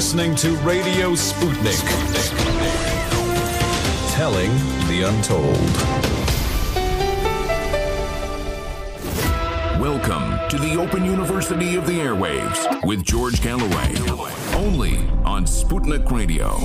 listening to Radio Sputnik. Telling the untold. Welcome to the Open University of the Airwaves with George Galloway. Only on Sputnik Radio.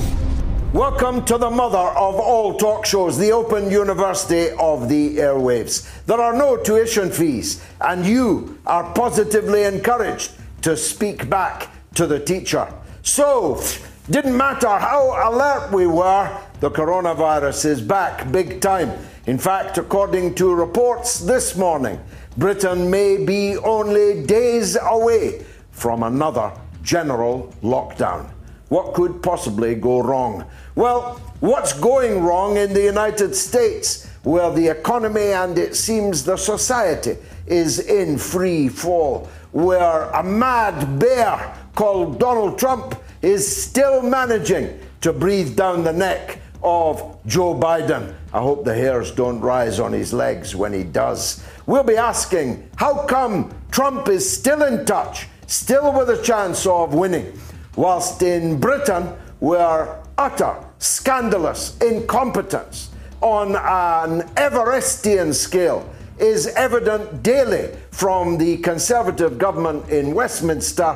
Welcome to the mother of all talk shows, the Open University of the Airwaves. There are no tuition fees, and you are positively encouraged to speak back to the teacher. So, didn't matter how alert we were, the coronavirus is back big time. In fact, according to reports this morning, Britain may be only days away from another general lockdown. What could possibly go wrong? Well, what's going wrong in the United States, where the economy and it seems the society is in free fall, where a mad bear called Donald Trump is still managing to breathe down the neck of Joe Biden. I hope the hairs don't rise on his legs when he does. We'll be asking, how come Trump is still in touch, still with a chance of winning? Whilst in Britain, where utter, scandalous incompetence on an Everestian scale is evident daily from the Conservative government in Westminster,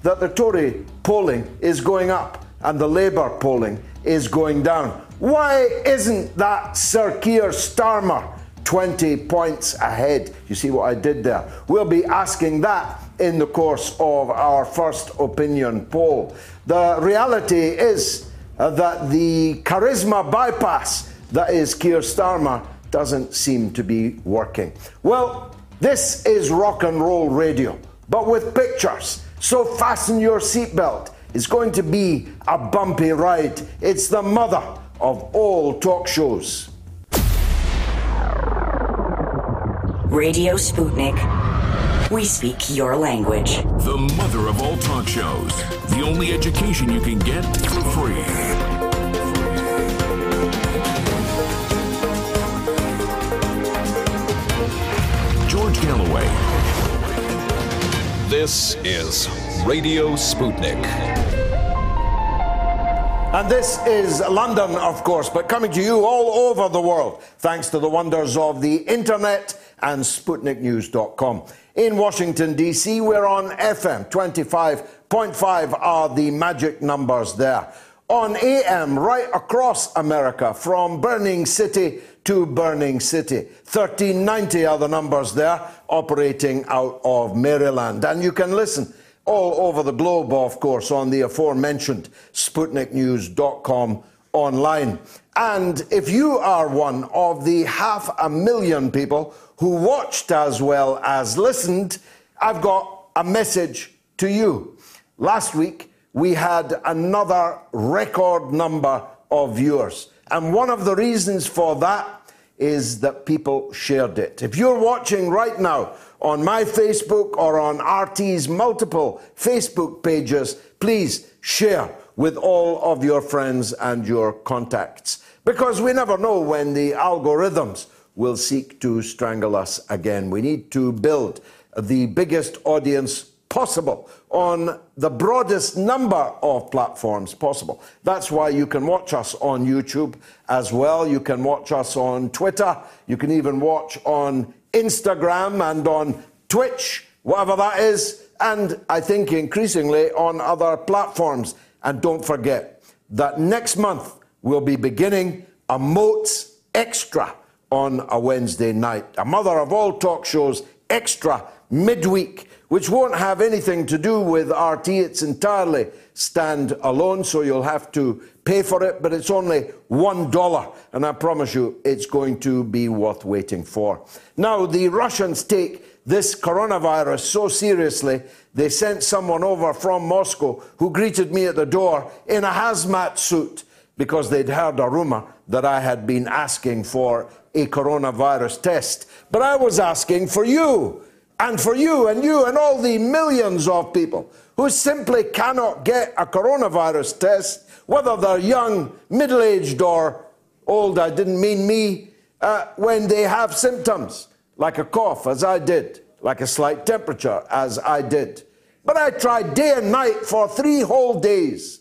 that the Tory polling is going up and the Labour polling is going down. Why isn't that Sir Keir Starmer 20 points ahead? You see what I did there? We'll be asking that in the course of our first opinion poll. The reality is that the charisma bypass that is Keir Starmer doesn't seem to be working. Well, this is rock and roll radio, but with pictures. So fasten your seatbelt. It's going to be a bumpy ride. It's the mother of all talk shows. Radio Sputnik. We speak your language. The mother of all talk shows. The only education you can get for free. George Galloway. This is Radio Sputnik. And this is London, of course, but coming to you all over the world, thanks to the wonders of the internet and sputniknews.com. In Washington, D.C., we're on FM. 25.5 are the magic numbers there. On AM, right across America, from burning city to burning city. 1390 are the numbers there, operating out of Maryland. And you can listen all over the globe, of course, on the aforementioned sputniknews.com online. And if you are one of the 500,000 people who watched as well as listened, I've got a message to you. Last week, we had another record number of viewers. And one of the reasons for that is that people shared it. If you're watching right now on my Facebook or on RT's multiple Facebook pages, please share with all of your friends and your contacts, because we never know when the algorithms will seek to strangle us again. We need to build the biggest audience possible on the broadest number of platforms possible. That's why you can watch us on YouTube as well. You can watch us on Twitter. You can even watch on Instagram and on Twitch, whatever that is, and I think increasingly on other platforms. And don't forget that next month we'll be beginning a Moats Extra on a Wednesday night, a mother of all talk shows extra midweek, which won't have anything to do with RT. It's entirely stand alone, so you'll have to pay for it, but it's only $1, and I promise you it's going to be worth waiting for. Now, the Russians take this coronavirus so seriously, they sent someone over from Moscow who greeted me at the door in a hazmat suit, because they'd heard a rumor that I had been asking for a coronavirus test. But I was asking for you and you and all the millions of people who simply cannot get a coronavirus test, whether they're young, middle-aged or old, I didn't mean me, when they have symptoms, like a cough, as I did, like a slight temperature, as I did. But I tried day and night for 3 whole days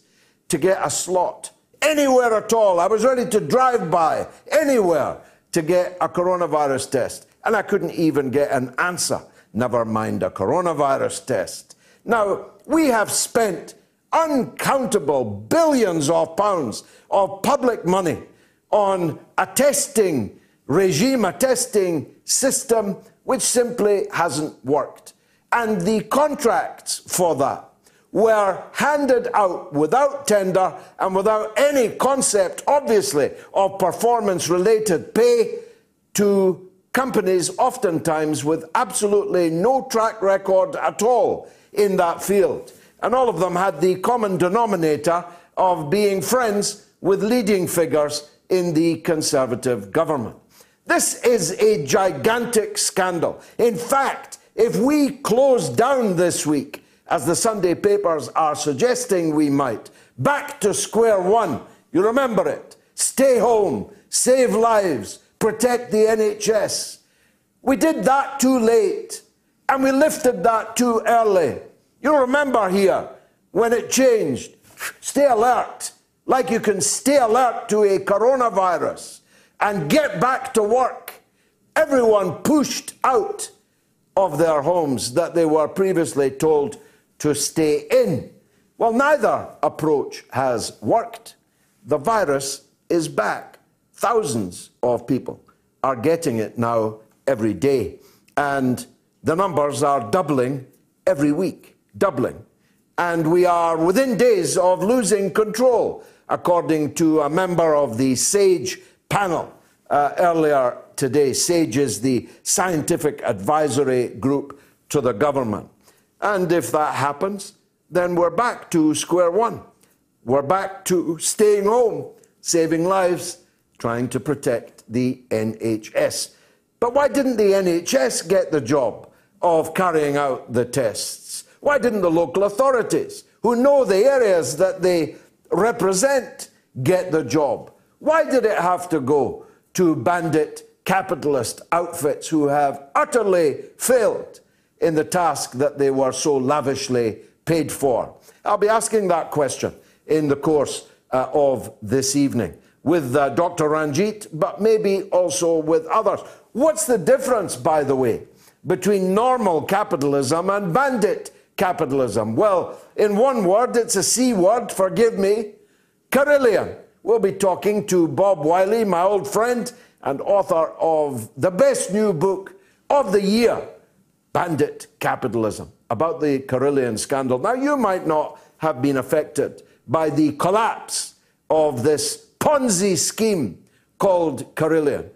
to get a slot anywhere at all. I was ready to drive by anywhere to get a coronavirus test, and I couldn't even get an answer, never mind a coronavirus test. Now, we have spent uncountable billions of pounds of public money on a testing regime, a testing system which simply hasn't worked. And the contracts for that were handed out without tender and without any concept, obviously, of performance-related pay to companies, oftentimes with absolutely no track record at all in that field. And all of them had the common denominator of being friends with leading figures in the Conservative government. This is a gigantic scandal. In fact, if we close down this week, as the Sunday papers are suggesting we might, back to square one, you remember it, stay home, save lives, protect the NHS. We did that too late, and we lifted that too early. You remember here, when it changed, stay alert, like you can stay alert to a coronavirus, and get back to work. Everyone pushed out of their homes that they were previously told to stay in. Well, neither approach has worked. The virus is back. Thousands of people are getting it now every day, and the numbers are doubling every week, doubling. And we are within days of losing control, according to a member of the SAGE panel earlier today. SAGE is the scientific advisory group to the government. And if that happens, then we're back to square one. We're back to staying home, saving lives, trying to protect the NHS. But why didn't the NHS get the job of carrying out the tests? Why didn't the local authorities, who know the areas that they represent, get the job? Why did it have to go to bandit capitalist outfits who have utterly failed in the task that they were so lavishly paid for? I'll be asking that question in the course of this evening with Dr. Ranjit, but maybe also with others. What's the difference, by the way, between normal capitalism and bandit capitalism? Well, in one word, it's a C word, forgive me, Carillion. We'll be talking to Bob Wiley, my old friend and author of the best new book of the year, Bandit Capitalism, about the Carillion scandal. Now, you might not have been affected by the collapse of this Ponzi scheme called Carillion,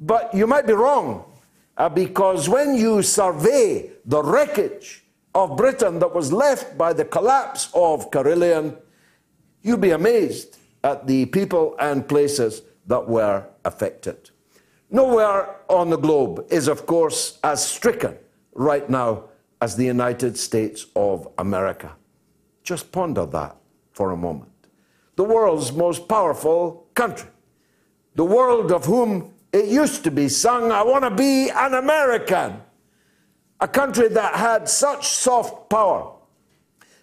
but you might be wrong, because when you survey the wreckage of Britain that was left by the collapse of Carillion, you'll be amazed at the people and places that were affected. Nowhere on the globe is, of course, as stricken right now as the United States of America. Just ponder that for a moment. The world's most powerful country, the world of whom it used to be sung, "I want to be an American," a country that had such soft power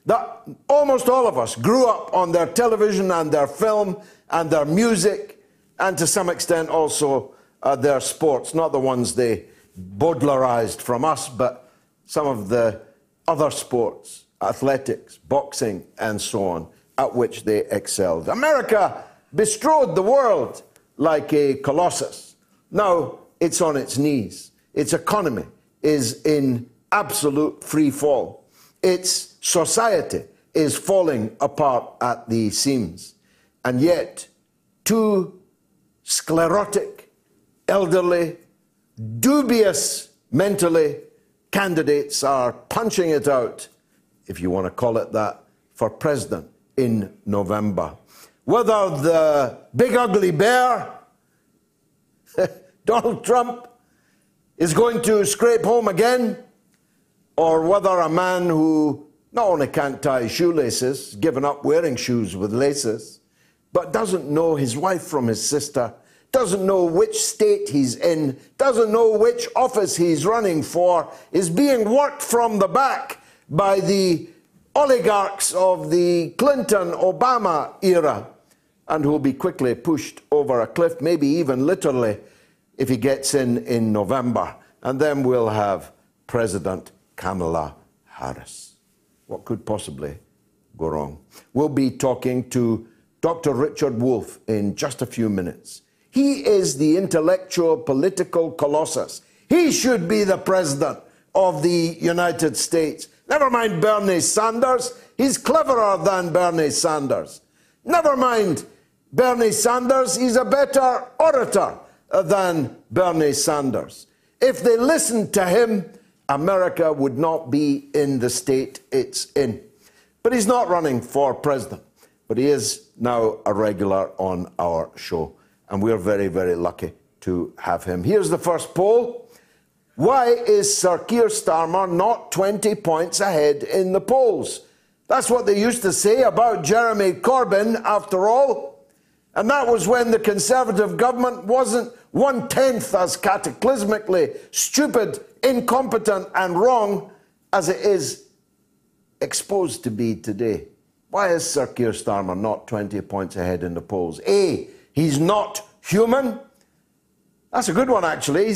that almost all of us grew up on their television and their film and their music, and to some extent also their sports, not the ones they Baudelaireized from us, but some of the other sports, athletics, boxing, and so on, at which they excelled. America bestrode the world like a colossus. Now it's on its knees. Its economy is in absolute free fall. Its society is falling apart at the seams. And yet, two sclerotic, elderly, dubious mentally candidates are punching it out, if you want to call it that, for president in November. Whether the big ugly bear, Donald Trump, is going to scrape home again, or whether a man who not only can't tie shoelaces, given up wearing shoes with laces, but doesn't know his wife from his sister, doesn't know which state he's in, doesn't know which office he's running for, is being worked from the back by the oligarchs of the Clinton-Obama era, and who will be quickly pushed over a cliff, maybe even literally, if he gets in November. And then we'll have President Kamala Harris. What could possibly go wrong? We'll be talking to Dr. Richard Wolff in just a few minutes. He is the intellectual political colossus. He should be the president of the United States. Never mind Bernie Sanders. He's cleverer than Bernie Sanders. Never mind Bernie Sanders. He's a better orator than Bernie Sanders. If they listened to him, America would not be in the state it's in. But he's not running for president. But he is now a regular on our show. And we're very, very lucky to have him. Here's the first poll. Why is Sir Keir Starmer not 20 points ahead in the polls? That's what they used to say about Jeremy Corbyn, after all. And that was when the Conservative government wasn't one-tenth as cataclysmically stupid, incompetent and wrong as it is exposed to be today. Why is Sir Keir Starmer not 20 points ahead in the polls? A, he's not human. That's a good one, actually.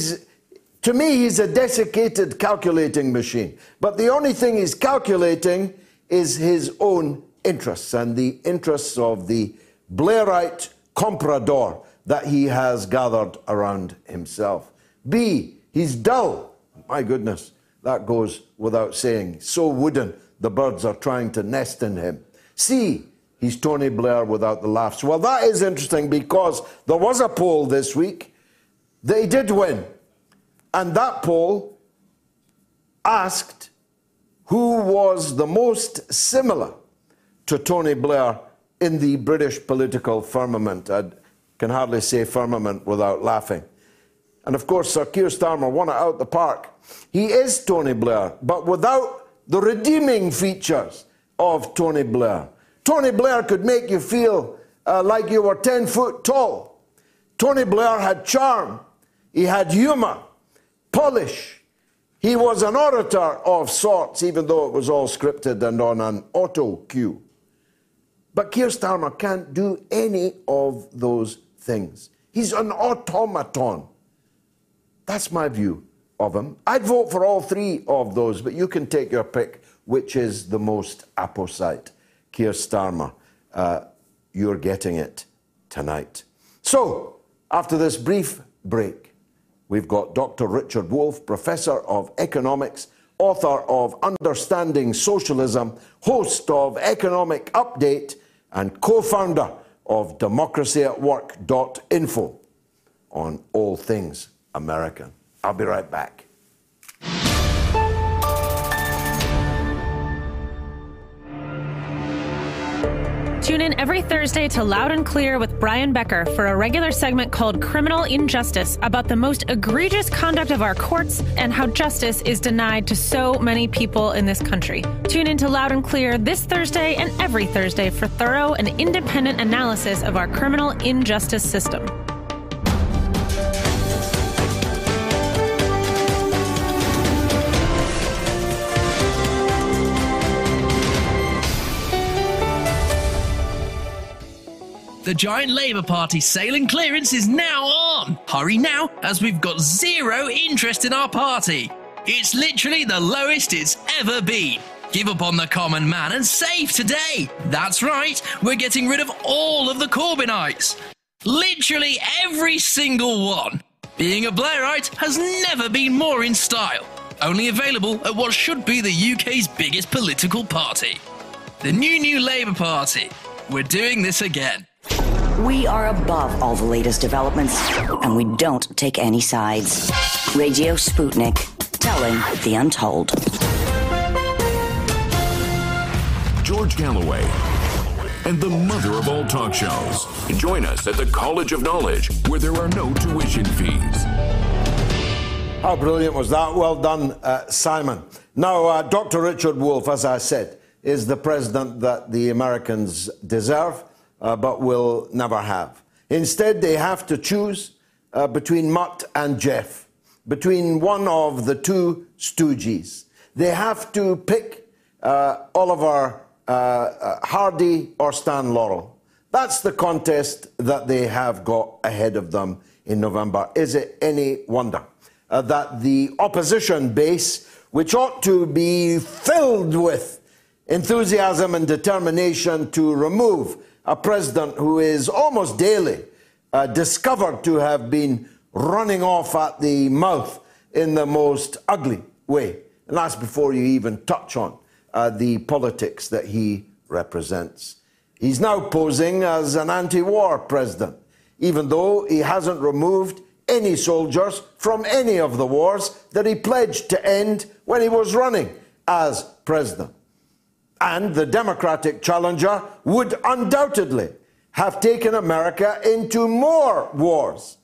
To me, he's a desiccated calculating machine. But the only thing he's calculating is his own interests and the interests of the Blairite comprador that he has gathered around himself. B, he's dull. My goodness, that goes without saying. So wooden, the birds are trying to nest in him. C, he's Tony Blair without the laughs. Well, that is interesting because there was a poll this week. They did win. And that poll asked who was the most similar to Tony Blair in the British political firmament. I can hardly say firmament without laughing. And of course, Sir Keir Starmer won it out the park. He is Tony Blair, but without the redeeming features of Tony Blair. Tony Blair could make you feel like you were 10 foot tall. Tony Blair had charm. He had humor, polish. He was an orator of sorts, even though it was all scripted and on an auto cue. But Keir Starmer can't do any of those things. He's an automaton. That's my view of him. I'd vote for all three of those, but you can take your pick, which is the most apposite. Keir Starmer, you're getting it tonight. So, after this brief break, we've got Dr. Richard Wolff, Professor of Economics, author of Understanding Socialism, host of Economic Update, and co-founder of democracyatwork.info on all things American. I'll be right back. Tune in every Thursday to Loud and Clear with Brian Becker for a regular segment called Criminal Injustice about the most egregious conduct of our courts and how justice is denied to so many people in this country. Tune in to Loud and Clear this Thursday and every Thursday for thorough and independent analysis of our criminal injustice system. The giant Labour Party sale and clearance is now on. Hurry now, as we've got zero interest in our party. It's literally the lowest it's ever been. Give up on the common man and save today. That's right, we're getting rid of all of the Corbynites. Literally every single one. Being a Blairite has never been more in style. Only available at what should be the UK's biggest political party. The new Labour Party. We're doing this again. We are above all the latest developments, and we don't take any sides. Radio Sputnik, telling the untold. George Galloway and the mother of all talk shows. Join us at the College of Knowledge, where there are no tuition fees. How brilliant was that? Well done, Simon. Now, Dr. Richard Wolff, as I said, is the president that the Americans deserve. But will never have. Instead, they have to choose between Mutt and Jeff, between one of the two stooges. They have to pick Oliver Hardy or Stan Laurel. That's the contest that they have got ahead of them in November. Is it any wonder that the opposition base, which ought to be filled with enthusiasm and determination to remove a president who is almost daily discovered to have been running off at the mouth in the most ugly way, and that's before you even touch on the politics that he represents. He's now posing as an anti-war president, even though he hasn't removed any soldiers from any of the wars that he pledged to end when he was running as president. And the Democratic challenger would undoubtedly have taken America into more wars,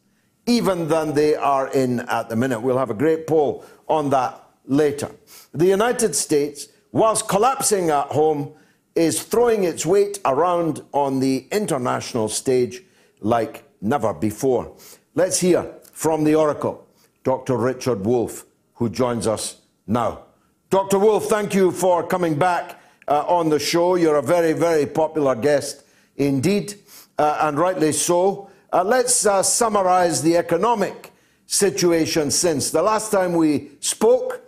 even than they are in at the minute. We'll have a great poll on that later. The United States, whilst collapsing at home, is throwing its weight around on the international stage like never before. Let's hear from the Oracle, Dr. Richard Wolff, who joins us now. Dr. Wolff, thank you for coming back on the show. You're a very, very popular guest indeed, and rightly so. Let's summarise the economic situation since the last time we spoke.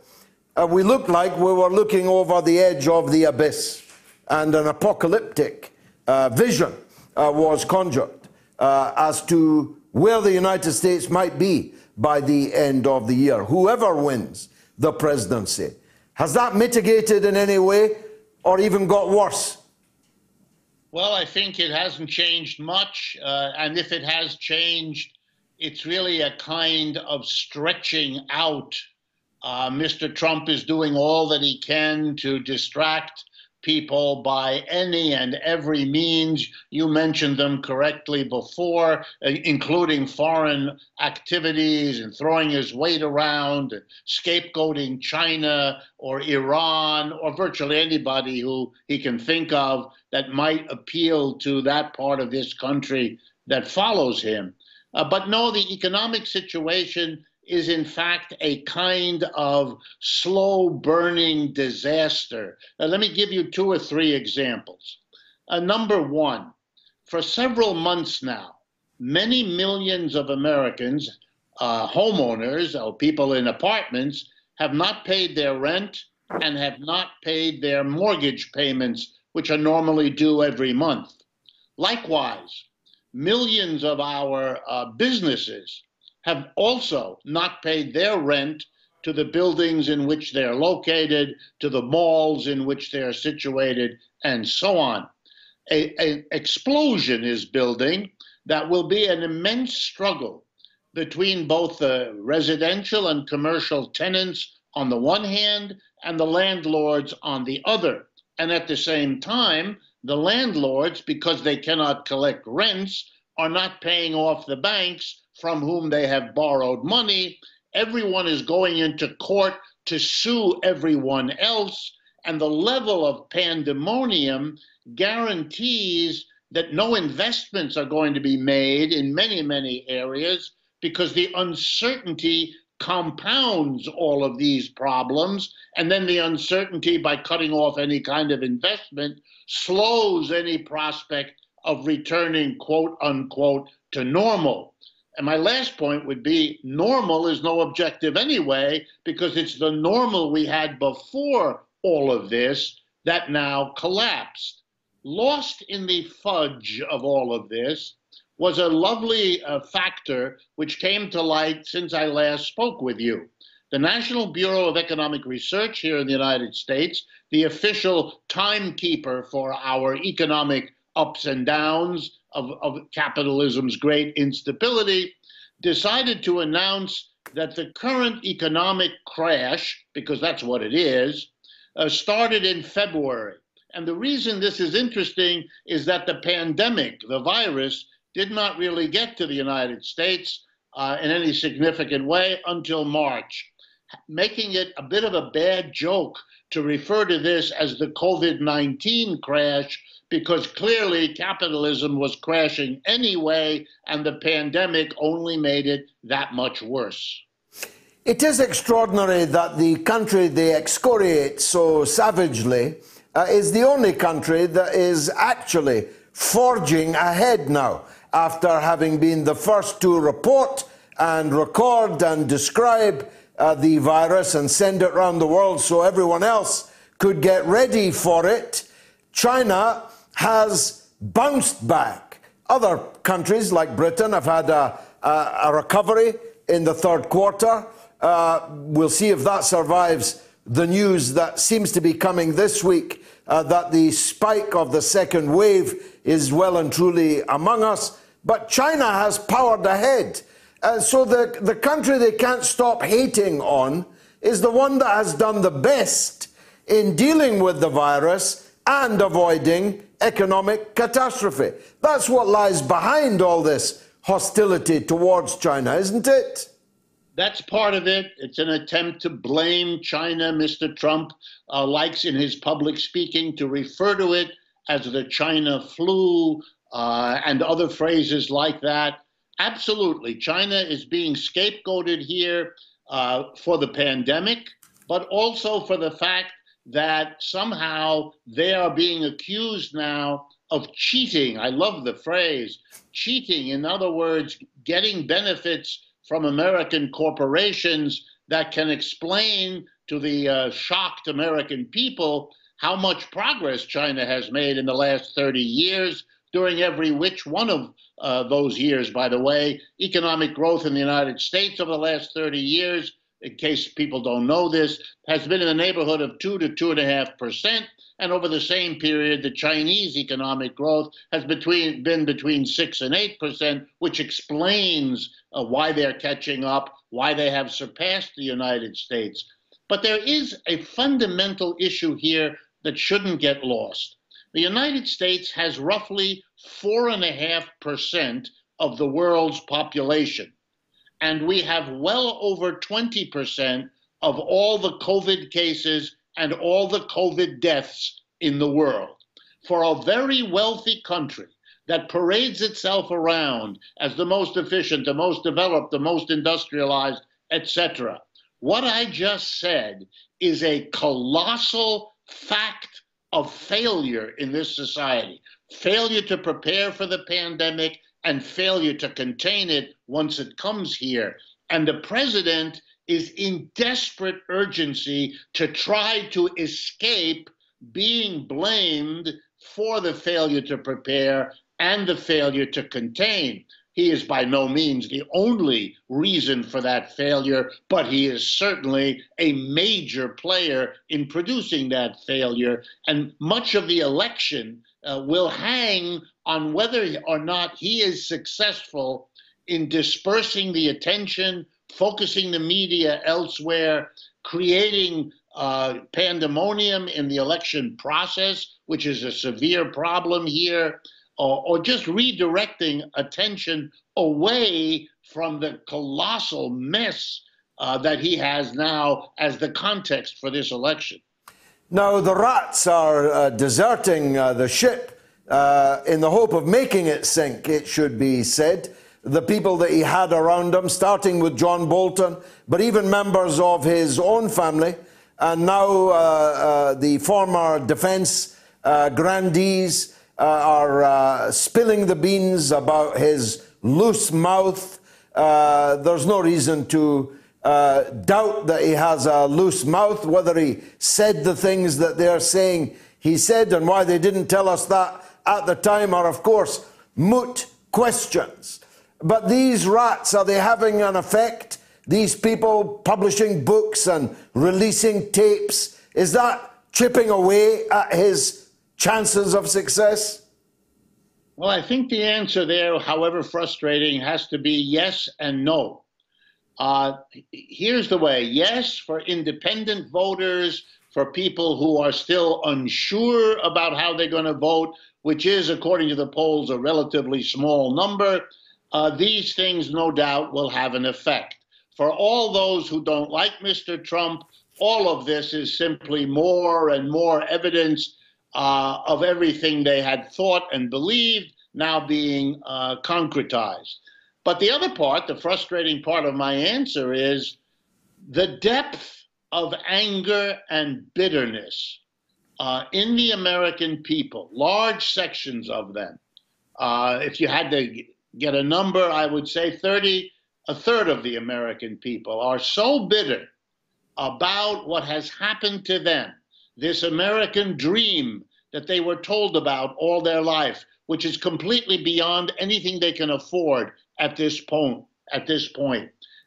We looked like we were looking over the edge of the abyss, and an apocalyptic vision was conjured as to where the United States might be by the end of the year, whoever wins the presidency. Has that mitigated in any way or even got worse? Well, I think it hasn't changed much, and if it has changed, it's really a kind of stretching out. Mr. Trump is doing all that he can to distract people by any and every means. You mentioned them correctly before, including foreign activities and throwing his weight around, and scapegoating China or Iran or virtually anybody who he can think of that might appeal to that part of this country that follows him. But no, the economic situation is in fact a kind of slow-burning disaster. Let me give you two or three examples. Number one, for several months now, many millions of Americans, homeowners or people in apartments, have not paid their rent and have not paid their mortgage payments, which are normally due every month. Likewise, millions of our businesses have also not paid their rent to the buildings in which they're located, to the malls in which they're situated, and so on. An explosion is building that will be an immense struggle between both the residential and commercial tenants on the one hand and the landlords on the other. And at the same time, the landlords, because they cannot collect rents, are not paying off the banks from whom they have borrowed money. Everyone is going into court to sue everyone else, and the level of pandemonium guarantees that no investments are going to be made in many, many areas because the uncertainty compounds all of these problems, and then the uncertainty, by cutting off any kind of investment, slows any prospect of returning, quote unquote, to normal. And my last point would be, normal is no objective anyway, because it's the normal we had before all of this that now collapsed. Lost in the fudge of all of this was a lovely factor which came to light since I last spoke with you. The National Bureau of Economic Research here in the United States, the official timekeeper for our economic ups and downs of capitalism's great instability, decided to announce that the current economic crash, because that's what it is, started in February. And the reason this is interesting is that the pandemic, the virus, did not really get to the United States in any significant way until March, making it a bit of a bad joke to refer to this as the COVID-19 crash, because clearly capitalism was crashing anyway, and the pandemic only made it that much worse. It is extraordinary that the country they excoriate so savagely is the only country that is actually forging ahead now, after having been the first to report and record and describe the virus and send it around the world so everyone else could get ready for it. China has bounced back. Other countries like Britain have had a recovery in the third quarter. We'll see if that survives the news that seems to be coming this week, that the spike of the second wave is well and truly among us. But China has powered ahead. So the country they can't stop hating on is the one that has done the best in dealing with the virus and avoiding economic catastrophe. That's what lies behind all this hostility towards China, isn't it? That's part of it. It's an attempt to blame China. Mr. Trump likes in his public speaking to refer to it as the China flu and other phrases like that. Absolutely. China is being scapegoated here for the pandemic, but also for the fact that somehow they are being accused now of cheating. I love the phrase, cheating. In other words, getting benefits from American corporations that can explain to the shocked American people how much progress China has made in the last 30 years, during every which one of those years, by the way. Economic growth in the United States over the last 30 years, in case people don't know this, has been in the neighborhood of 2 to 2.5%. And over the same period, the Chinese economic growth has been between 6 and 8%, which explains why they're catching up, why they have surpassed the United States. But there is a fundamental issue here that shouldn't get lost. The United States has roughly 4.5% of the world's population, and we have well over 20% of all the COVID cases and all the COVID deaths in the world. For a very wealthy country that parades itself around as the most efficient, the most developed, the most industrialized, etc., what I just said is a colossal fact of failure in this society. Failure to prepare for the pandemic and failure to contain it once it comes here. And the president is in desperate urgency to try to escape being blamed for the failure to prepare and the failure to contain. He is by no means the only reason for that failure, but he is certainly a major player in producing that failure. And much of the election will hang on whether or not he is successful in dispersing the attention, focusing the media elsewhere, creating pandemonium in the election process, which is a severe problem here, or just redirecting attention away from the colossal mess that he has now as the context for this election. Now, the rats are deserting the ship in the hope of making it sink, it should be said. The people that he had around him, starting with John Bolton, but even members of his own family, and now the former defense grandees are spilling the beans about his loose mouth. There's no reason to doubt that he has a loose mouth, whether he said the things that they're saying he said and why they didn't tell us that at the time are, of course, moot questions. But these rats, are they having an effect? These people publishing books and releasing tapes, is that chipping away at his chances of success? Well, I think the answer there, however frustrating, has to be yes and no. Here's the way. Yes, for independent voters, for people who are still unsure about how they're going to vote, which is, according to the polls, a relatively small number. These things, no doubt, will have an effect. For all those who don't like Mr. Trump, all of this is simply more and more evidence of everything they had thought and believed now being concretized. But the other part, the frustrating part of my answer is The depth of anger and bitterness in the American people, large sections of them, if you had to get a number, I would say a third of the American people are so bitter about what has happened to them, this American dream that they were told about all their life, which is completely beyond anything they can afford at this point.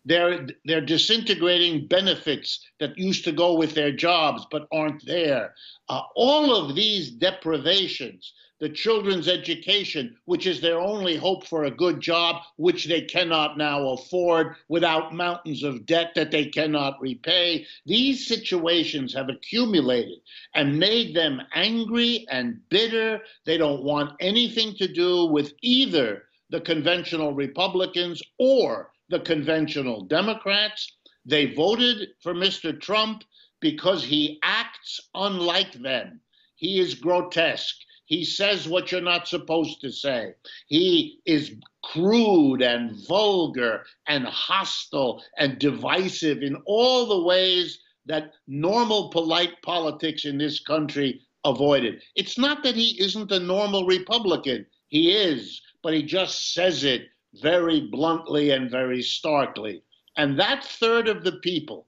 They're disintegrating benefits that used to go with their jobs but aren't there. All of these deprivations, the children's education, which is their only hope for a good job, which they cannot now afford without mountains of debt that they cannot repay. These situations have accumulated and made them angry and bitter. They don't want anything to do with either the conventional Republicans or the conventional Democrats. They voted for Mr. Trump because he acts unlike them. He is grotesque. He says what you're not supposed to say. He is crude and vulgar and hostile and divisive in all the ways that normal, polite politics in this country avoided. It's not that he isn't a normal Republican. He is, but he just says it very bluntly and very starkly. And that third of the people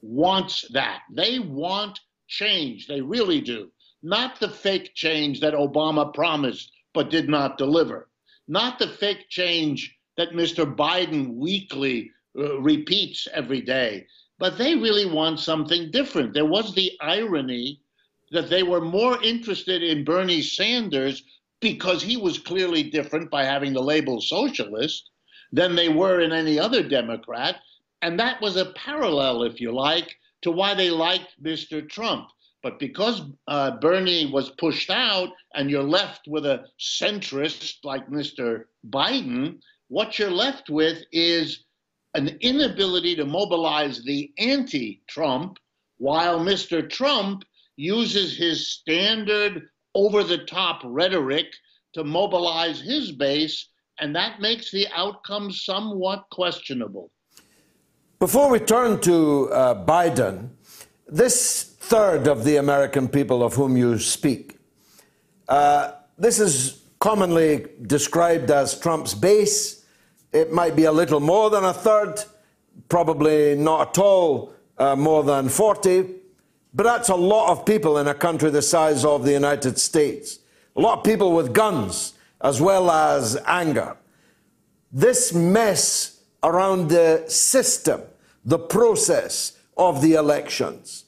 wants that. They want change. They really do. Not the fake change that Obama promised but did not deliver. Not the fake change that Mr. Biden weekly repeats every day. But they really want something different. There was the irony that they were more interested in Bernie Sanders because he was clearly different by having the label socialist than they were in any other Democrat. And that was a parallel, if you like, to why they liked Mr. Trump. But because Bernie was pushed out and you're left with a centrist like Mr. Biden, what you're left with is an inability to mobilize the anti-Trump, while Mr. Trump uses his standard over-the-top rhetoric to mobilize his base, and that makes the outcome somewhat questionable. Before we turn to Biden, this third of the American people of whom you speak. This is commonly described as Trump's base. It might be a little more than a third, probably not at all more than 40, but that's a lot of people in a country the size of the United States. A lot of people with guns as well as anger. This mess around the system, the process of the elections,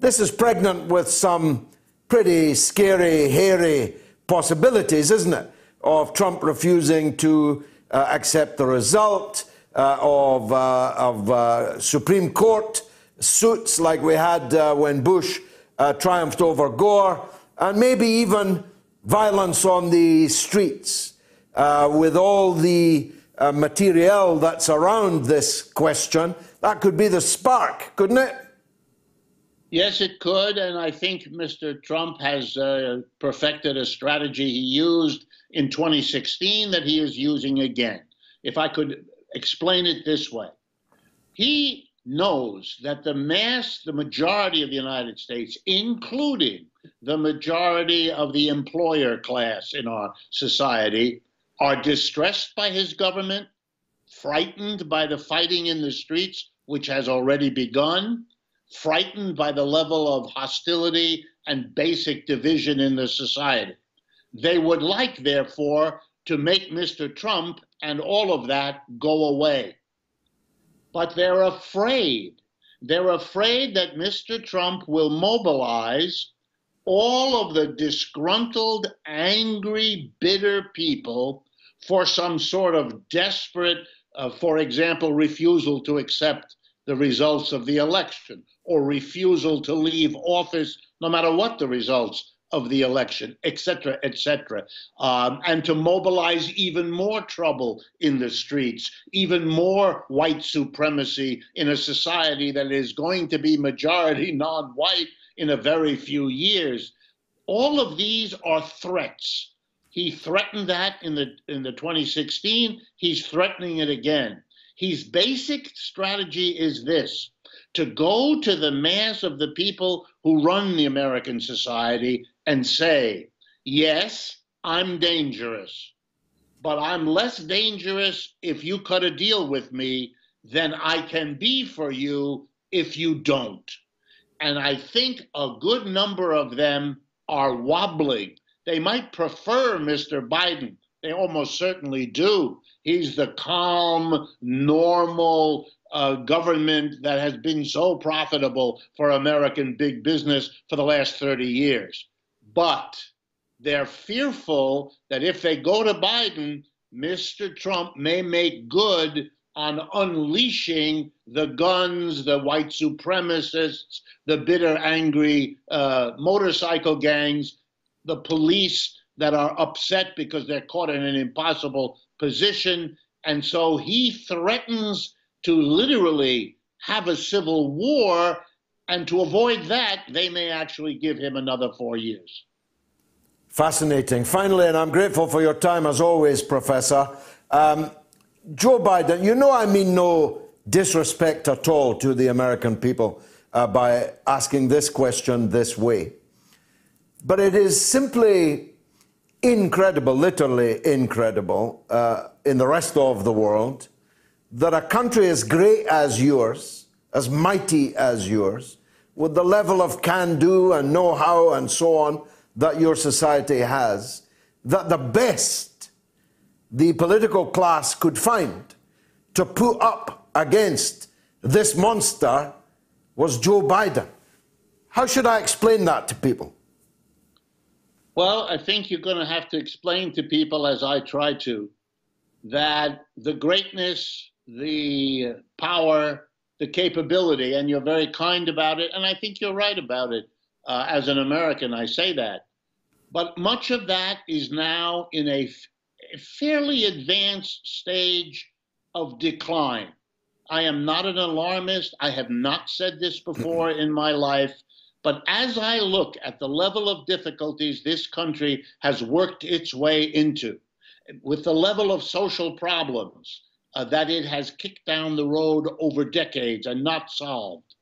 this is pregnant with some pretty scary, hairy possibilities, isn't it? Of Trump refusing to accept the result of Supreme Court suits like we had when Bush triumphed over Gore, and maybe even violence on the streets with all the materiel that's around this question. That could be the spark, couldn't it? Yes, it could, and I think Mr. Trump has perfected a strategy he used in 2016 that he is using again. If I could explain it this way. He knows that the majority of the United States, including the majority of the employer class in our society, are distressed by his government, frightened by the fighting in the streets, which has already begun, frightened by the level of hostility and basic division in the society. They would like, therefore, to make Mr. Trump and all of that go away. But they're afraid. They're afraid that Mr. Trump will mobilize all of the disgruntled, angry, bitter people for some sort of desperate, for example, refusal to accept the results of the election, or refusal to leave office, no matter what the results of the election, etc., etc., and to mobilize even more trouble in the streets, even more white supremacy in a society that is going to be majority non-white in a very few years. All of these are threats. He threatened that in the 2016. He's threatening it again. His basic strategy is this: to go to the mass of the people who run the American society and say, yes, I'm dangerous, but I'm less dangerous if you cut a deal with me than I can be for you if you don't. And I think a good number of them are wobbling. They might prefer Mr. Biden. They almost certainly do. He's the calm, normal government that has been so profitable for American big business for the last 30 years. But they're fearful that if they go to Biden, Mr. Trump may make good on unleashing the guns, the white supremacists, the bitter, angry motorcycle gangs, the police that are upset because they're caught in an impossible position. And so he threatens to literally have a civil war. And to avoid that, they may actually give him another 4 years. Fascinating. Finally, and I'm grateful for your time as always, Professor. Joe Biden, you know I mean no disrespect at all to the American people by asking this question this way. But it is simply incredible, literally incredible, in the rest of the world, that a country as great as yours, as mighty as yours, with the level of can-do and know-how and so on that your society has, that the best the political class could find to put up against this monster was Joe Biden. How should I explain that to people? Well, I think you're going to have to explain to people, as I try to, that the greatness, the power, the capability, and you're very kind about it, and I think you're right about it. As an American, I say that. But much of that is now in a fairly advanced stage of decline. I am not an alarmist. I have not said this before in my life. But as I look at the level of difficulties this country has worked its way into, with the level of social problems that it has kicked down the road over decades and not solved,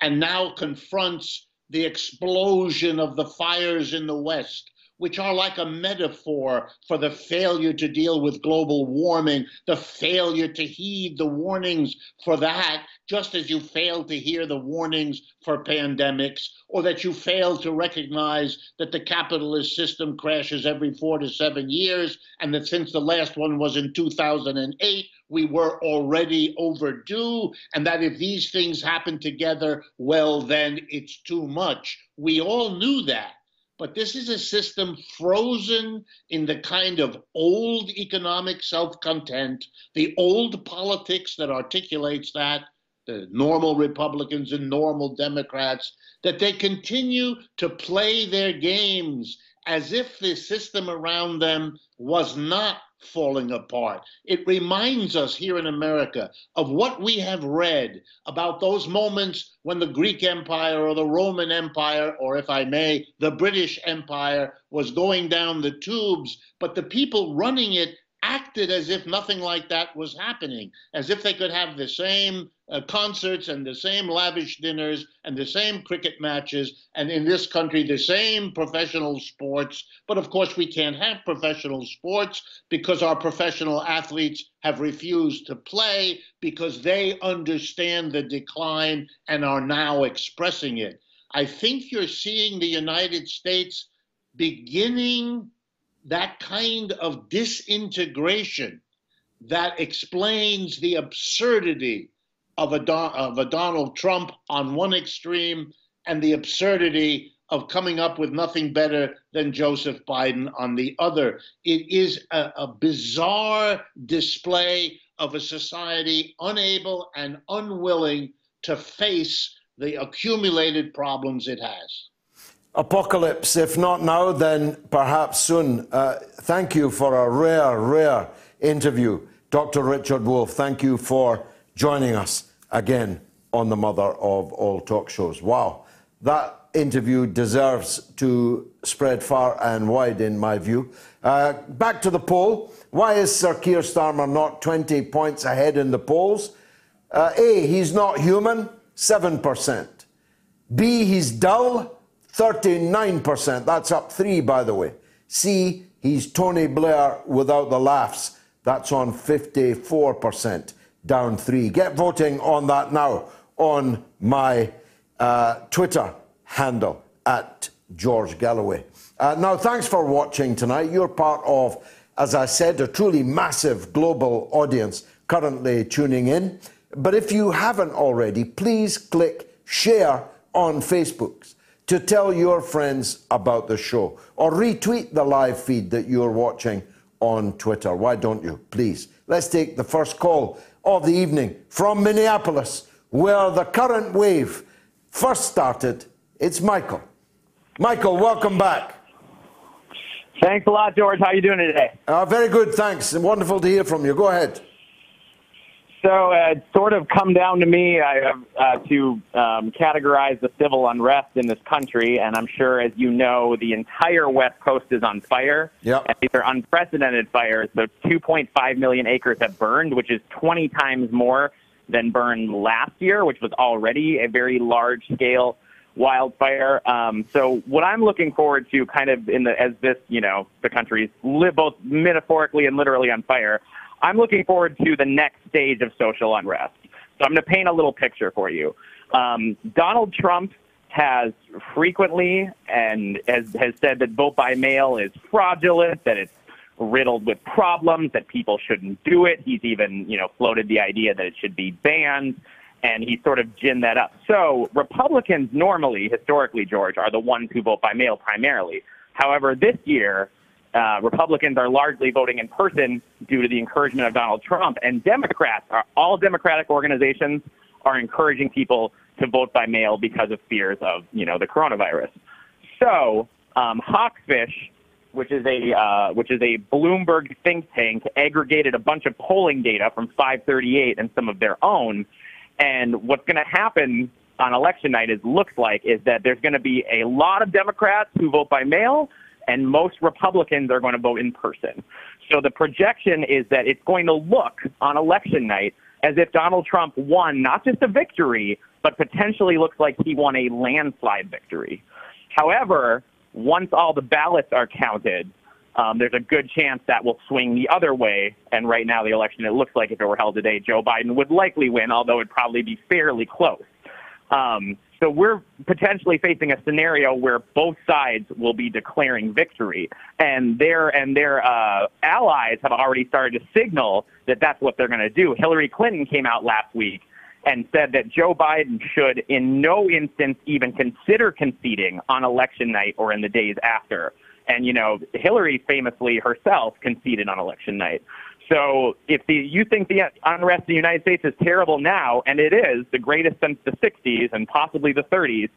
and now confronts the explosion of the fires in the West, which are like a metaphor for the failure to deal with global warming, the failure to heed the warnings for that, just as you failed to hear the warnings for pandemics, or that you failed to recognize that the capitalist system crashes every 4 to 7 years, and that since the last one was in 2008, we were already overdue, and that if these things happen together, well, then it's too much. We all knew that. But this is a system frozen in the kind of old economic self-content, the old politics that articulates that, the normal Republicans and normal Democrats, that they continue to play their games as if the system around them was not falling apart. It reminds us here in America of what we have read about those moments when the Greek Empire or the Roman Empire, or if I may, the British Empire was going down the tubes, but the people running it acted as if nothing like that was happening, as if they could have the same concerts and the same lavish dinners and the same cricket matches, and in this country the same professional sports. But of course we can't have professional sports because our professional athletes have refused to play because they understand the decline and are now expressing it. I think you're seeing the United States beginning that kind of disintegration that explains the absurdity of a Donald Trump on one extreme and the absurdity of coming up with nothing better than Joseph Biden on the other. It is a bizarre display of a society unable and unwilling to face the accumulated problems it has. Apocalypse, if not now, then perhaps soon. Thank you for a rare interview. Dr. Richard Wolff, thank you for joining us again on the mother of all talk shows. Wow, that interview deserves to spread far and wide, in my view. Back to the poll. Why is Sir Keir Starmer not 20 points ahead in the polls? A, he's not human. 7%. B, he's dull, 39%. That's up 3, by the way. C, he's Tony Blair without the laughs. That's on 54%, down 3. Get voting on that now on my Twitter handle, at George Galloway. Now, thanks for watching tonight. You're part of, as I said, a truly massive global audience currently tuning in. But if you haven't already, please click share on Facebook to tell your friends about the show, or retweet the live feed that you're watching on Twitter. Why don't you? Please. Let's take the first call of the evening from Minneapolis, where the current wave first started. It's Michael. Michael, welcome back. Thanks a lot, George. How are you doing today? Very good, thanks. Wonderful to hear from you. Go ahead. So it's sort of come down to me to categorize the civil unrest in this country, and I'm sure, as you know, the entire West Coast is on fire. Yep. And these are unprecedented fires. So 2.5 million acres have burned, which is 20 times more than burned last year, which was already a very large-scale wildfire. So what I'm looking forward to, kind of in the, as this, you know, the country's both metaphorically and literally on fire, I'm looking forward to the next stage of social unrest. So I'm going to paint a little picture for you. Donald Trump has frequently and has said that vote by mail is fraudulent, that it's riddled with problems, that people shouldn't do it. He's even, you know, floated the idea that it should be banned. And he sort of ginned that up. So Republicans normally, historically, George, are the ones who vote by mail primarily. However, this year, Republicans are largely voting in person due to the encouragement of Donald Trump. And Democrats, all Democratic organizations, are encouraging people to vote by mail because of fears of, you know, the coronavirus. So Hawkfish, which is a Bloomberg think tank, aggregated a bunch of polling data from 538 and some of their own. And what's going to happen on election night is that there's going to be a lot of Democrats who vote by mail, and most Republicans are going to vote in person. So the projection is that it's going to look on election night as if Donald Trump won not just a victory, but potentially looks like he won a landslide victory. However, once all the ballots are counted, there's a good chance that will swing the other way. And right now, the election, it looks like if it were held today, Joe Biden would likely win, although it'd probably be fairly close. So we're potentially facing a scenario where both sides will be declaring victory. And their allies have already started to signal that that's what they're going to do. Hillary Clinton came out last week and said that Joe Biden should in no instance even consider conceding on election night or in the days after. And, you know, Hillary famously herself conceded on election night. So if you think the unrest in the United States is terrible now, and it is the greatest since the 60s and possibly the 30s,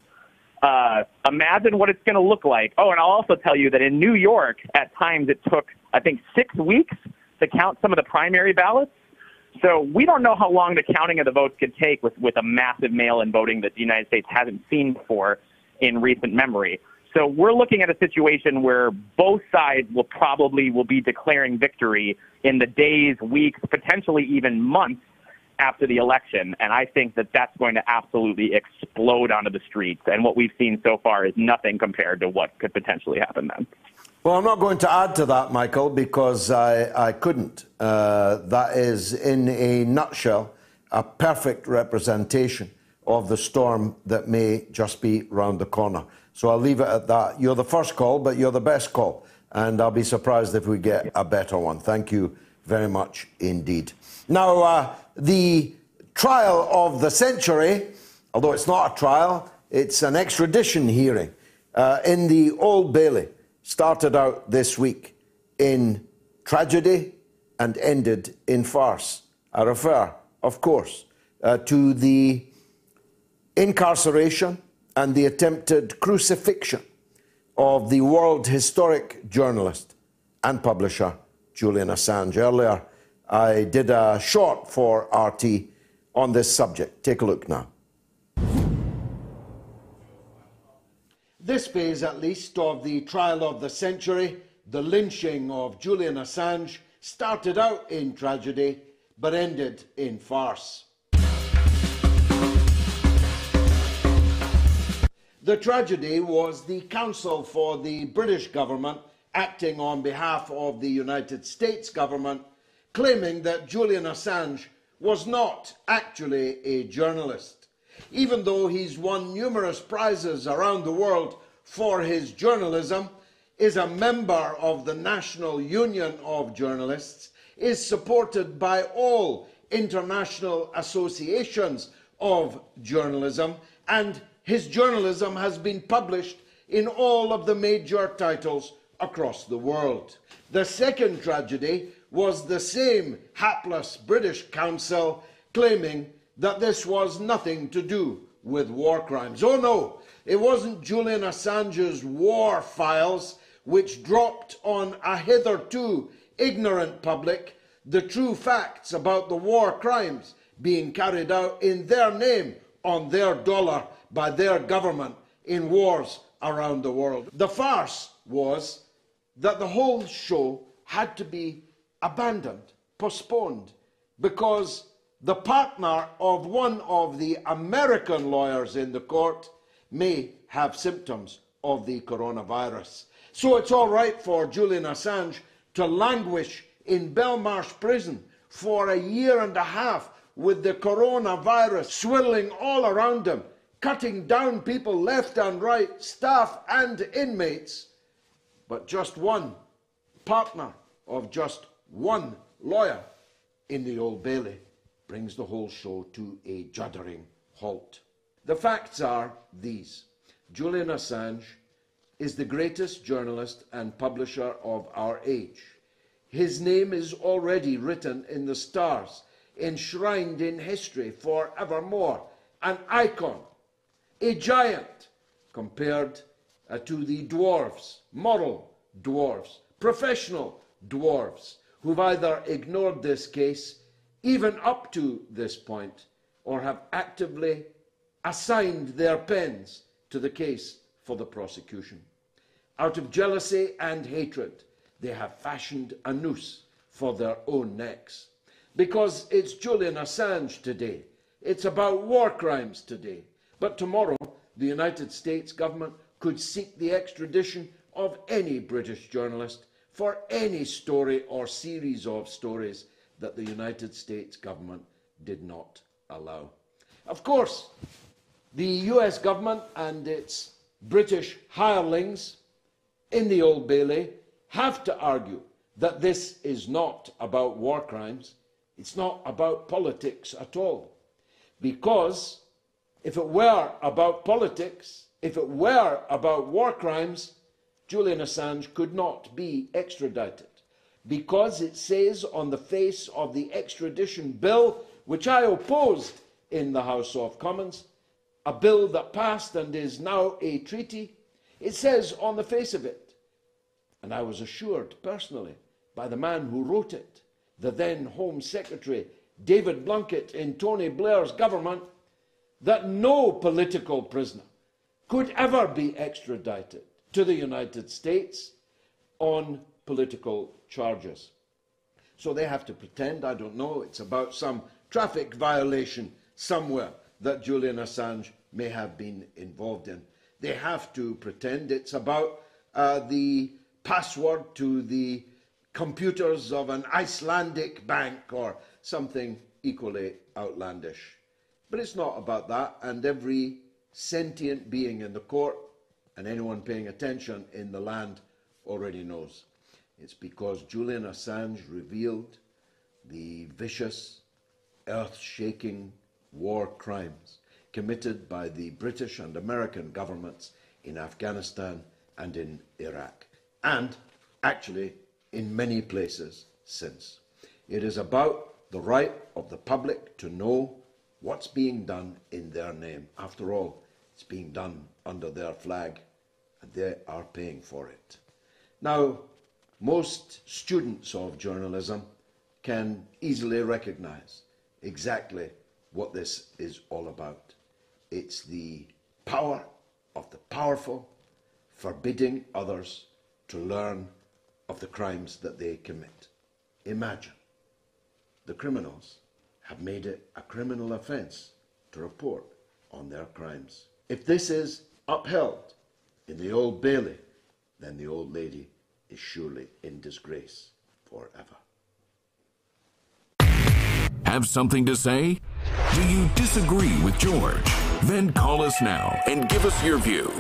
imagine what it's going to look like. Oh, and I'll also tell you that in New York, at times it took, I think, 6 weeks to count some of the primary ballots. So we don't know how long the counting of the votes could take with a massive mail-in voting that the United States hasn't seen before in recent memory. So we're looking at a situation where both sides will probably be declaring victory in the days, weeks, potentially even months after the election. And I think that that's going to absolutely explode onto the streets. And what we've seen so far is nothing compared to what could potentially happen then. Well, I'm not going to add to that, Michael, because I couldn't. That is, in a nutshell, a perfect representation of the storm that may just be round the corner. So I'll leave it at that. You're the first call, but you're the best call. And I'll be surprised if we get a better one. Thank you very much indeed. Now, the trial of the century, although it's not a trial, it's an extradition hearing in the Old Bailey, started out this week in tragedy and ended in farce. I refer, of course, to the incarceration and the attempted crucifixion of the world historic journalist and publisher Julian Assange. Earlier, I did a short for RT on this subject. Take a look now. This phase, at least, of the trial of the century, the lynching of Julian Assange, started out in tragedy but ended in farce. The tragedy was the counsel for the British government acting on behalf of the United States government, claiming that Julian Assange was not actually a journalist, even though he's won numerous prizes around the world for his journalism, is a member of the National Union of Journalists, is supported by all international associations of journalism, and his journalism has been published in all of the major titles across the world. The second tragedy was the same hapless British counsel claiming that this was nothing to do with war crimes. Oh no, it wasn't Julian Assange's war files which dropped on a hitherto ignorant public the true facts about the war crimes being carried out in their name, on their dollar, by their government in wars around the world. The farce was that the whole show had to be abandoned, postponed, because the partner of one of the American lawyers in the court may have symptoms of the coronavirus. So it's all right for Julian Assange to languish in Belmarsh Prison for a year and a half with the coronavirus swirling all around him, cutting down people left and right, staff and inmates, but just one partner of just one lawyer in the Old Bailey brings the whole show to a juddering halt. The facts are these. Julian Assange is the greatest journalist and publisher of our age. His name is already written in the stars, enshrined in history forevermore, an icon, a giant, compared to the dwarves, moral dwarves, professional dwarves, who've either ignored this case even up to this point or have actively assigned their pens to the case for the prosecution. Out of jealousy and hatred, they have fashioned a noose for their own necks. Because it's Julian Assange today, it's about war crimes today, but tomorrow the United States government could seek the extradition of any British journalist for any story or series of stories that the United States government did not allow. Of course, the US government and its British hirelings in the Old Bailey have to argue that this is not about war crimes, it's not about politics at all. Because if it were about politics, if it were about war crimes, Julian Assange could not be extradited, because it says on the face of the extradition bill, which I opposed in the House of Commons, a bill that passed and is now a treaty, it says on the face of it, and I was assured personally by the man who wrote it, the then Home Secretary David Blunkett in Tony Blair's government, that no political prisoner could ever be extradited to the United States on political charges. So they have to pretend, I don't know, it's about some traffic violation somewhere that Julian Assange may have been involved in. They have to pretend it's about the password to the computers of an Icelandic bank or something equally outlandish. But it's not about that, and every sentient being in the court and anyone paying attention in the land already knows. It's because Julian Assange revealed the vicious, earth-shaking war crimes committed by the British and American governments in Afghanistan and in Iraq, and actually in many places since. It is about the right of the public to know what's being done in their name. After all, it's being done under their flag, and they are paying for it. Now, most students of journalism can easily recognize exactly what this is all about. It's the power of the powerful forbidding others to learn of the crimes that they commit. Imagine the criminals have made it a criminal offense to report on their crimes. If this is upheld in the Old Bailey, then the old lady is surely in disgrace forever. Have something to say? Do you disagree with George? Then call us now and give us your view.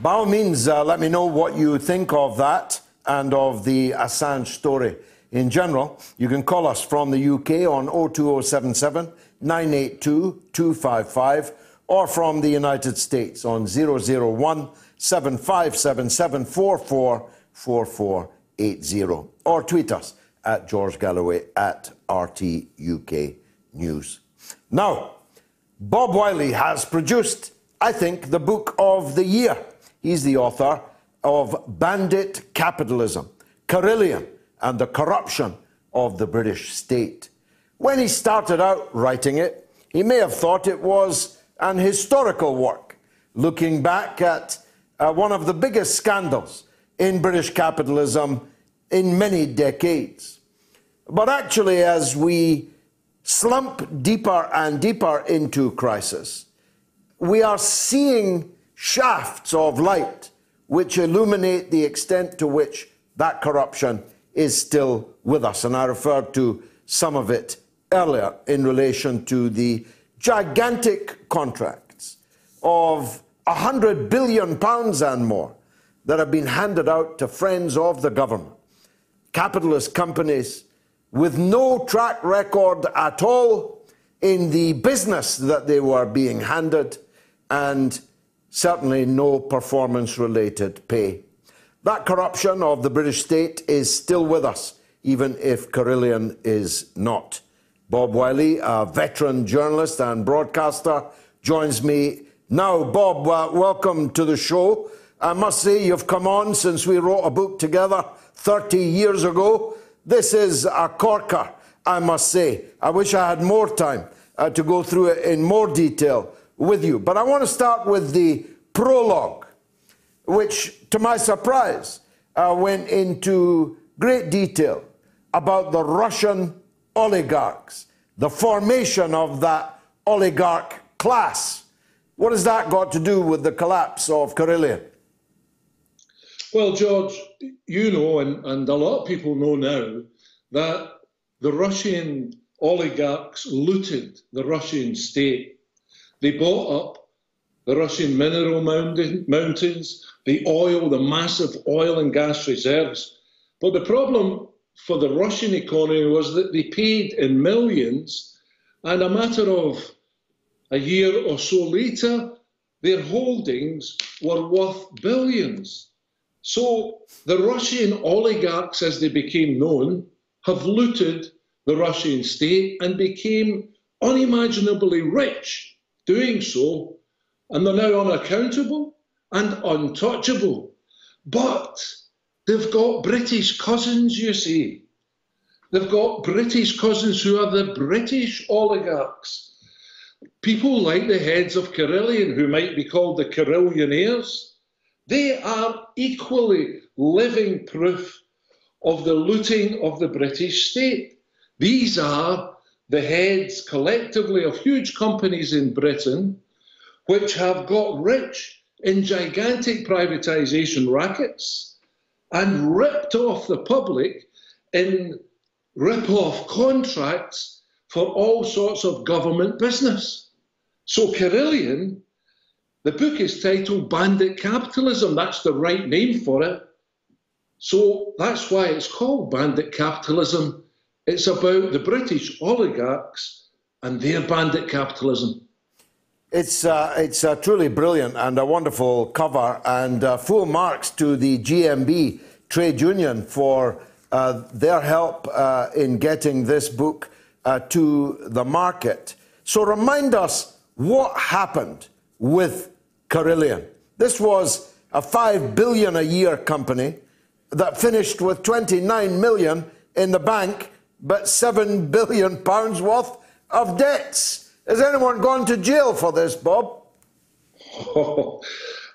By all means, let me know what you think of that and of the Assange story in general. You can call us from the UK on 02077 982 255 or from the United States on 001 757 744 4480 or tweet us at George Galloway at RT UK News. Now, Bob Wiley has produced, I think, the book of the year. He's the author of Bandit Capitalism, Carillion and the Corruption of the British State. When he started out writing it, he may have thought it was an historical work, looking back at one of the biggest scandals in British capitalism in many decades. But actually, as we slump deeper and deeper into crisis, we are seeing shafts of light which illuminate the extent to which that corruption is still with us. And I referred to some of it earlier in relation to the gigantic contracts of £100 billion and more that have been handed out to friends of the government, capitalist companies with no track record at all in the business that they were being handed, and certainly no performance-related pay. That corruption of the British state is still with us, even if Carillion is not. Bob Wiley, a veteran journalist and broadcaster, joins me now. Bob, welcome to the show. I must say you've come on since we wrote a book together 30 years ago. This is a corker, I must say. I wish I had more time to go through it in more detail with you. But I want to start with the prologue, which, to my surprise, went into great detail about the Russian oligarchs, the formation of that oligarch class. What has that got to do with the collapse of Carillion? Well, George, you know, and a lot of people know now, that the Russian oligarchs looted the Russian state. They bought up the Russian mineral mountains, the oil, the massive oil and gas reserves. But the problem for the Russian economy was that they paid in millions, and a matter of a year or so later, their holdings were worth billions. So the Russian oligarchs, as they became known, have looted the Russian state and became unimaginably rich doing so, and they're now unaccountable and untouchable. But they've got British cousins, you see. They've got British cousins who are the British oligarchs. People like the heads of Carillion, who might be called the Carillionaires. They are equally living proof of the looting of the British state. These are the heads collectively of huge companies in Britain which have got rich in gigantic privatisation rackets and ripped off the public in rip-off contracts for all sorts of government business. So Carillion, the book is titled Bandit Capitalism. That's the right name for it. So that's why it's called Bandit Capitalism. It's about the British oligarchs and their bandit capitalism. It's truly brilliant and a wonderful cover, and full marks to the GMB Trade Union for their help in getting this book to the market. So remind us what happened with Carillion. This was a $5 billion a year company that finished with 29 million in the bank, but £7 billion worth of debts. Has anyone gone to jail for this, Bob? Oh,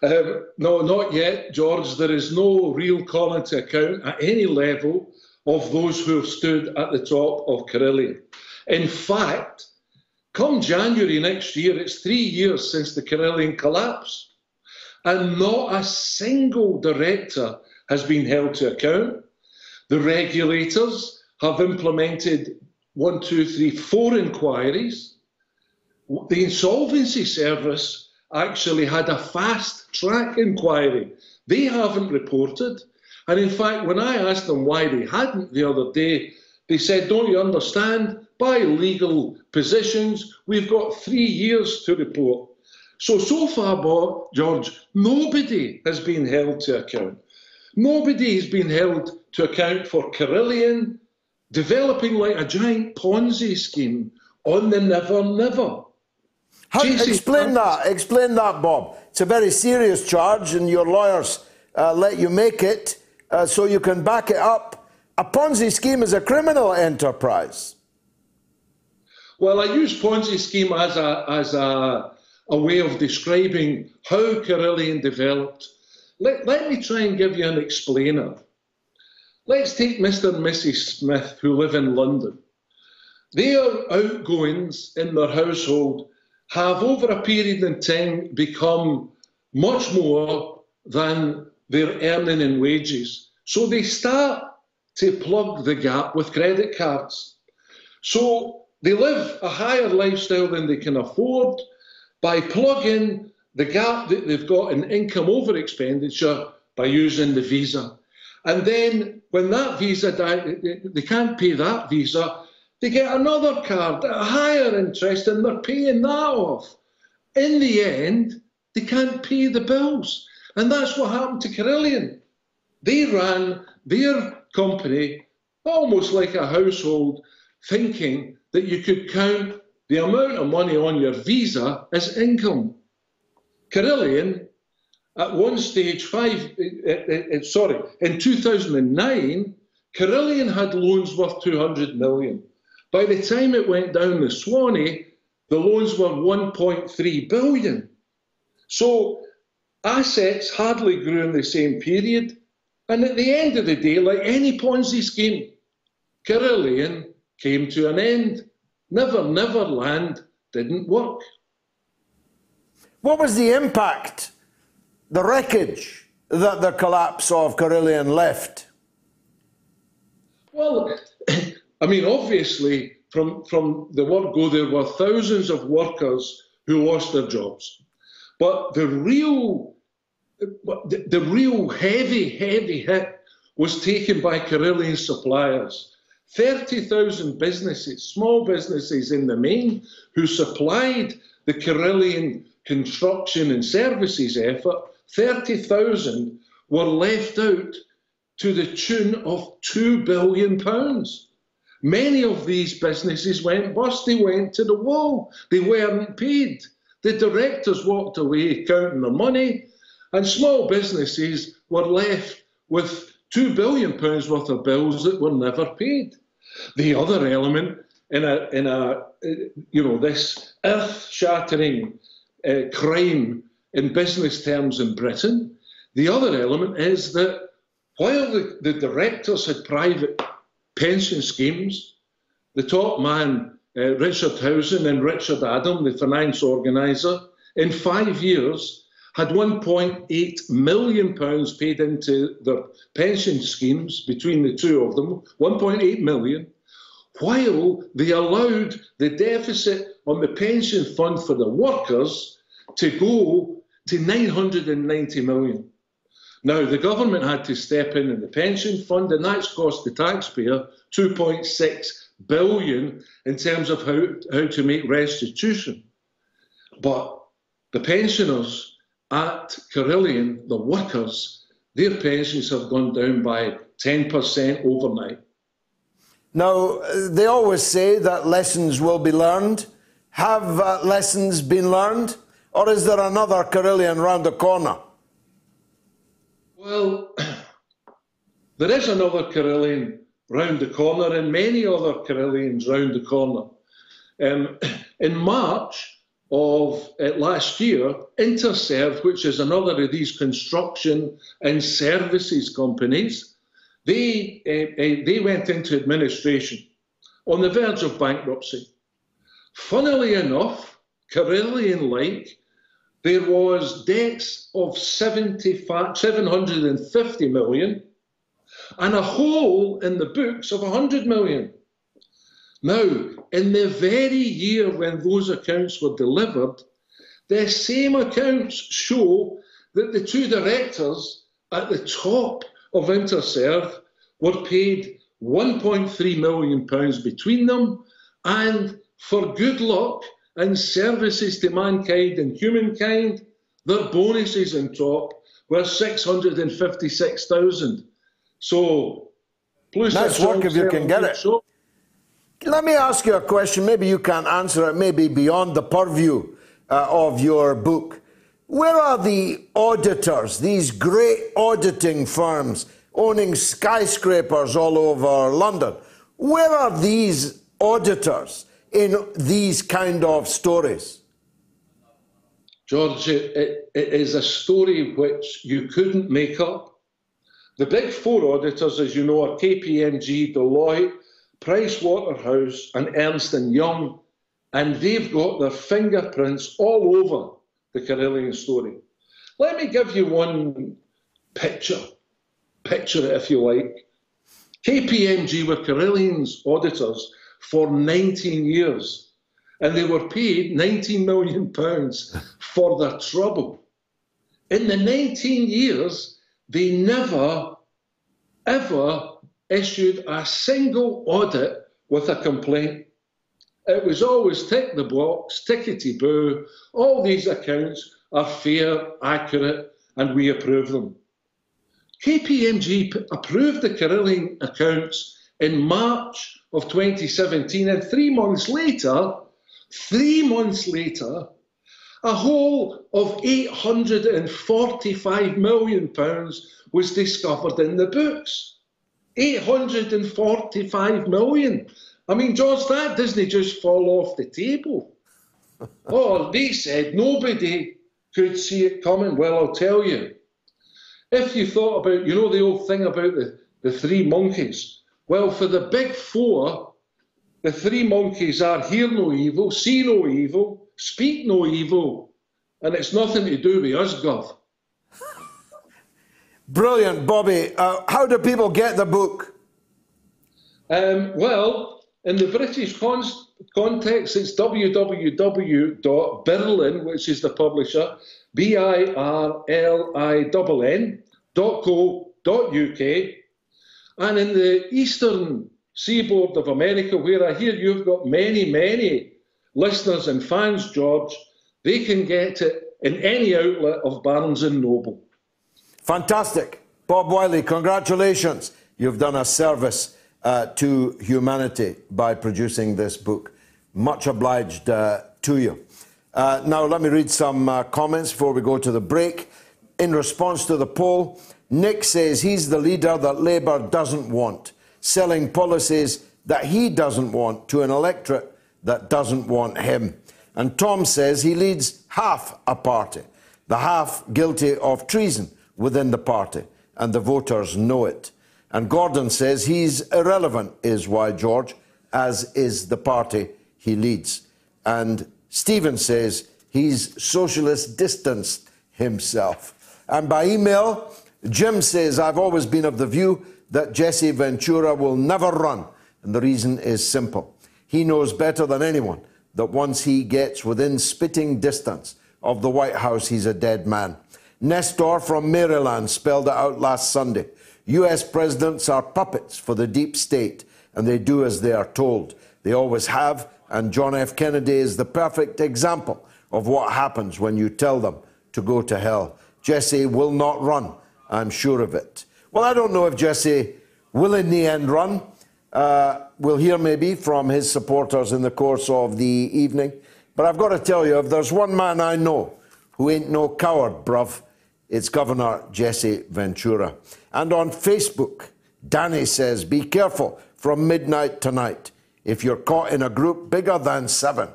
no, not yet, George. There is no real calling to account at any level of those who have stood at the top of Carillion. In fact, come January next year, it's 3 years since the Carillion collapse. and not a single director has been held to account. The regulators have implemented 4 inquiries. The Insolvency Service actually had a fast-track inquiry. They haven't reported. And in fact, when I asked them why they hadn't the other day, they said, don't you understand? By legal positions, we've got 3 years to report. So far, Bob, George, nobody has been held to account. Nobody has been held to account for Carillion developing like a giant Ponzi scheme on the never-never. Explain that, Bob. It's a very serious charge, and your lawyers let you make it so you can back it up. A Ponzi scheme is a criminal enterprise. Well, I use Ponzi scheme as a way of describing how Carillion developed. Let me try and give you an explainer. Let's take Mr. and Mrs. Smith, who live in London. Their outgoings in their household have, over a period in time, become much more than they're earning in wages. So they start to plug the gap with credit cards. So they live a higher lifestyle than they can afford by plugging the gap that they've got in income over expenditure by using the visa. And then when that visa dies, they can't pay that visa, they get another card at a higher interest and they're paying that off. In the end, they can't pay the bills. And that's what happened to Carillion. They ran their company almost like a household, thinking that you could count the amount of money on your visa as income. Carillion, at one stage, in 2009, Carillion had loans worth 200 million. By the time it went down the Swanee, the loans were 1.3 billion. So assets hardly grew in the same period. And at the end of the day, like any Ponzi scheme, Carillion came to an end. Never, never land didn't work. What was the impact, the wreckage that the collapse of Carillion left? Well, I mean, obviously, from the word go, there were thousands of workers who lost their jobs. But the real heavy hit was taken by Carillion suppliers. 30,000 businesses, small businesses in the main, who supplied the Carillion construction and services effort, 30,000 were left out to the tune of £2 billion. Many of these businesses went bust. They went to the wall. They weren't paid. The directors walked away counting the money, and small businesses were left with £2 billion worth of bills that were never paid. The other element in this earth-shattering crime in business terms in Britain, the other element is that while the directors had private pension schemes, the top man, Richard Housen and Richard Adam, the finance organiser, in 5 years had £1.8 million paid into their pension schemes between the two of them, 1.8 million, while they allowed the deficit on the pension fund for the workers to go to £990 million. Now, the government had to step in the pension fund, and that's cost the taxpayer £2.6 billion in terms of how to make restitution. But the pensioners at Carillion, the workers, their pensions have gone down by 10% overnight. Now, they always say that lessons will be learned. Have lessons been learned? Or is there another Carillion round the corner? Well, there is another Carillion round the corner and many other Carillions round the corner. In March of last year, InterServe, which is another of these construction and services companies, they went into administration on the verge of bankruptcy. Funnily enough, Carillion-like, There was debts of 750 million and a hole in the books of 100 million. Now, in the very year when those accounts were delivered, the same accounts show that the two directors at the top of InterServe were paid £1.3 million between them, and for good luck and services to mankind and humankind, their bonuses on top were 656,000. So, nice work if you can get it. So, let me ask you a question. Maybe you can't answer it. Maybe beyond the purview of your book. Where are the auditors, these great auditing firms owning skyscrapers all over London? Where are these auditors in these kind of stories? George, it is a story which you couldn't make up. The big four auditors, as you know, are KPMG, Deloitte, Pricewaterhouse and Ernst & Young, and they've got their fingerprints all over the Carillion story. Let me give you one picture. Picture it, if you like. KPMG were Carillion's auditors for 19 years, and they were paid £19 million for their trouble. In the 19 years, they never, ever issued a single audit with a complaint. It was always tick the box, tickety-boo, all these accounts are fair, accurate, and we approve them. KPMG approved the Carillion accounts in March of 2017, and 3 months later, a hole of £845 million was discovered in the books. 845 million. I mean, George, that doesn't just fall off the table. Oh, they said nobody could see it coming. Well, I'll tell you. If you thought about, you know, the old thing about the three monkeys. Well, for the big four, the three monkeys are hear no evil, see no evil, speak no evil. And it's nothing to do with us, Gov. Brilliant, Bobby. How do people get the book? Well, in the British context, it's www.birlin, which is the publisher, birlin.co.uk. And in the eastern seaboard of America, where I hear you've got many, many listeners and fans, George, they can get it in any outlet of Barnes & Noble. Fantastic. Bob Wiley, congratulations. You've done a service to humanity by producing this book. Much obliged to you. Now, let me read some comments before we go to the break. In response to the poll, Nick says he's the leader that Labour doesn't want, selling policies that he doesn't want to an electorate that doesn't want him. And Tom says he leads half a party, the half guilty of treason within the party, and the voters know it. And Gordon says he's irrelevant, is why, George, as is the party he leads. And Stephen says he's socialist distanced himself. And by email, Jim says, I've always been of the view that Jesse Ventura will never run, and the reason is simple. He knows better than anyone that once he gets within spitting distance of the White House, he's a dead man. Nestor from Maryland spelled it out last Sunday. US presidents are puppets for the deep state, and they do as they are told. They always have, and John F. Kennedy is the perfect example of what happens when you tell them to go to hell. Jesse will not run, I'm sure of it. Well, I don't know if Jesse will in the end run. We'll hear maybe from his supporters in the course of the evening. But I've got to tell you, if there's one man I know who ain't no coward, bruv, it's Governor Jesse Ventura. And on Facebook, Danny says, be careful from midnight tonight. If you're caught in a group bigger than 7,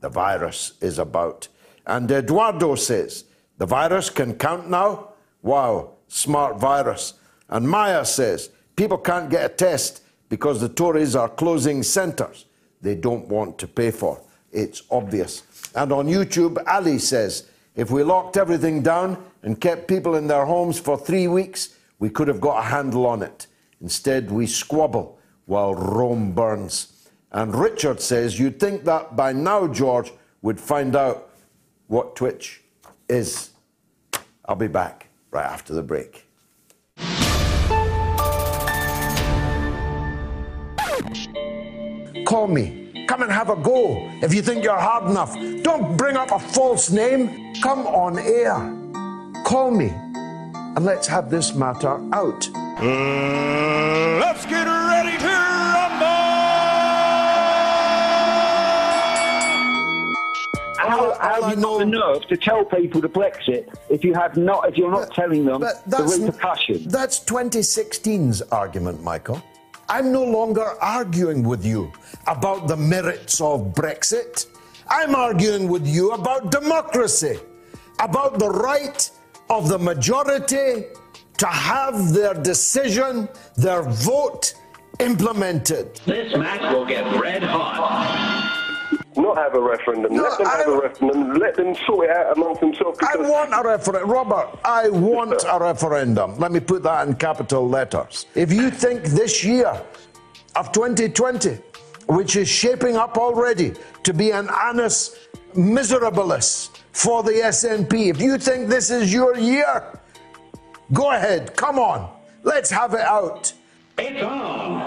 the virus is about. And Eduardo says, the virus can count now? Wow, smart virus. And Maya says, people can't get a test because the Tories are closing centres they don't want to pay for. It's obvious. And on YouTube, Ali says, If we locked everything down and kept people in their homes for 3 weeks, we could have got a handle on it. Instead, we squabble while Rome burns. And Richard says, you'd think that by now George would find out what Twitch is. I'll be back right after the break. Call me. Come and have a go if you think you're hard enough. Don't bring up a false name. Come on air. Call me and let's have this matter out. Let's get ready to rumble! How do you know the nerve to tell people to Brexit if you have not? If you're not telling them the repercussions? That's 2016's argument, Michael. I'm no longer arguing with you about the merits of Brexit. I'm arguing with you about democracy, about the right of the majority to have their decision, their vote implemented. This match will get red hot. Not have a referendum. No, let them have a referendum. Let them sort it out amongst themselves. I want a referendum. Robert, I want a referendum. Let me put that in capital letters. If you think this year of 2020, which is shaping up already to be an annus miserabilis for the SNP, if you think this is your year, go ahead. Come on. Let's have it out. It's on.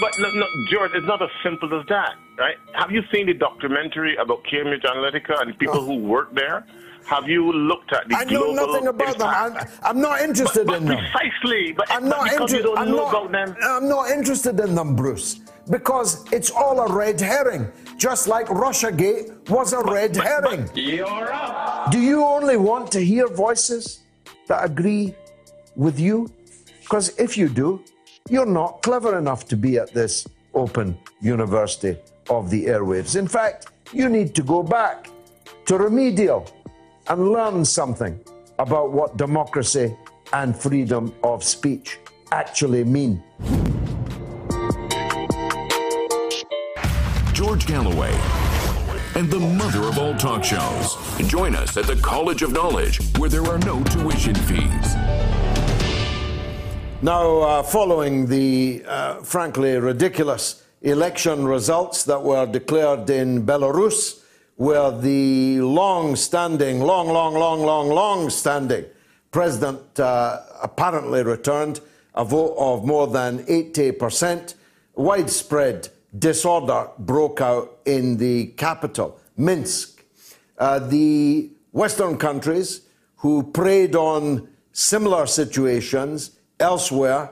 But no, George, it's not as simple as that, right? Have you seen the documentary about Cambridge Analytica and people who work there? Have you looked at the global impact? I know nothing about them. I'm not interested in them. Precisely, but because you don't know about them. I'm not interested in them, Bruce, because it's all a red herring, just like Russiagate was a red herring. But you're up. Do you only want to hear voices that agree with you? Because if you do, you're not clever enough to be at this open university of the airwaves. In fact, you need to go back to remedial and learn something about what democracy and freedom of speech actually mean. George Galloway and the mother of all talk shows. Join us at the College of Knowledge, where there are no tuition fees. Now, following the frankly ridiculous election results that were declared in Belarus, where the long-standing, long-standing president apparently returned a vote of more than 80%, widespread disorder broke out in the capital, Minsk. The Western countries who preyed on similar situations elsewhere,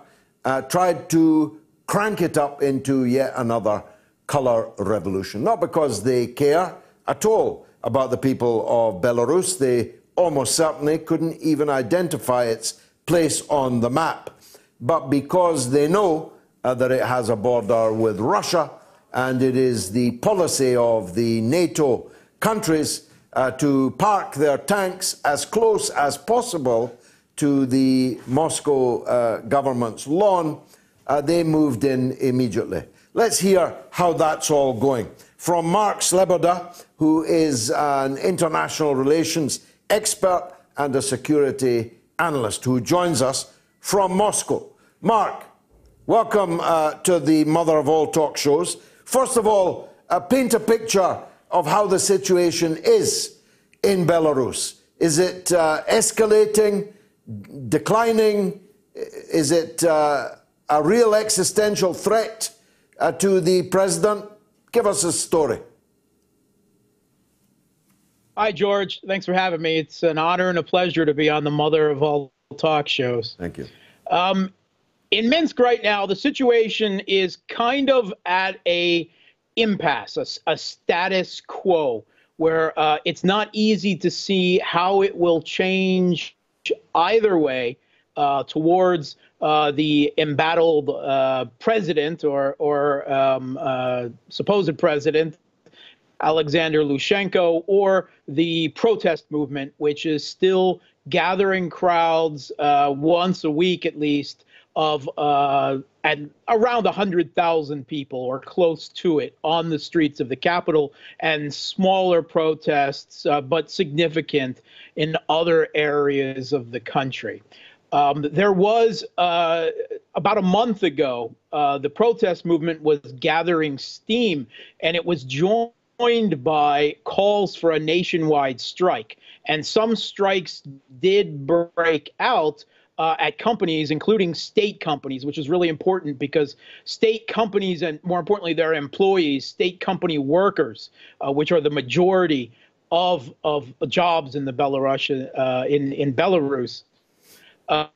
tried to crank it up into yet another colour revolution. Not because they care at all about the people of Belarus. They almost certainly couldn't even identify its place on the map. But because they know that it has a border with Russia, and it is the policy of the NATO countries to park their tanks as close as possible to the Moscow government's lawn, they moved in immediately. Let's hear how that's all going. From Mark Sleboda, who is an international relations expert and a security analyst, who joins us from Moscow. Mark, welcome to the mother of all talk shows. First of all, paint a picture of how the situation is in Belarus. Is it escalating? Declining? Is it a real existential threat to the president? Give us a story. Hi, George. Thanks for having me. It's an honor and a pleasure to be on the mother of all talk shows. Thank you. In Minsk right now, the situation is kind of at a impasse, a status quo, where it's not easy to see how it will change either way towards the embattled president or supposed president, Alexander Lukashenko, or the protest movement, which is still gathering crowds once a week at least of and around 100,000 people or close to it on the streets of the capital, and smaller protests, but significant in other areas of the country. There was about a month ago, the protest movement was gathering steam, and it was joined by calls for a nationwide strike. And some strikes did break out at companies, including state companies, which is really important because state companies and, more importantly, their employees, state company workers, which are the majority of jobs in the Belarusian in Belarus, they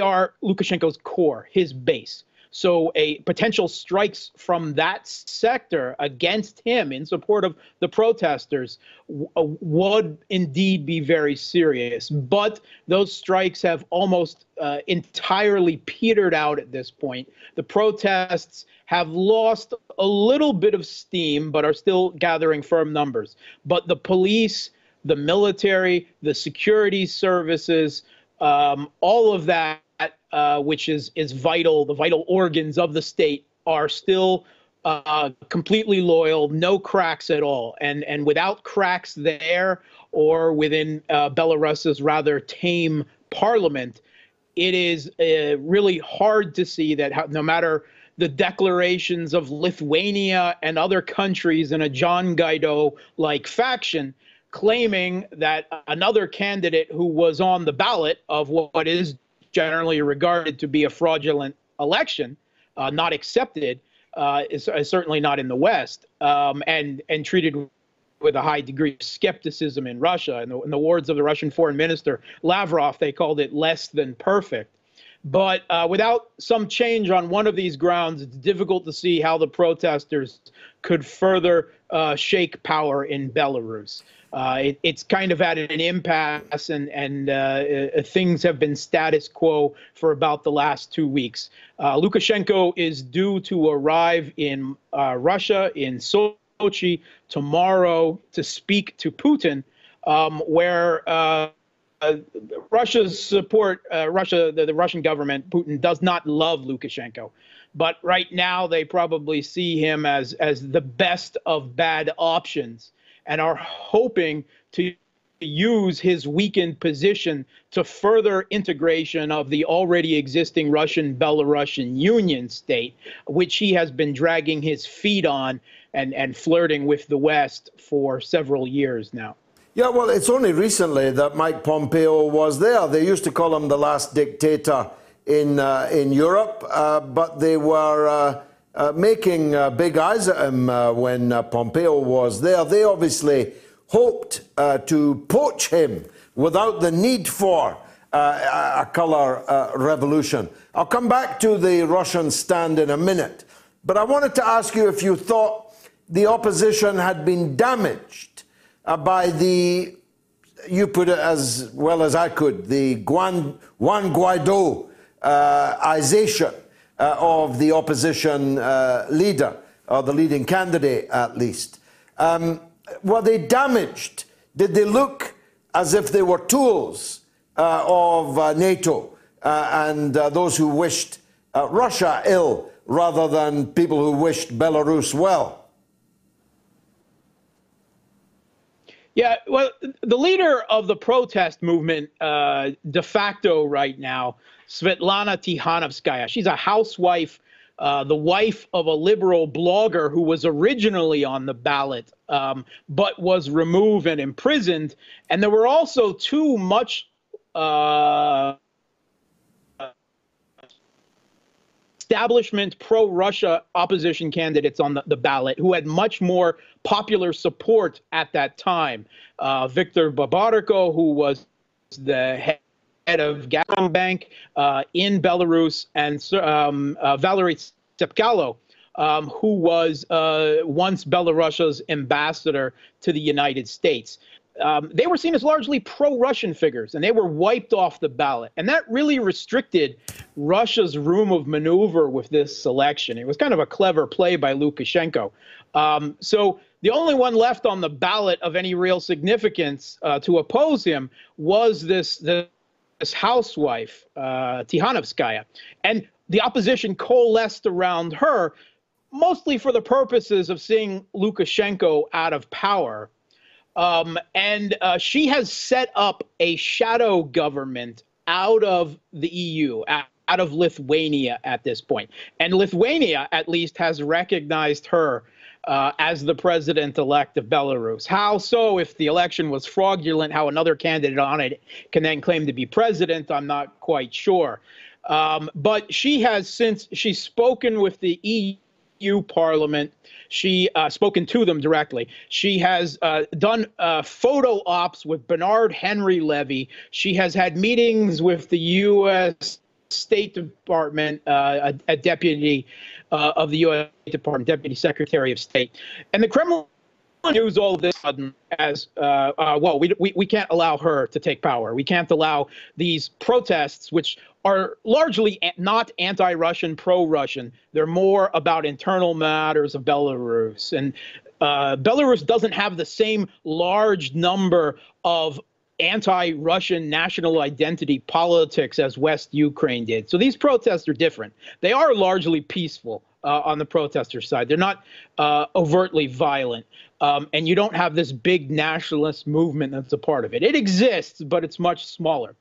are Lukashenko's core, his base. So a potential strikes from that sector against him in support of the protesters would indeed be very serious. But those strikes have almost entirely petered out at this point. The protests have lost a little bit of steam, but are still gathering firm numbers. But the police, the military, the security services, all of that, which is vital, the vital organs of the state, are still completely loyal, no cracks at all. And without cracks there, or within Belarus's rather tame parliament, it is really hard to see that no matter the declarations of Lithuania and other countries in a John Guaido-like faction, claiming that another candidate who was on the ballot of what is generally regarded to be a fraudulent election, not accepted, is certainly not in the West, and treated with a high degree of skepticism in Russia. In the words of the Russian foreign minister, Lavrov, they called it less than perfect. But without some change on one of these grounds, it's difficult to see how the protesters could further shake power in Belarus. It's kind of at an impasse, and things have been status quo for about the last 2 weeks. Lukashenko is due to arrive in Russia, in Sochi, tomorrow to speak to Putin, where Russia's support, the Russian government, Putin, does not love Lukashenko. But right now they probably see him as the best of bad options, and are hoping to use his weakened position to further integration of the already existing Russian-Belarusian union state, which he has been dragging his feet on and flirting with the West for several years now. Yeah, well, it's only recently that Mike Pompeo was there. They used to call him the last dictator in Europe, but they were making big eyes at him when Pompeo was there. They obviously hoped to poach him without the need for a colour revolution. I'll come back to the Russian stand in a minute, but I wanted to ask you if you thought the opposition had been damaged by the, you put it as well as I could, the Juan Guaido-ization. Of the opposition leader, or the leading candidate at least. Were they damaged? Did they look as if they were tools of NATO and those who wished Russia ill rather than people who wished Belarus well? Yeah, well, the leader of the protest movement de facto right now, Svetlana Tihanovskaya. She's a housewife, the wife of a liberal blogger who was originally on the ballot, but was removed and imprisoned. And there were also two much establishment pro-Russia opposition candidates on the ballot who had much more popular support at that time. Viktor Babariko, who was the head of Gazprom Bank in Belarus, and Valery Tsepkalo, who was once Belarusia's ambassador to the United States. They were seen as largely pro-Russian figures, and they were wiped off the ballot. And that really restricted Russia's room of maneuver with this election. It was kind of a clever play by Lukashenko. So the only one left on the ballot of any real significance to oppose him was this housewife, Tihanovskaya, and the opposition coalesced around her, mostly for the purposes of seeing Lukashenko out of power. She has set up a shadow government out of the EU, out of Lithuania at this point. And Lithuania, at least, has recognized her as the president-elect of Belarus. How so? If the election was fraudulent, how another candidate on it can then claim to be president, I'm not quite sure. But she has, since she's spoken with the EU Parliament, she spoken to them directly. She has done photo ops with Bernard Henry Levy. She has had meetings with the U.S. State Department, a deputy of the U.S. State Department, Deputy Secretary of State. And the Kremlin views all of this as, well, we can't allow her to take power. We can't allow these protests, which are largely not anti-Russian, pro-Russian. They're more about internal matters of Belarus. And Belarus doesn't have the same large number of anti-Russian national identity politics as West Ukraine did. So these protests are different. They are largely peaceful on the protester side. They're not overtly violent. And you don't have this big nationalist movement that's a part of it. It exists, but it's much smaller.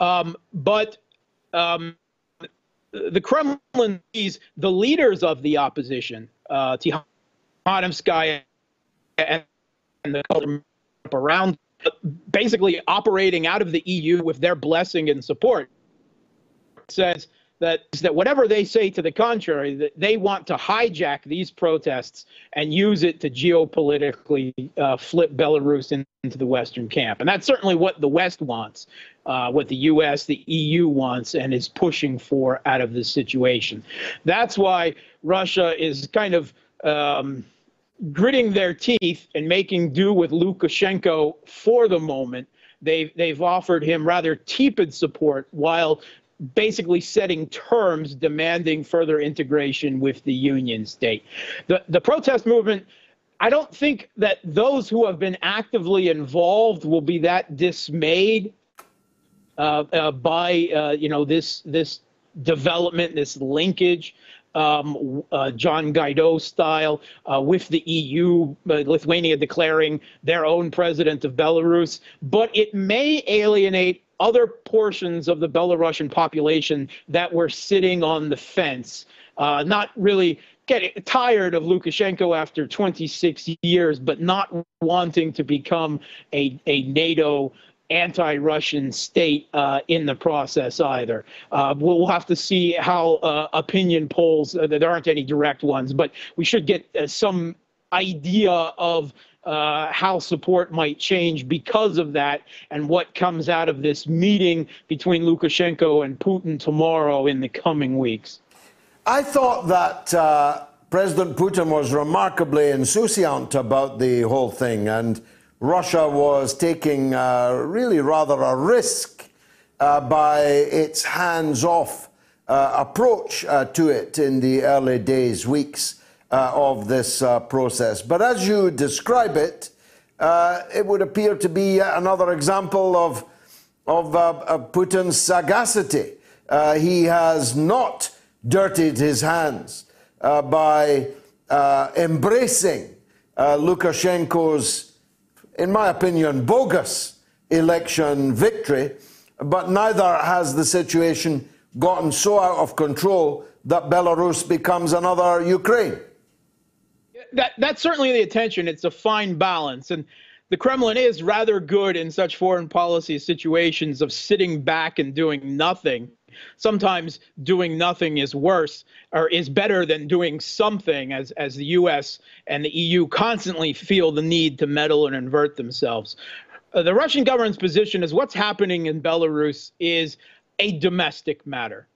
The Kremlin sees the leaders of the opposition, Tihanovskaya and the government around, basically operating out of the EU with their blessing and support, says that whatever they say to the contrary, that they want to hijack these protests and use it to geopolitically flip Belarus into the Western camp. And that's certainly what the West wants, what the U.S., the EU wants, and is pushing for out of this situation. That's why Russia is kind of gritting their teeth and making do with Lukashenko for the moment. They've offered him rather tepid support while basically setting terms demanding further integration with the Union state. The protest movement, I don't think that those who have been actively involved will be that dismayed by this development, this linkage. John Guaido style with the EU, Lithuania declaring their own president of Belarus, but it may alienate other portions of the Belarusian population that were sitting on the fence, not really getting tired of Lukashenko after 26 years, but not wanting to become a NATO anti-Russian state in the process either. We'll have to see how opinion polls, there aren't any direct ones, but we should get some idea of how support might change because of that and what comes out of this meeting between Lukashenko and Putin tomorrow in the coming weeks. I thought that President Putin was remarkably insouciant about the whole thing, and Russia was taking really rather a risk by its hands-off approach to it in the early days, weeks of this process. But as you describe it, it would appear to be another example of Putin's sagacity. He has not dirtied his hands by embracing Lukashenko's, in my opinion, bogus election victory, but neither has the situation gotten so out of control that Belarus becomes another Ukraine. That's certainly the intention. It's a fine balance. And the Kremlin is rather good in such foreign policy situations of sitting back and doing nothing. Sometimes doing nothing is worse or is better than doing something, as the U.S. and the EU constantly feel the need to meddle and invert themselves. The Russian government's position is what's happening in Belarus is a domestic matter.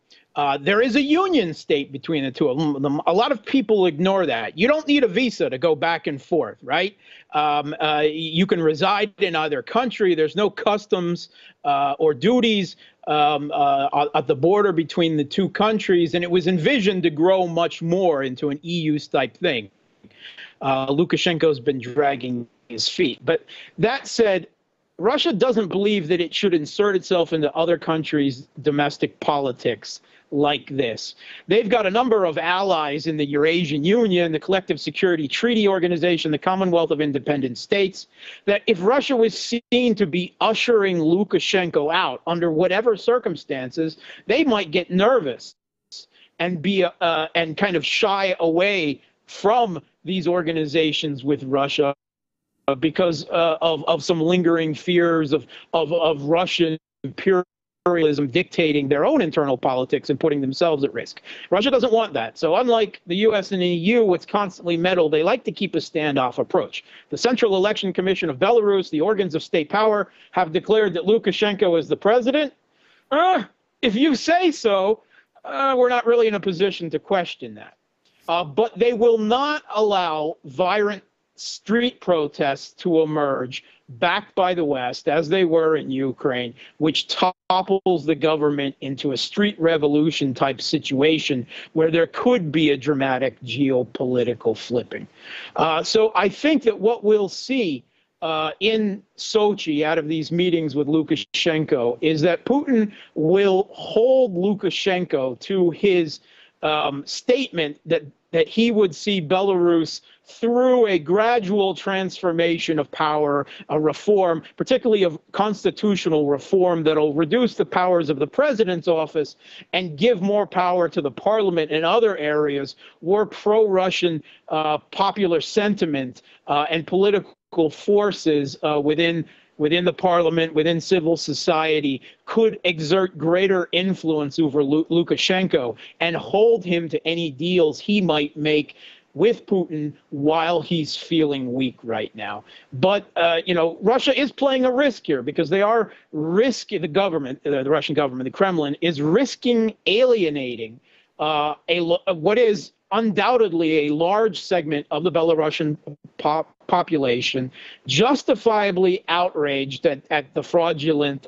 There is a union state between the two of them. A lot of people ignore that. You don't need a visa to go back and forth, right? You can reside in either country. There's no customs or duties at the border between the two countries, and it was envisioned to grow much more into an EU-type thing. Lukashenko's been dragging his feet. But that said, Russia doesn't believe that it should insert itself into other countries' domestic politics like this. They've got a number of allies in the Eurasian Union, the Collective Security Treaty Organization, the Commonwealth of Independent States, that if Russia was seen to be ushering Lukashenko out under whatever circumstances, they might get nervous and be and kind of shy away from these organizations with Russia because of some lingering fears of Russian imperialism dictating their own internal politics and putting themselves at risk. Russia doesn't want that. So unlike the U.S. and the EU, which constantly meddle, they like to keep a standoff approach. The Central Election Commission of Belarus, the organs of state power, have declared that Lukashenko is the president. If you say so, we're not really in a position to question that. But they will not allow violent street protests to emerge, backed by the West, as they were in Ukraine, which topples the government into a street revolution type situation where there could be a dramatic geopolitical flipping. So I think that what we'll see in Sochi out of these meetings with Lukashenko is that Putin will hold Lukashenko to his statement that he would see Belarus through a gradual transformation of power, a reform, particularly of constitutional reform that'll reduce the powers of the president's office and give more power to the parliament and other areas where pro-Russian popular sentiment and political forces within the parliament, within civil society, could exert greater influence over Lukashenko and hold him to any deals he might make with Putin while he's feeling weak right now. But, you know, Russia is playing a risk here because they are risking the Russian government, the Kremlin, is risking alienating what is undoubtedly a large segment of the Belarusian population, justifiably outraged at the fraudulent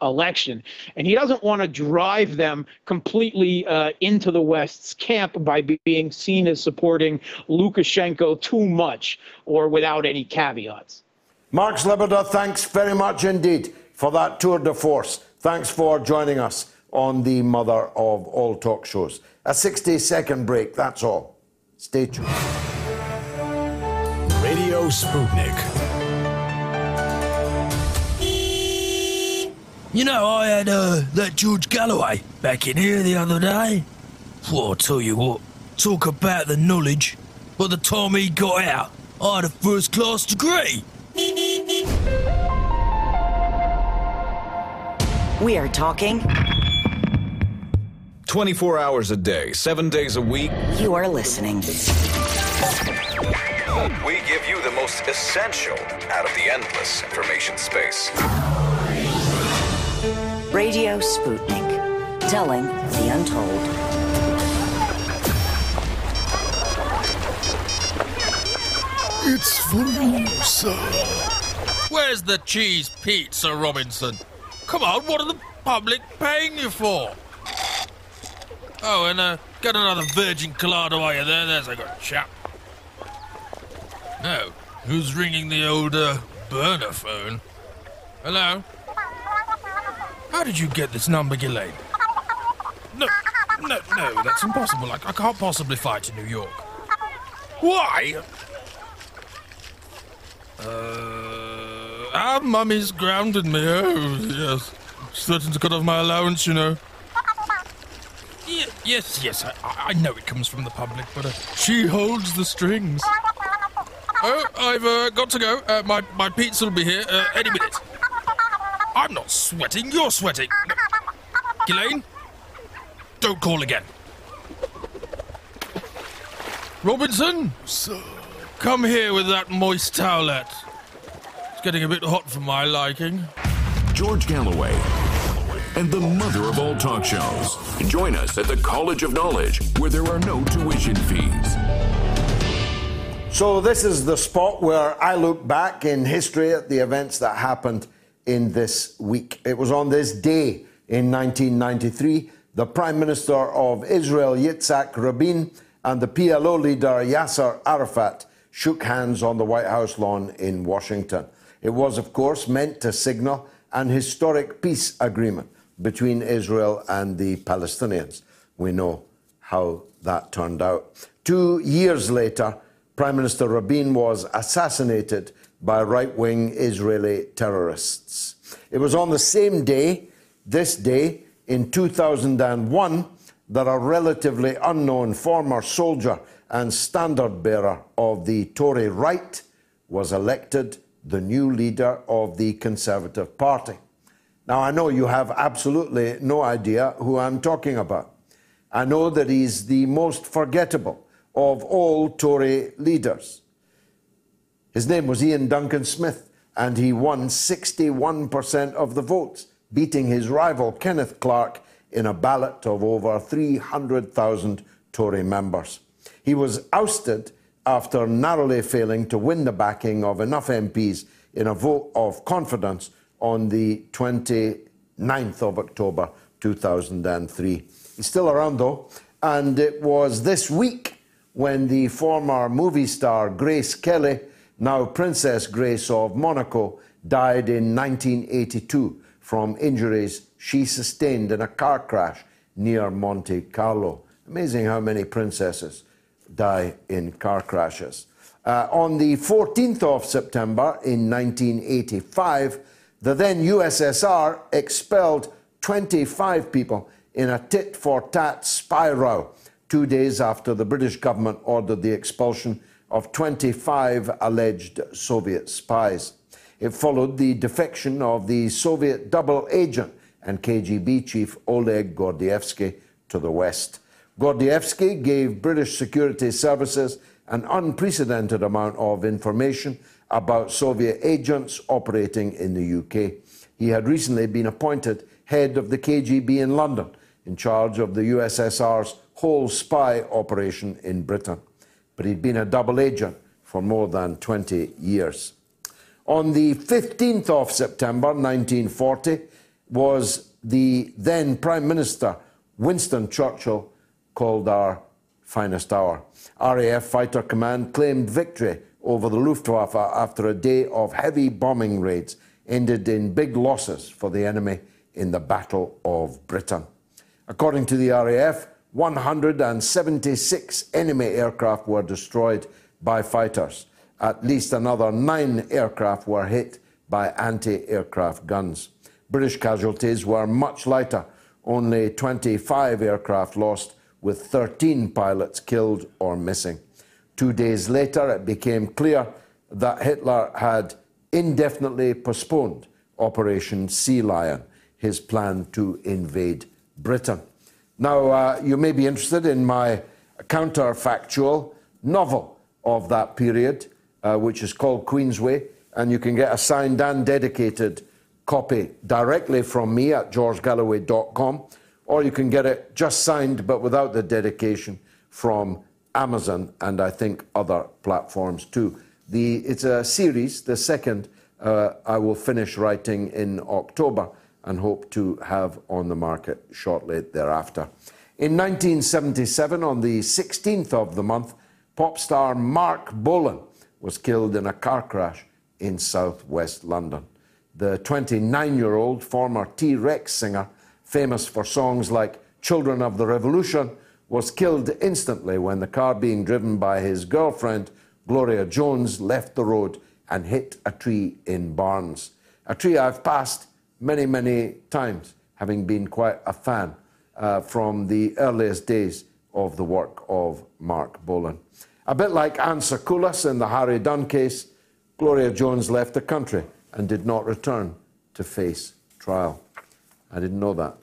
election. And he doesn't want to drive them completely into the West's camp by being seen as supporting Lukashenko too much or without any caveats. Mark Sleboda, thanks very much indeed for that tour de force. Thanks for joining us on the mother of all talk shows. A 60-second break, that's all. Stay tuned. Radio Sputnik. You know, I had that George Galloway back in here the other day. Well, I'll tell you what, talk about the knowledge. By the time he got out, I had a first-class degree. We are talking 24 hours a day, 7 days a week. You are listening. We give you the most essential out of the endless information space. Radio Sputnik, telling the untold. It's for you, sir. Where's the cheese pizza, Robinson? Come on, what are the public paying you for? Oh, and get another virgin colada while you're there. There's a good chap. No, who's ringing the old burner phone? Hello? How did you get this number, Ghislaine? No, that's impossible. I can't possibly fly to New York. Why? Our mummy's grounded me. Oh, yes. She's threatened to cut off my allowance, you know. Yes, I know it comes from the public, but she holds the strings. Oh, I've got to go. My pizza will be here any minute. I'm not sweating, you're sweating. No. Ghislaine, don't call again. Robinson, sir, come here with that moist towelette. It's getting a bit hot for my liking. George Galloway and the mother of all talk shows. Join us at the College of Knowledge, where there are no tuition fees. So this is the spot where I look back in history at the events that happened in this week. It was on this day in 1993, the Prime Minister of Israel, Yitzhak Rabin, and the PLO leader, Yasser Arafat, shook hands on the White House lawn in Washington. It was, of course, meant to signal an historic peace agreement between Israel and the Palestinians. We know how that turned out. 2 years later, Prime Minister Rabin was assassinated by right-wing Israeli terrorists. It was on the same day, this day, in 2001, that a relatively unknown former soldier and standard-bearer of the Tory right was elected the new leader of the Conservative Party. Now, I know you have absolutely no idea who I'm talking about. I know that he's the most forgettable of all Tory leaders. His name was Ian Duncan Smith, and he won 61% of the votes, beating his rival Kenneth Clark in a ballot of over 300,000 Tory members. He was ousted after narrowly failing to win the backing of enough MPs in a vote of confidence on the 29th of October 2003. He's still around, though, and it was this week when the former movie star Grace Kelly, now Princess Grace of Monaco, died in 1982 from injuries she sustained in a car crash near Monte Carlo. Amazing how many princesses die in car crashes. On the 14th of September in 1985, the then USSR expelled 25 people in a tit-for-tat spy row, 2 days after the British government ordered the expulsion of 25 alleged Soviet spies. It followed the defection of the Soviet double agent and KGB chief Oleg Gordievsky to the West. Gordievsky gave British security services an unprecedented amount of information about Soviet agents operating in the UK. He had recently been appointed head of the KGB in London, in charge of the USSR's whole spy operation in Britain. But he'd been a double agent for more than 20 years. On the 15th of September 1940 was the then Prime Minister Winston Churchill called our finest hour. RAF Fighter Command claimed victory over the Luftwaffe after a day of heavy bombing raids ended in big losses for the enemy in the Battle of Britain. According to the RAF, 176 enemy aircraft were destroyed by fighters. At least another 9 aircraft were hit by anti-aircraft guns. British casualties were much lighter, only 25 aircraft lost, with 13 pilots killed or missing. 2 days later, it became clear that Hitler had indefinitely postponed Operation Sea Lion, his plan to invade Britain. Now, you may be interested in my counterfactual novel of that period, which is called Queensway, and you can get a signed and dedicated copy directly from me at georgegalloway.com, or you can get it just signed but without the dedication from Amazon and I think other platforms too. It's a series, the second I will finish writing in October and hope to have on the market shortly thereafter. In 1977, on the 16th of the month, pop star Marc Bolan was killed in a car crash in southwest London. The 29-year-old former T-Rex singer, famous for songs like Children of the Revolution, was killed instantly when the car being driven by his girlfriend, Gloria Jones, left the road and hit a tree in Barnes. A tree I've passed many, many times, having been quite a fan from the earliest days of the work of Marc Bolan. A bit like Anne Sokoulas in the Harry Dunn case, Gloria Jones left the country and did not return to face trial. I didn't know that.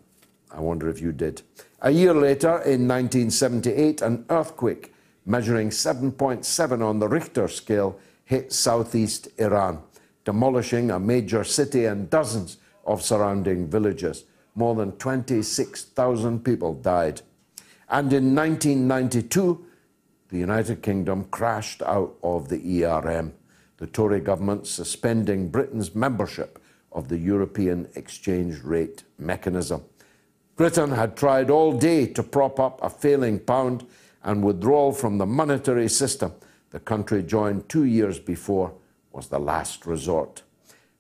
I wonder if you did. A year later, in 1978, an earthquake measuring 7.7 on the Richter scale hit southeast Iran, demolishing a major city and dozens of surrounding villages. More than 26,000 people died. And in 1992, the United Kingdom crashed out of the ERM, the Tory government suspending Britain's membership of the European exchange rate mechanism. Britain had tried all day to prop up a failing pound and withdrawal from the monetary system the country joined 2 years before was the last resort.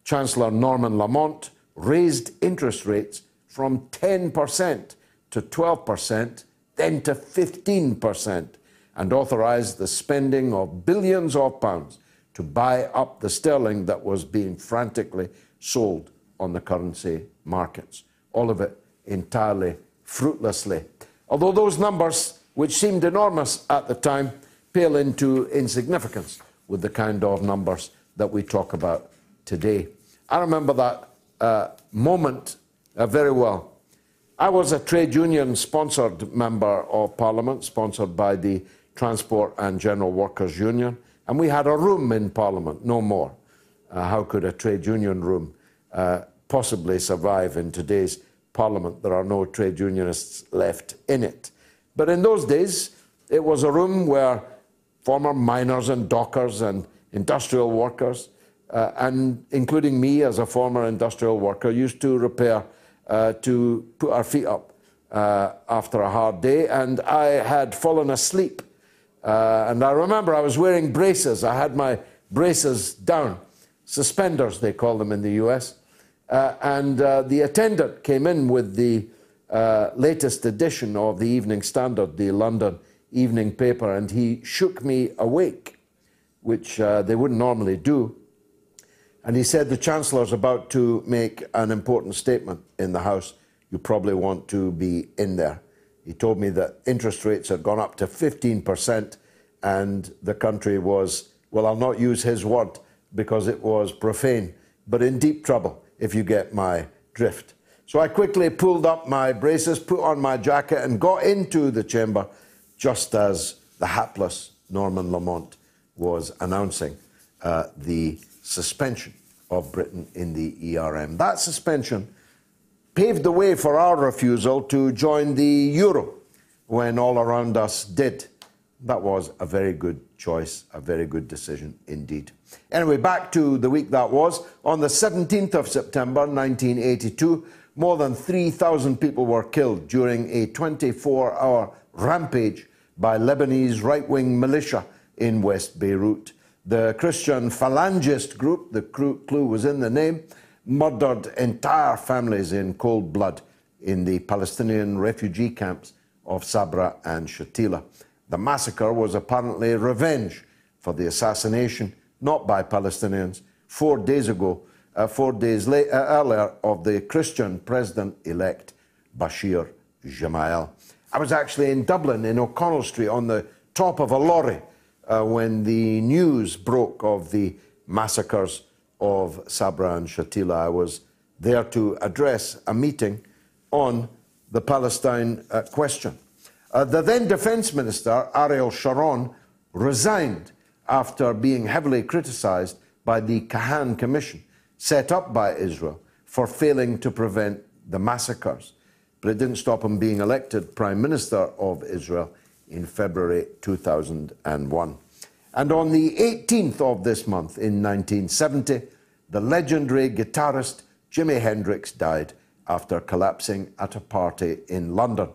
Chancellor Norman Lamont raised interest rates from 10% to 12%, then to 15%, and authorised the spending of billions of pounds to buy up the sterling that was being frantically sold on the currency markets. All of it entirely fruitlessly. Although those numbers, which seemed enormous at the time, pale into insignificance with the kind of numbers that we talk about today. I remember that moment very well. I was a trade union-sponsored member of Parliament, sponsored by the Transport and General Workers Union, and we had a room in Parliament, no more. How could a trade union room possibly survive in today's Parliament? There are no trade unionists left in it. But in those days, it was a room where former miners and dockers and industrial workers, and including me as a former industrial worker, used to repair to put our feet up after a hard day. And I had fallen asleep. And I remember I was wearing braces. I had my braces down, suspenders they call them in the US. And the attendant came in with the latest edition of the Evening Standard, the London evening paper, and he shook me awake, which they wouldn't normally do. And he said, "The Chancellor's about to make an important statement in the House. You probably want to be in there." He told me that interest rates had gone up to 15% and the country was, well, I'll not use his word because it was profane, but in deep trouble, if you get my drift. So I quickly pulled up my braces, put on my jacket, and got into the chamber just as the hapless Norman Lamont was announcing the suspension of Britain in the ERM. That suspension paved the way for our refusal to join the euro when all around us did. That was a very good choice, a very good decision indeed. Anyway, back to the week that was. On the 17th of September 1982, more than 3,000 people were killed during a 24-hour rampage by Lebanese right-wing militia in West Beirut. The Christian Phalangist group, the clue was in the name, murdered entire families in cold blood in the Palestinian refugee camps of Sabra and Shatila. The massacre was apparently revenge for the assassination, not by Palestinians, 4 days earlier, of the Christian president-elect Bashir Gemayel. I was actually in Dublin, in O'Connell Street, on the top of a lorry when the news broke of the massacres of Sabra and Shatila. I was there to address a meeting on the Palestine question. The then Defence Minister, Ariel Sharon, resigned after being heavily criticised by the Kahan Commission, set up by Israel, for failing to prevent the massacres. But it didn't stop him being elected Prime Minister of Israel in February 2001. And on the 18th of this month in 1970, the legendary guitarist Jimi Hendrix died after collapsing at a party in London.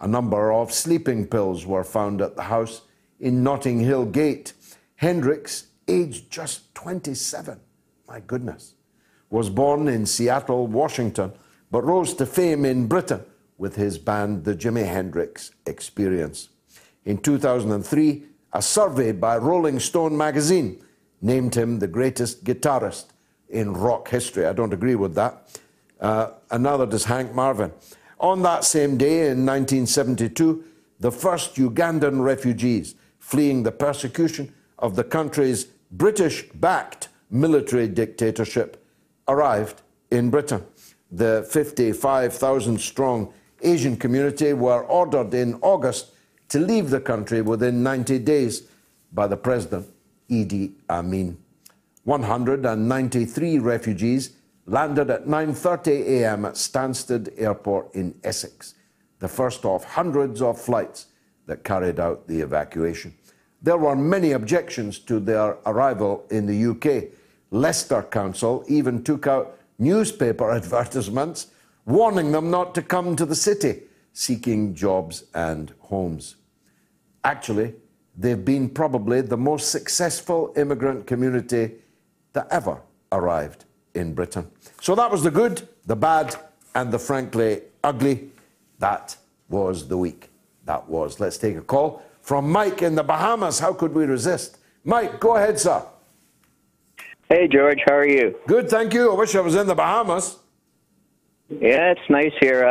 A number of sleeping pills were found at the house in Notting Hill Gate. Hendrix, aged just 27, my goodness, was born in Seattle, Washington, but rose to fame in Britain with his band, the Jimi Hendrix Experience. In 2003, a survey by Rolling Stone magazine named him the greatest guitarist in rock history. I don't agree with that, and neither does Hank Marvin. On that same day in 1972, the first Ugandan refugees fleeing the persecution of the country's British-backed military dictatorship arrived in Britain. The 55,000-strong Asian community were ordered in August to leave the country within 90 days by the president, Idi Amin. 193 refugees landed at 9:30 a.m. at Stansted Airport in Essex, the first of hundreds of flights that carried out the evacuation. There were many objections to their arrival in the UK. Leicester Council even took out newspaper advertisements warning them not to come to the city, seeking jobs and homes. Actually, they've been probably the most successful immigrant community that ever arrived in Britain. So that was the good, the bad, and the frankly ugly. That was the week. That was. Let's take a call from Mike in the Bahamas. How could we resist? Mike, go ahead, sir. Hey, George, how are you? Good, thank you. I wish I was in the Bahamas. Yeah, it's nice here.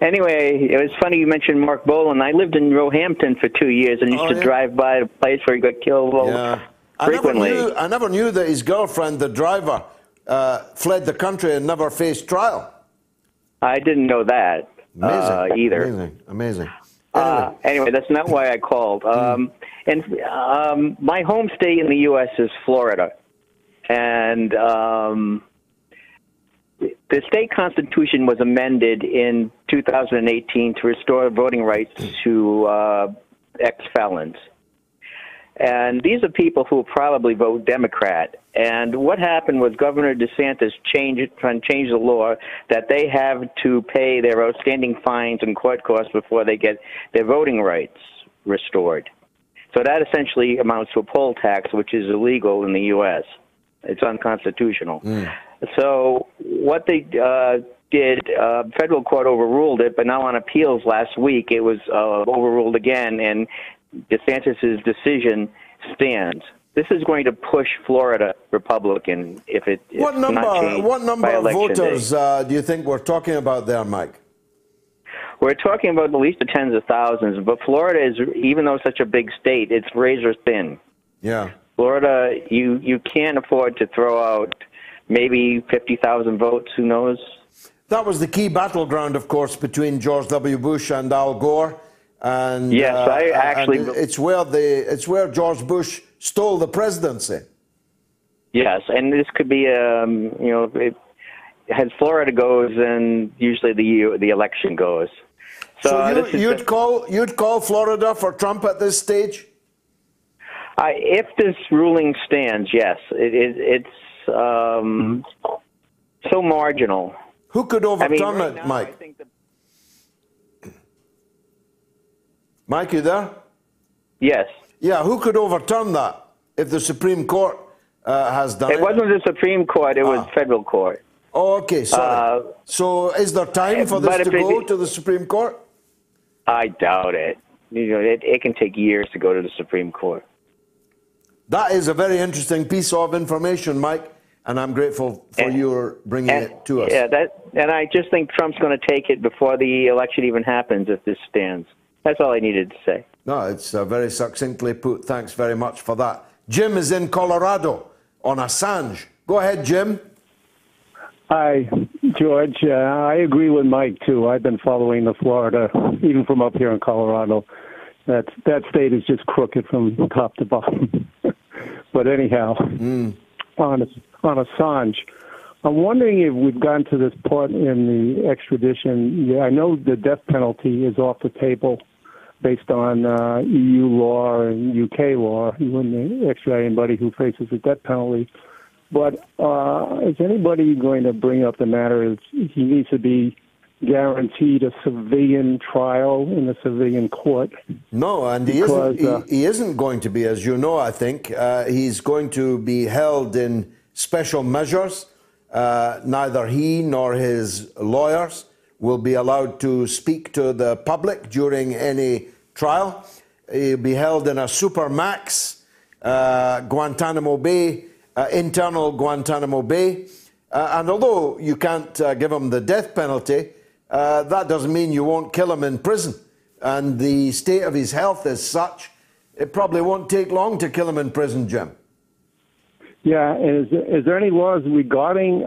Anyway, it was funny you mentioned Marc Bolan. I lived in Roehampton for 2 years and used to drive by the place where he got killed frequently. I never knew that his girlfriend, the driver, fled the country and never faced trial. I didn't know that either. Amazing. Anyway, that's not why I called. And my home state in the U.S. is Florida. And the state constitution was amended in 2018 to restore voting rights to ex-felons. And these are people who will probably vote Democrat. And what happened was Governor DeSantis changed the law that they have to pay their outstanding fines and court costs before they get their voting rights restored. So that essentially amounts to a poll tax, which is illegal in the U.S. It's unconstitutional. So what they did, federal court overruled it, but now on appeals last week, it was overruled again, and DeSantis' decision stands. This is going to push Florida Republican if it is not changed. What number of voters do you think we're talking about there, Mike? We're talking about at least the tens of thousands, but Florida is, even though it's such a big state, it's razor thin. Yeah. Florida, you can't afford to throw out maybe 50,000 votes, who knows? That was the key battleground, of course, between George W. Bush and Al Gore. And yes, I actually. And it's where George Bush stole the presidency. Yes, and this could be as Florida goes, and usually the election goes. So you'd call Florida for Trump at this stage? If this ruling stands, yes, it's so marginal. Who could overturn it, Mike? I think Mike, you there? Yes. Yeah, who could overturn that if the Supreme Court has done it? It wasn't the Supreme Court, it was federal court. Oh, okay, sorry. So is there time for this to go to the Supreme Court? I doubt it. You know, it can take years to go to the Supreme Court. That is a very interesting piece of information, Mike, and I'm grateful for your bringing it to us. Yeah, and I just think Trump's going to take it before the election even happens if this stands. That's all I needed to say. No, it's very succinctly put. Thanks very much for that. Jim is in Colorado on Assange. Go ahead, Jim. Hi, George. I agree with Mike, too. I've been following the Florida, even from up here in Colorado. That state is just crooked from top to bottom. But anyhow, on Assange, I'm wondering if we've gotten to this part in the extradition. I know the death penalty is off the table based on EU law and UK law. You wouldn't extradite anybody who faces a death penalty. But is anybody going to bring up the matter? He needs to be guaranteed a civilian trial in a civilian court. No, and he isn't going to be, as you know, I think. He's going to be held in special measures. Neither he nor his lawyers will be allowed to speak to the public during any trial. He'll be held in a supermax, Guantanamo Bay, internal Guantanamo Bay. And although you can't give him the death penalty, that doesn't mean you won't kill him in prison. And the state of his health is such, it probably won't take long to kill him in prison, Jim. Yeah, and is there any laws regarding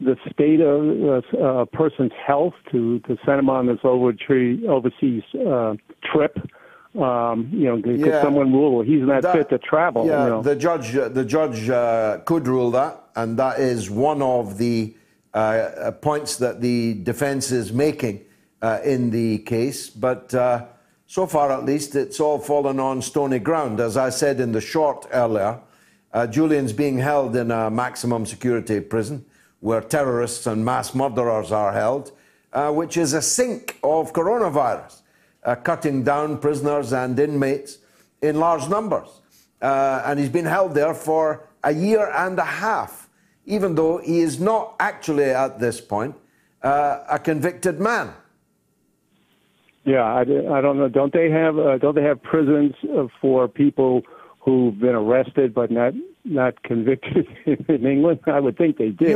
the state of a person's health to send him on this overseas trip? Could someone rule he's not fit to travel? Yeah, the judge could rule that, and that is one of the points that the defense is making in the case. But so far, at least, it's all fallen on stony ground. As I said in the short earlier, Julian's being held in a maximum security prison where terrorists and mass murderers are held, which is a sink of coronavirus, cutting down prisoners and inmates in large numbers. And he's been held there for a year and a half. even though he is not actually at this point a convicted man. Yeah, I don't know. Don't they have prisons for people who've been arrested but not convicted in England? I would think they did.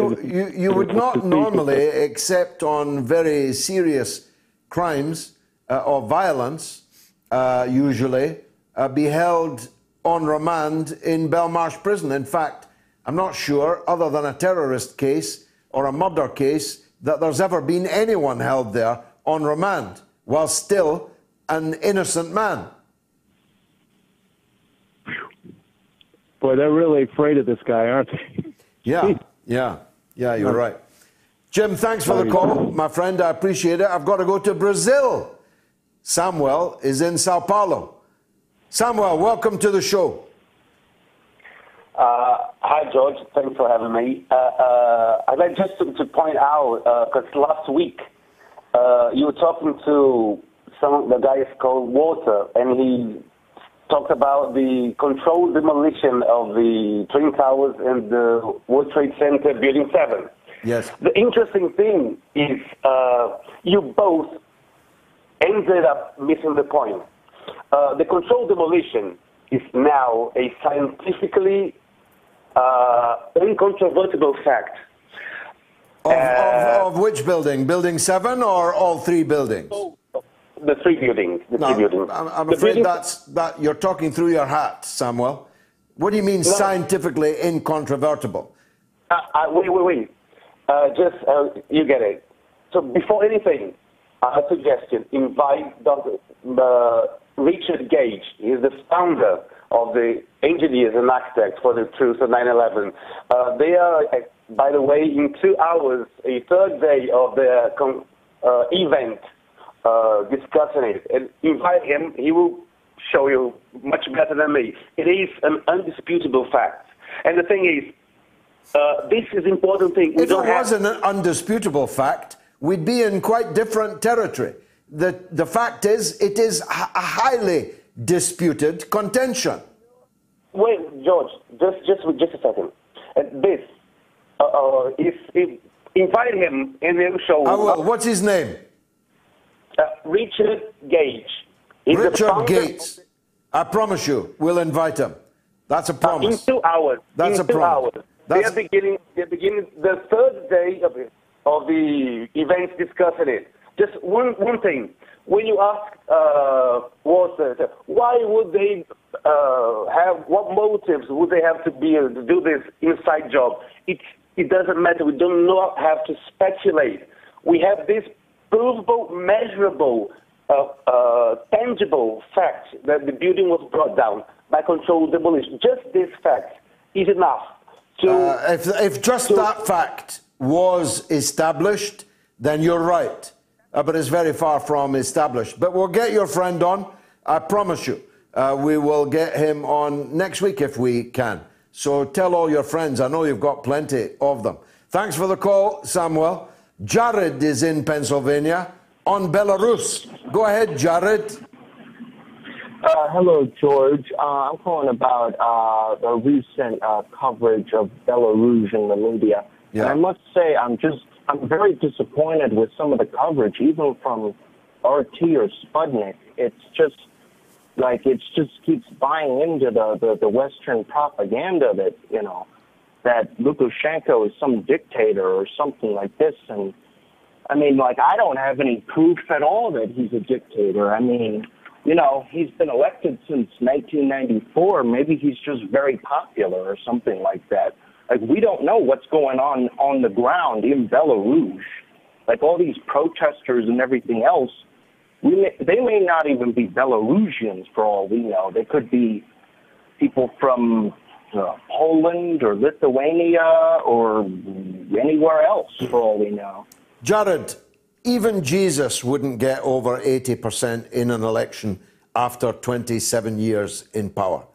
You would not normally, except on very serious crimes or violence, usually be held on remand in Belmarsh Prison. In fact, I'm not sure, other than a terrorist case or a murder case, that there's ever been anyone held there on remand while still an innocent man. Boy, they're really afraid of this guy, aren't they? Yeah, you're right. Jim, thanks for the call, my friend. I appreciate it. I've got to go to Brazil. Samuel is in Sao Paulo. Samuel, welcome to the show. Hi, George. Thanks for having me. I'd like just to point out, because last week you were talking to the guy is called Walter, and he talked about the controlled demolition of the Twin Towers and the World Trade Center Building 7. Yes. The interesting thing is you both ended up missing the point. The controlled demolition is now a scientifically incontrovertible fact. Of which building? Building 7 or all three buildings? The three buildings. I'm afraid that you're talking through your hat, Samuel. What do you mean scientifically incontrovertible? Wait. You get it. So before anything, a suggestion. Invite Dr. Richard Gage. He's the founder of the Engineers and Architects for the Truth of 9/11. They are, by the way, in 2 hours, a third day of their event, discussing it. And invite him. He will show you much better than me. It is an undisputable fact. And the thing is, this is an important thing. If it was an undisputable fact, we'd be in quite different territory. The fact is, it is a highly disputed contention. Wait, George, just a second. Invite him and he'll show you. I will. What's his name? Richard Gage. He's Richard Gates. I promise you, we'll invite him. That's a promise. In 2 hours. That's a promise. They're beginning the third day of the events discussing it. Just one thing. When you ask Walter, why would they what motives would they have to be able to do this inside job? It doesn't matter. We do not have to speculate. We have this provable, measurable, tangible fact that the building was brought down by controlled demolition. Just this fact is enough to... that fact was established, then you're right. But it's very far from established. But we'll get your friend on. I promise you, we will get him on next week if we can. So tell all your friends. I know you've got plenty of them. Thanks for the call, Samuel. Jared is in Pennsylvania on Belarus. Go ahead, Jared. Hello, George. I'm calling about the recent coverage of Belarus in the media. Yeah. And I must say, I'm very disappointed with some of the coverage, even from RT or Sputnik. It just keeps buying into the Western propaganda that Lukashenko is some dictator or something like this. And I mean, I don't have any proof at all that he's a dictator. I mean, he's been elected since 1994. Maybe he's just very popular or something like that. We don't know what's going on the ground in Belarus. All these protesters and everything else, they may not even be Belarusians for all we know. They could be people from Poland or Lithuania or anywhere else for all we know. Jared, even Jesus wouldn't get over 80% in an election after 27 years in power.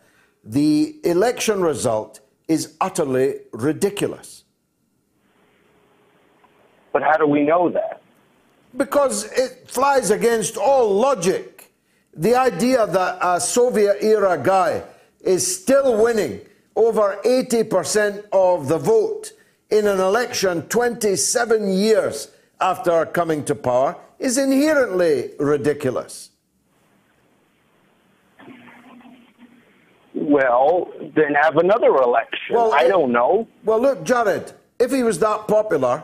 The election result is utterly ridiculous. But how do we know that? Because it flies against all logic. The idea that a Soviet-era guy is still winning over 80% of the vote in an election 27 years after coming to power is inherently ridiculous. Well, then have another election. Well, I don't know. Well, look, Jared, if he was that popular,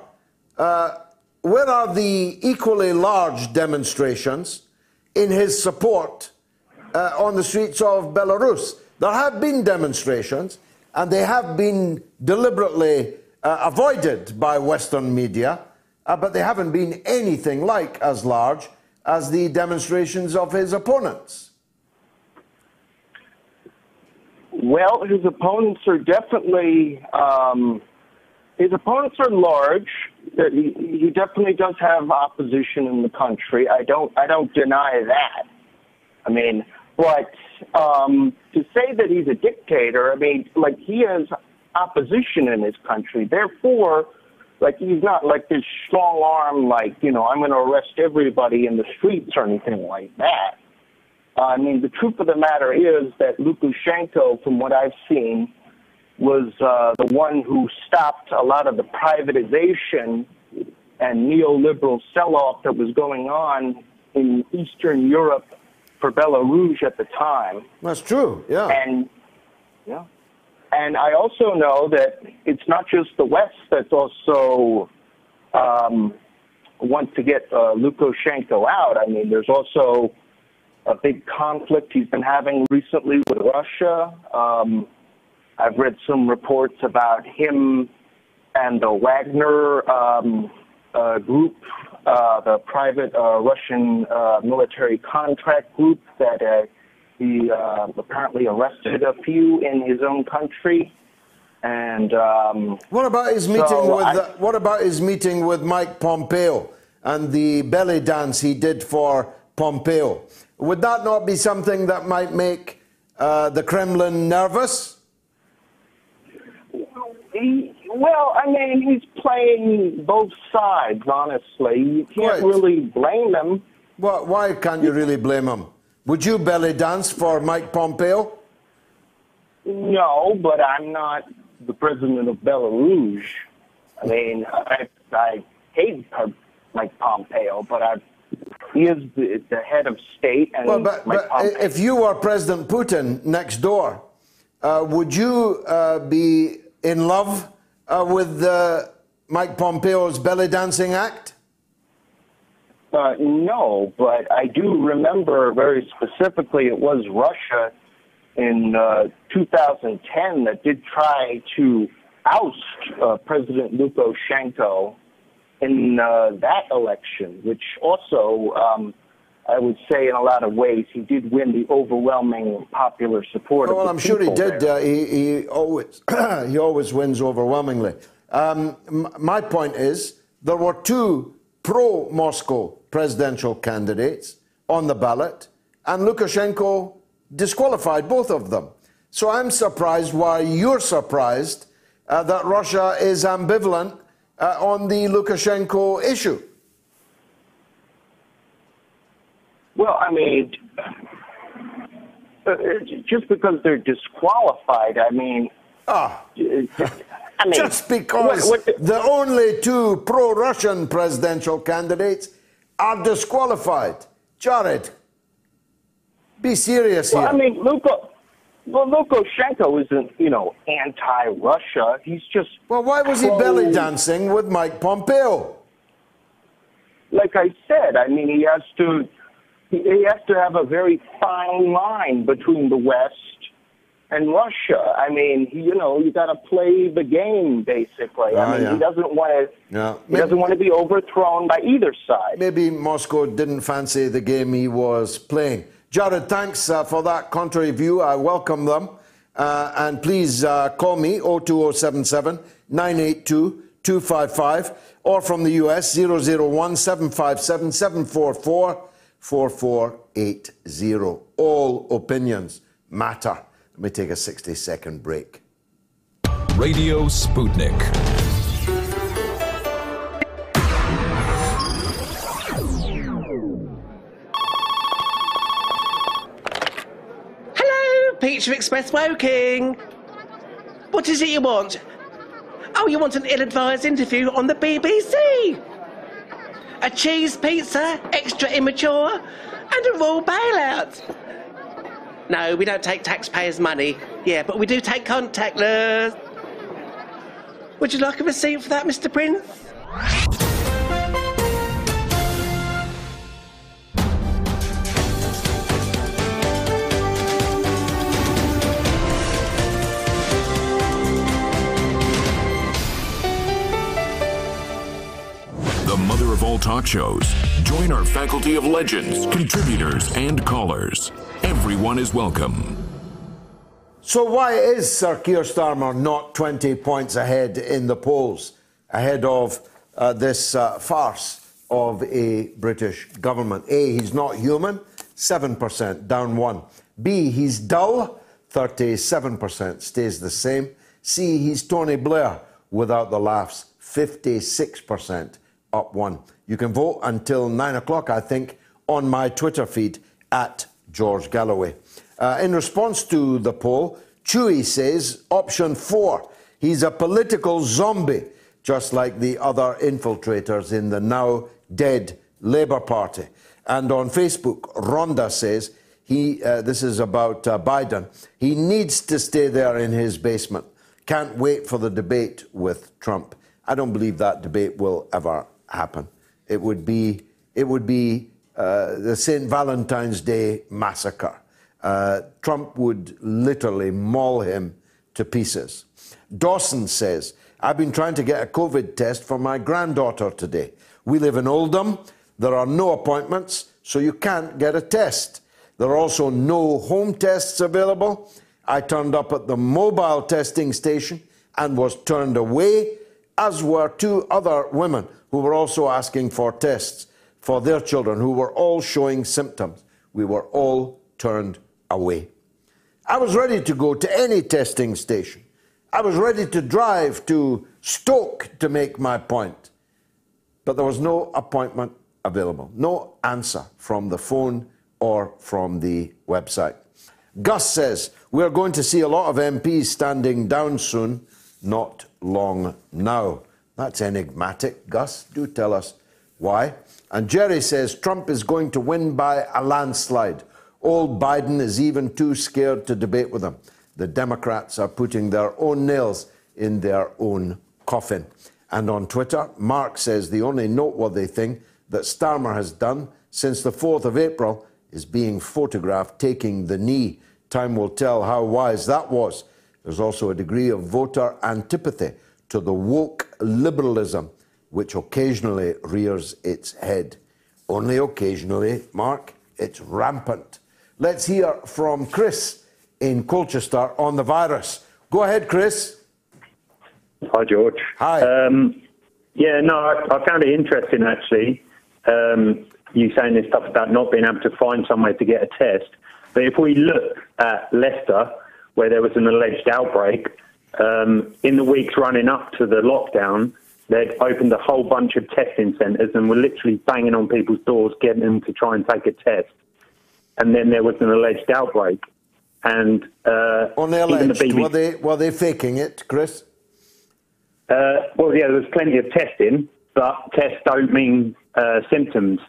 where are the equally large demonstrations in his support on the streets of Belarus? There have been demonstrations, and they have been deliberately avoided by Western media, but they haven't been anything like as large as the demonstrations of his opponents. Well, his opponents are definitely, his opponents are large. He definitely does have opposition in the country. I don't deny that. I mean, but to say that he's a dictator, I mean, like, he has opposition in his country. Therefore, like, he's not like this strong arm, like, you know, I'm going to arrest everybody in the streets or anything like that. I mean, the truth of the matter is that Lukashenko, from what I've seen, was the one who stopped a lot of the privatization and neoliberal sell-off that was going on in Eastern Europe for Belarus at the time. That's true, yeah. And I also know that it's not just the West that's also wants to get Lukashenko out. I mean, there's also a big conflict he's been having recently with Russia. I've read some reports about him and the Wagner group, the private Russian military contract group that he apparently arrested a few in his own country. And what about his meeting what about his meeting with Mike Pompeo and the belly dance he did for Pompeo? Would that not be something that might make the Kremlin nervous? Well, I mean, he's playing both sides, honestly. You can't really blame him. Well, why can't you really blame him? Would you belly dance for Mike Pompeo? No, but I'm not the president of Belarus. I mean, I hate Mike Pompeo, but he is the head of state. And but if you were President Putin next door, would you be in love with Mike Pompeo's belly dancing act? No, but I do remember very specifically it was Russia in 2010 that did try to oust President Lukashenko in that election, which also, I would say in a lot of ways, he did win the overwhelming popular support. Well, I'm sure he did. He always wins overwhelmingly. My point is, there were two pro-Moscow presidential candidates on the ballot, and Lukashenko disqualified both of them. So I'm surprised why you're surprised that Russia is ambivalent on the Lukashenko issue. Well, I mean, just because they're disqualified, I mean... just because the only two pro-Russian presidential candidates are disqualified. Jared, be serious here. Well, I mean, Lukashenko isn't, you know, anti-Russia. He's just... Well, why was he belly dancing with Mike Pompeo? Like I said, I mean, he has to have a very fine line between the West and Russia. I mean, you know, you got to play the game, basically. He doesn't want to. He doesn't want to be overthrown by either side. Maybe Moscow didn't fancy the game he was playing. Jared, thanks for that contrary view. I welcome them, and please call me 02077 982 255, or from the US 001-757-744-4480. All opinions matter. Let me take a 60-second break. Radio Sputnik. Hello, Pizza Express Woking. What is it you want? Oh, you want an ill-advised interview on the BBC? A cheese pizza, extra immature, and a royal bailout. No, we don't take taxpayers' money. Yeah, but we do take contactless. Would you like a receipt for that, Mr. Prince? Of all talk shows. Join our faculty of legends, contributors, and callers. Everyone is welcome. So why is Sir Keir Starmer not 20 points ahead in the polls, ahead of this farce of a British government? A, he's not human, 7%, down one. B, he's dull, 37%, stays the same. C, he's Tony Blair, without the laughs, 56%. Up one. You can vote until 9 o'clock, I think, on my Twitter feed at George Galloway. In response to the poll, Chewy says option 4. He's a political zombie, just like the other infiltrators in the now dead Labour Party. And on Facebook, Rhonda says he. This is about Biden. He needs to stay there in his basement. Can't wait for the debate with Trump. I don't believe that debate will ever happen. It would be the St. Valentine's Day massacre. Trump would literally maul him to pieces. Dawson says, I've been trying to get a COVID test for my granddaughter today. We live in Oldham. There are no appointments, so you can't get a test. There are also no home tests available. I turned up at the mobile testing station and was turned away, as were 2 other women who were also asking for tests for their children, who were all showing symptoms. We were all turned away. I was ready to go to any testing station. I was ready to drive to Stoke to make my point. But there was no appointment available, no answer from the phone or from the website. Gus says, we're going to see a lot of MPs standing down soon, not long now. That's enigmatic, Gus. Do tell us why. And Jerry says Trump is going to win by a landslide. Old Biden is even too scared to debate with him. The Democrats are putting their own nails in their own coffin. And on Twitter, Mark says the only noteworthy thing that Starmer has done since the 4th of April is being photographed taking the knee. Time will tell how wise that was. There's also a degree of voter antipathy to the woke liberalism, which occasionally rears its head. Only occasionally, Mark, it's rampant. Let's hear from Chris in Colchester on the virus. Go ahead, Chris. Hi, George. Hi. I found it interesting, actually, you saying this stuff about not being able to find somewhere to get a test. But if we look at Leicester, where there was an alleged outbreak, in the weeks running up to the lockdown, they'd opened a whole bunch of testing centres and were literally banging on people's doors, getting them to try and take a test. And then there was an alleged outbreak. And only alleged. Were they faking it, Chris? There was plenty of testing, but tests don't mean symptoms.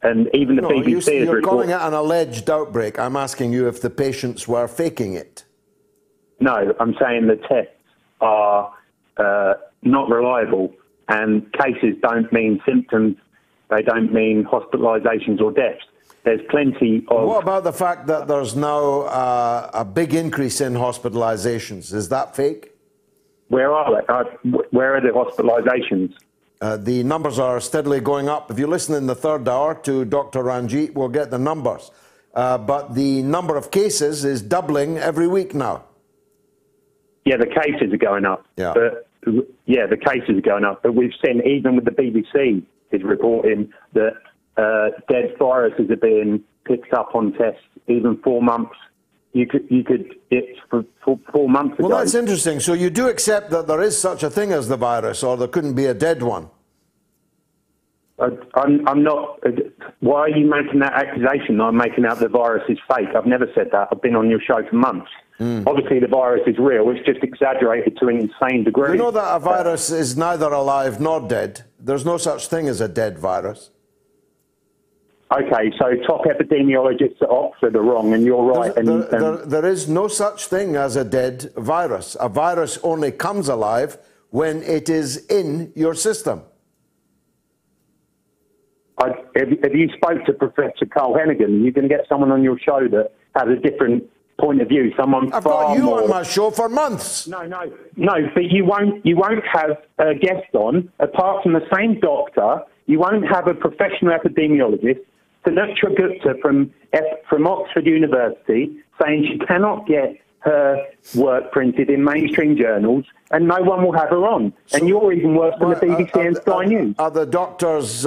And even the BBC... You're calling it an alleged outbreak. I'm asking you if the patients were faking it. No, I'm saying the tests are not reliable, and cases don't mean symptoms. They don't mean hospitalisations or deaths. There's plenty of... What about the fact that there's now a big increase in hospitalisations? Is that fake? Where are they? Where are the hospitalisations? The numbers are steadily going up. If you listen in the third hour to Dr. Ranjit, we'll get the numbers. But the number of cases is doubling every week now. Yeah, the cases are going up. Yeah. The cases are going up. But we've seen, even with the BBC, is reporting that dead viruses are being picked up on tests, even 4 months. It's for 4 months ago. Well, that's interesting. So you do accept that there is such a thing as the virus, or there couldn't be a dead one? I'm not... Why are you making that accusation that I'm making out the virus is fake? I've never said that. I've been on your show for months. Obviously, the virus is real. It's just exaggerated to an insane degree. You know that a virus is neither alive nor dead. There's no such thing as a dead virus. Okay, so top epidemiologists at Oxford are wrong, and you're right. There is no such thing as a dead virus. A virus only comes alive when it is in your system. If you spoke to Professor Carl Hennigan, you can get someone on your show that has a different point of view. Someone I've got you on my show for months. No, but you won't have a guest on, apart from the same doctor. You won't have a professional epidemiologist, Sunetra Gupta from Oxford University, saying she cannot get her work printed in mainstream journals, and no one will have her on. So, and you're even worse than the BBC and Sky News. Are the doctors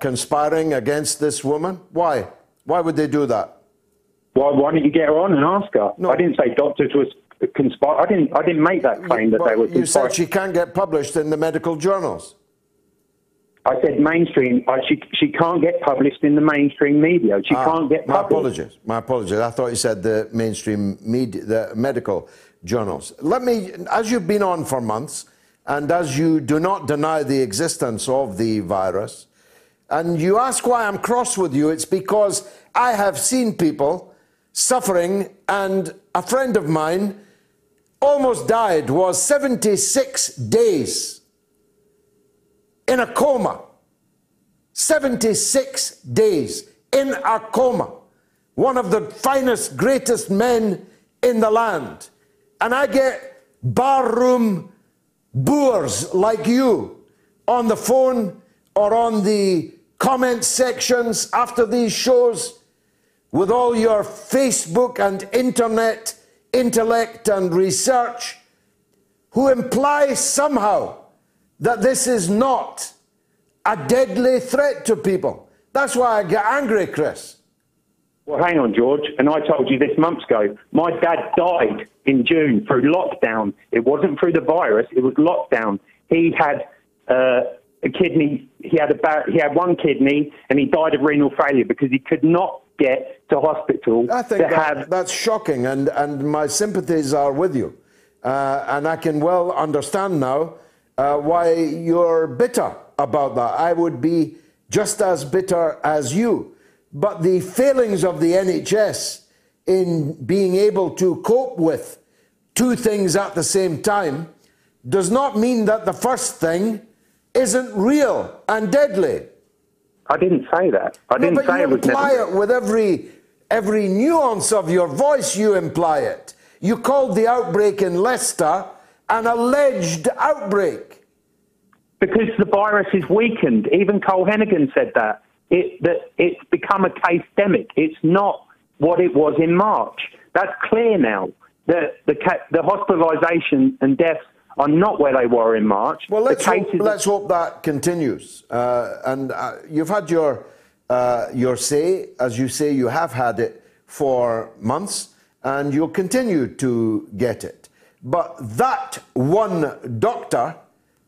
conspiring against this woman? Why? Why would they do that? Well, why don't you get her on and ask her? No. I didn't say doctors was conspiring. I didn't make that claim that they were conspiring. You said she can't get published in the medical journals. I said mainstream. She can't get published in the mainstream media. She can't get published. My apologies. I thought you said the mainstream media, the medical journals. Let me, as you've been on for months, and as you do not deny the existence of the virus, and you ask why I'm cross with you, it's because I have seen people suffering, and a friend of mine almost died, was 76 days. In a coma, 76 days in a coma, one of the finest, greatest men in the land. And I get barroom boors like you on the phone or on the comment sections after these shows with all your Facebook and internet intellect and research who imply somehow that this is not a deadly threat to people. That's why I get angry, Chris. Well, hang on, George, and I told you this months ago, my dad died in June through lockdown. It wasn't through the virus, it was lockdown. He had a kidney, he had one kidney, and he died of renal failure because he could not get to hospital. I think that's shocking, and my sympathies are with you. And I can well understand now why you're bitter about that. I would be just as bitter as you. But the failings of the NHS in being able to cope with two things at the same time does not mean that the first thing isn't real and deadly. I didn't say that. I didn't say it was deadly. But you imply it with every nuance of your voice, you imply it. You called the outbreak in Leicester an alleged outbreak. Because the virus is weakened. Even Carl Hennigan said that. It's become a case-demic. It's not what it was in March. That's clear now. The hospitalisation and deaths are not where they were in March. Well, let's hope that continues. And you've had your say, as you say you have had it for months, and you'll continue to get it. But that one doctor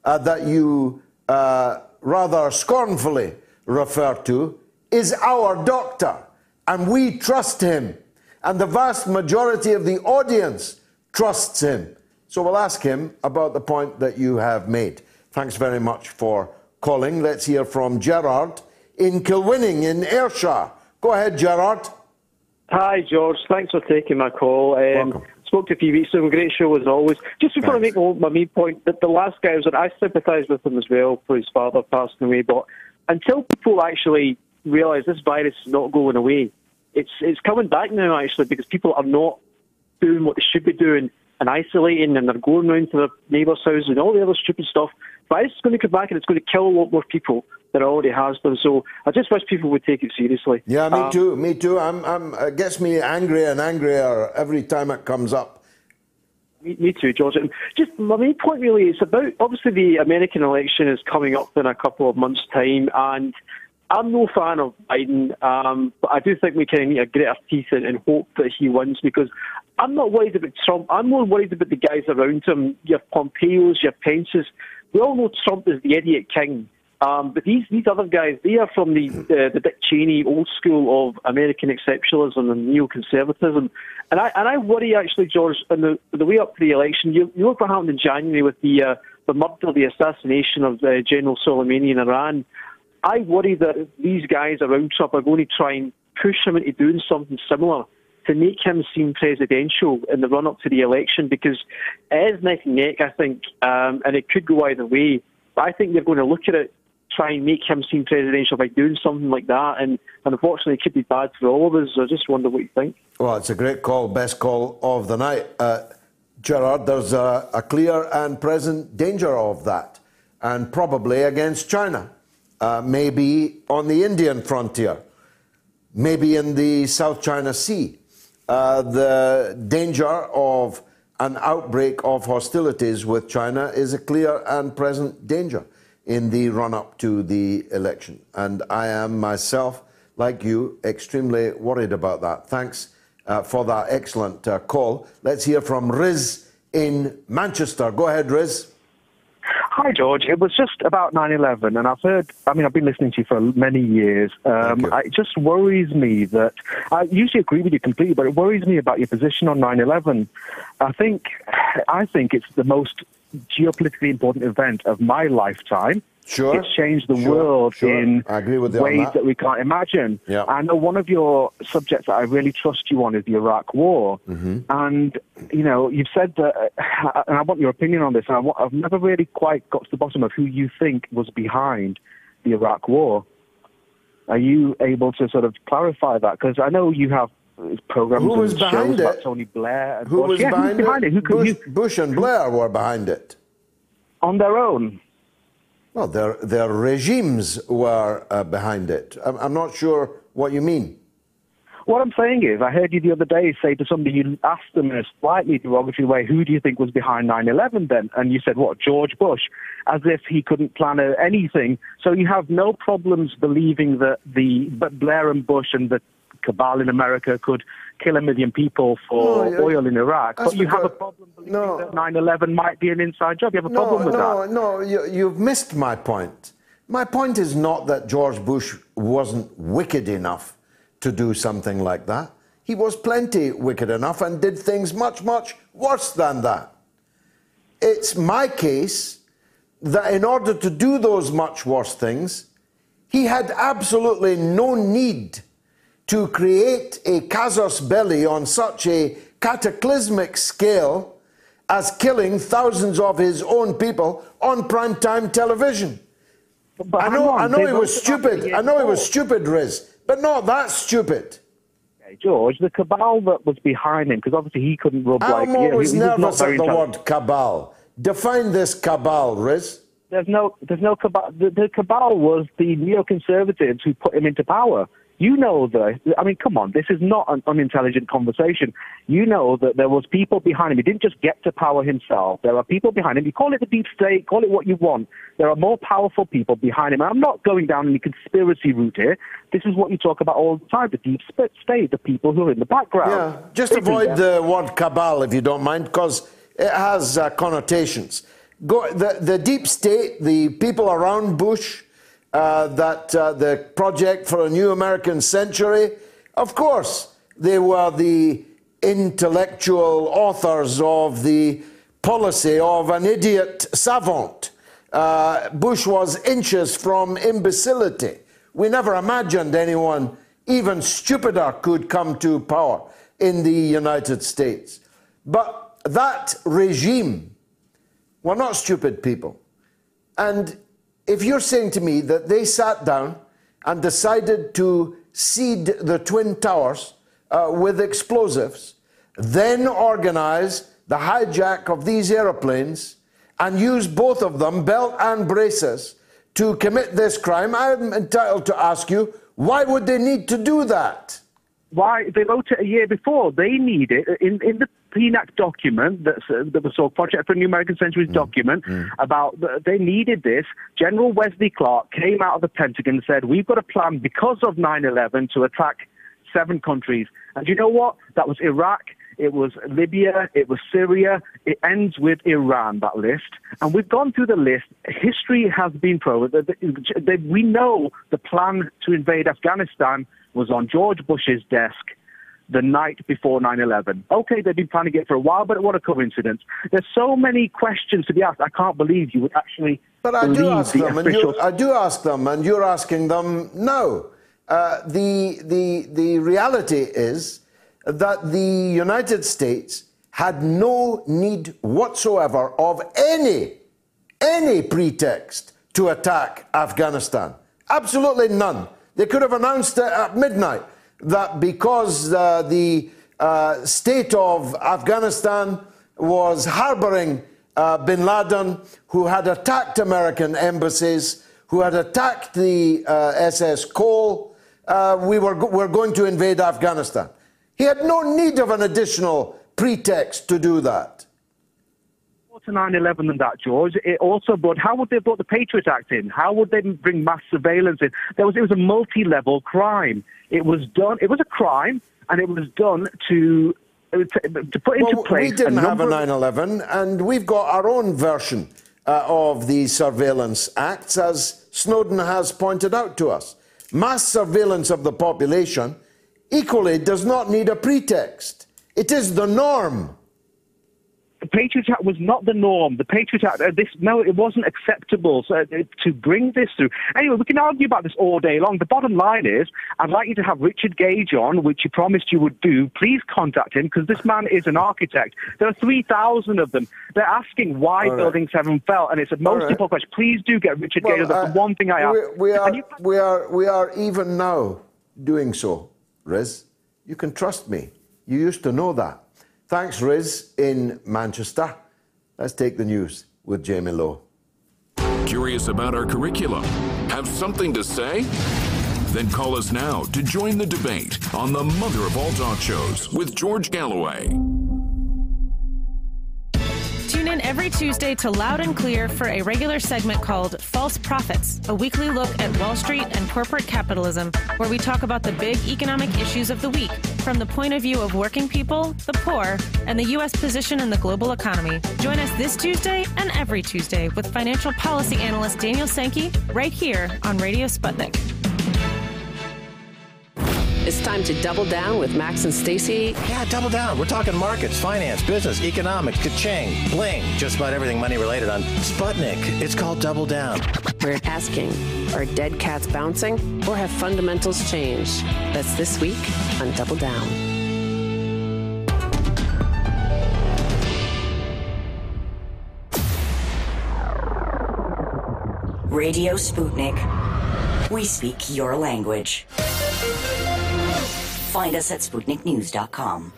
that you rather scornfully refer to is our doctor, and we trust him. And the vast majority of the audience trusts him. So we'll ask him about the point that you have made. Thanks very much for calling. Let's hear from Gerard in Kilwinning in Ayrshire. Go ahead, Gerard. Hi, George. Thanks for taking my call. Welcome. Spoke to a few weeks ago, great show as always. Just before I make my main point, that the last guy was that I sympathise with him as well for his father passing away. But until people actually realise this virus is not going away, it's coming back now actually because people are not doing what they should be doing and isolating, and they're going round to their neighbours' houses and all the other stupid stuff. The virus is going to come back and it's going to kill a lot more people than it already has done. So I just wish people would take it seriously. Yeah, me too. It gets me angrier and angrier every time it comes up. Me too, George. And just my main point really is about, obviously the American election is coming up in a couple of months' time, and I'm no fan of Biden, but I do think we kind of need a grit of teeth and hope that he wins, because I'm not worried about Trump. I'm more worried about the guys around him, your Pompeos, your Pences. We all know Trump is the idiot king. But these other guys, they are from the Dick Cheney old school of American exceptionalism and neoconservatism. And I worry, actually, George, in the way up to the election, you look what happened in January with the murder, the assassination of General Soleimani in Iran. I worry that if these guys around Trump are going to try and push him into doing something similar to make him seem presidential in the run-up to the election, because it is neck and neck, I think, and it could go either way. But I think they're going to look at it, try and make him seem presidential by doing something like that, and unfortunately it could be bad for all of us. I just wonder what you think. Well, it's a great call, best call of the night. Gerard, there's a clear and present danger of that, and probably against China. Maybe on the Indian frontier, maybe in the South China Sea. The danger of an outbreak of hostilities with China is a clear and present danger in the run-up to the election. And I am myself, like you, extremely worried about that. Thanks for that excellent call. Let's hear from Riz in Manchester. Go ahead, Riz. Hi, George. It was just about 9/11, and I've been listening to you for many years. It just worries me that, I usually agree with you completely, but it worries me about your position on 9/11. I think it's the most geopolitically important event of my lifetime. Sure. It's changed the world in ways that we can't imagine. Yeah. I know one of your subjects that I really trust you on is the Iraq War. Mm-hmm. And, you know, you've said that, and I want your opinion on this, and I've never really quite got to the bottom of who you think was behind the Iraq War. Are you able to sort of clarify that? Because I know you have programs who was behind it? Tony Blair. And who was behind it? Bush and Blair were behind it. On their own. Well, their regimes were behind it. I'm not sure what you mean. What I'm saying is, I heard you the other day say to somebody, you asked them in a slightly derogatory way, who do you think was behind 9/11 then? And you said, what, George Bush? As if he couldn't plan anything. So you have no problems believing that Blair and Bush and the cabal in America could kill 1 million people for oil in Iraq, but you have a problem believing that 9/11 might be an inside job. You have a problem with that. You've missed my point. My point is not that George Bush wasn't wicked enough to do something like that. He was plenty wicked enough and did things much, much worse than that. It's my case that in order to do those much worse things, he had absolutely no need to create a casus belli on such a cataclysmic scale as killing thousands of his own people on primetime television. But I know he was stupid. I know he was stupid, Riz, but not that stupid. Okay, George, the cabal that was behind him, because obviously he couldn't rub like... I'm always nervous at the word cabal. Define this cabal, Riz. There's no cabal. The cabal was the neoconservatives who put him into power. You know that, I mean, come on, this is not an unintelligent conversation. You know that there was people behind him. He didn't just get to power himself. There are people behind him. You call it the deep state, call it what you want. There are more powerful people behind him. And I'm not going down any conspiracy route here. This is what you talk about all the time, the deep state, the people who are in the background. Yeah, just avoid the word cabal, if you don't mind, because it has connotations. The deep state, the people around Bush... the project for a new American century, of course, they were the intellectual authors of the policy of an idiot savant. Bush was inches from imbecility. We never imagined anyone even stupider could come to power in the United States. But that regime were not stupid people. And if you're saying to me that they sat down and decided to seed the Twin Towers with explosives, then organize the hijack of these aeroplanes and use both of them, belt and braces, to commit this crime, I'm entitled to ask you, why would they need to do that? Why? They wrote it a year before. They need it in the PNAC document, that was called Project for a New American Century's document, about they needed this. General Wesley Clark came out of the Pentagon and said, we've got a plan because of 9/11 to attack 7 countries. And you know what? That was Iraq, it was Libya, it was Syria, it ends with Iran, that list. And we've gone through the list history has been proven. We know the plan to invade Afghanistan was on George Bush's desk the night before 9/11. Okay, they've been planning it for a while, but what a coincidence. There's so many questions to be asked. I can't believe you would actually I do ask them, and you're asking them no. The reality is that the United States had no need whatsoever of any pretext to attack Afghanistan. Absolutely none. They could have announced at midnight that because the state of Afghanistan was harboring bin Laden, who had attacked American embassies, who had attacked the SS Cole, we're going to invade Afghanistan. He had no need of an additional pretext to do that. More to 9/11 than that, George. It also brought. How would they have brought the Patriot Act in? How would they bring mass surveillance in? It was a multi-level crime. It was done. It was a crime, and it was done to put into place. We didn't have a 9/11, and we've got our own version of the surveillance acts, as Snowden has pointed out to us. Mass surveillance of the population equally does not need a pretext. It is the norm. The Patriot Act was not the norm. The Patriot Act, it wasn't acceptable to bring this through. Anyway, we can argue about this all day long. The bottom line is, I'd like you to have Richard Gage on, which you promised you would do. Please contact him, because this man is an architect. There are 3,000 of them. They're asking why Building 7 fell, and it's a most important question. Please do get Richard Gage on. That's the one thing I ask. We are even now doing so, Riz. You can trust me. You used to know that. Thanks, Riz, in Manchester. Let's take the news with Jamie Lowe. Curious about our curriculum? Have something to say? Then call us now to join the debate on the mother of all talk shows with George Galloway. Tune in every Tuesday to Loud and Clear for a regular segment called False Prophets, a weekly look at Wall Street and corporate capitalism, where we talk about the big economic issues of the week from the point of view of working people, the poor, and the U.S. position in the global economy. Join us this Tuesday and every Tuesday with financial policy analyst Daniel Sankey right here on Radio Sputnik. It's time to double down with Max and Stacey. Yeah, double down. We're talking markets, finance, business, economics, ka-ching, bling, just about everything money related on Sputnik. It's called Double Down. We're asking, are dead cats bouncing or have fundamentals changed? That's this week on Double Down. Radio Sputnik. We speak your language. Find us at SputnikNews.com.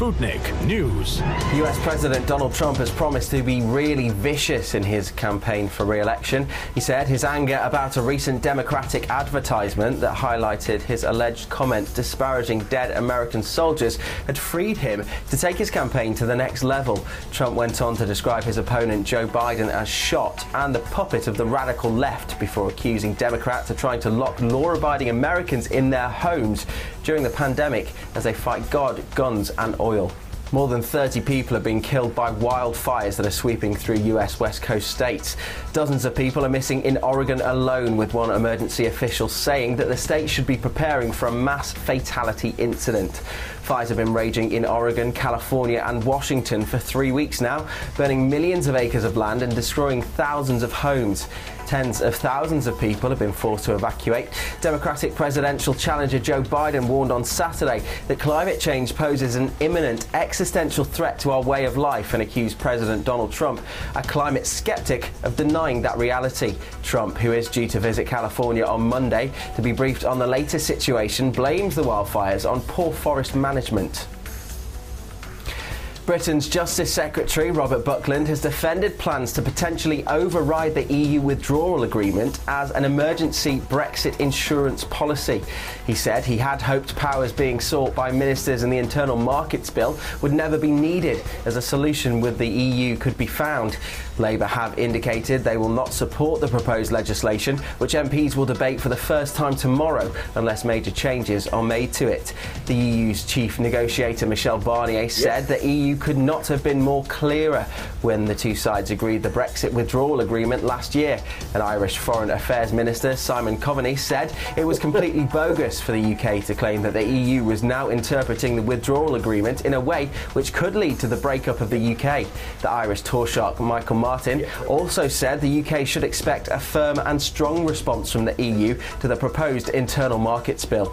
Sputnik News. US President Donald Trump has promised to be really vicious in his campaign for re-election. He said his anger about a recent Democratic advertisement that highlighted his alleged comments disparaging dead American soldiers had freed him to take his campaign to the next level. Trump went on to describe his opponent Joe Biden as shot and the puppet of the radical left before accusing Democrats of trying to lock law-abiding Americans in their homes during the pandemic as they fight God, guns and oil. More than 30 people have been killed by wildfires that are sweeping through US West Coast states. Dozens of people are missing in Oregon alone, with one emergency official saying that the state should be preparing for a mass fatality incident. Fires have been raging in Oregon, California and Washington for 3 weeks now, burning millions of acres of land and destroying thousands of homes. Tens of thousands of people have been forced to evacuate. Democratic presidential challenger Joe Biden warned on Saturday that climate change poses an imminent existential threat to our way of life and accused President Donald Trump, a climate skeptic, of denying that reality. Trump, who is due to visit California on Monday to be briefed on the latest situation, blames the wildfires on poor forest management. Britain's Justice Secretary Robert Buckland has defended plans to potentially override the EU withdrawal agreement as an emergency Brexit insurance policy. He said he had hoped powers being sought by ministers in the Internal Markets Bill would never be needed as a solution with the EU could be found. Labour have indicated they will not support the proposed legislation, which MPs will debate for the first time tomorrow unless major changes are made to it. The EU's chief negotiator Michel Barnier said the EU could not have been more clearer when the two sides agreed the Brexit withdrawal agreement last year. And Irish Foreign Affairs Minister Simon Coveney said it was completely bogus for the UK to claim that the EU was now interpreting the withdrawal agreement in a way which could lead to the breakup of the UK. The Irish Taoiseach Michael Martin also said the UK should expect a firm and strong response from the EU to the proposed Internal Markets Bill.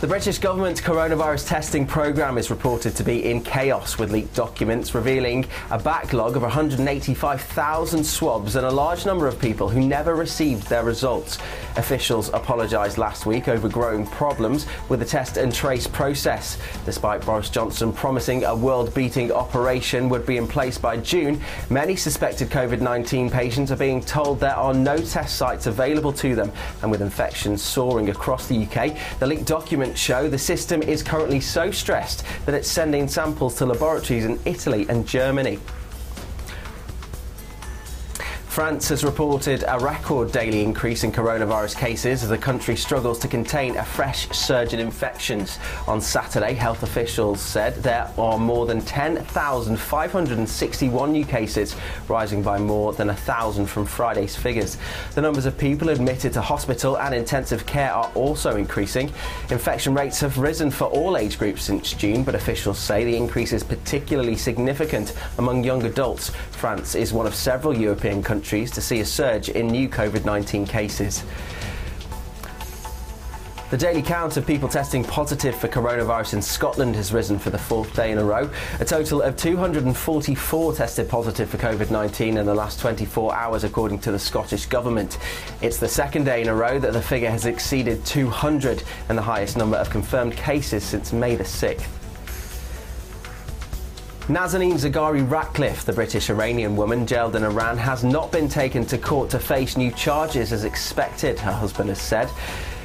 The British government's coronavirus testing programme is reported to be in chaos, with leaked documents revealing a backlog of 185,000 swabs and a large number of people who never received their results. Officials apologised last week over growing problems with the test and trace process. Despite Boris Johnson promising a world-beating operation would be in place by June, many suspected COVID-19 patients are being told there are no test sites available to them, and with infections soaring across the UK, the leaked document show the system is currently so stressed that it's sending samples to laboratories in Italy and Germany. France has reported a record daily increase in coronavirus cases as the country struggles to contain a fresh surge in infections. On Saturday, health officials said there are more than 10,561 new cases, rising by more than 1,000 from Friday's figures. The numbers of people admitted to hospital and intensive care are also increasing. Infection rates have risen for all age groups since June, but officials say the increase is particularly significant among young adults. France is one of several European countries to see a surge in new COVID-19 cases. The daily count of people testing positive for coronavirus in Scotland has risen for the fourth day in a row. A total of 244 tested positive for COVID-19 in the last 24 hours, according to the Scottish Government. It's the second day in a row that the figure has exceeded 200 and the highest number of confirmed cases since May the 6th. Nazanin Zaghari Ratcliffe, the British-Iranian woman jailed in Iran, has not been taken to court to face new charges as expected, her husband has said.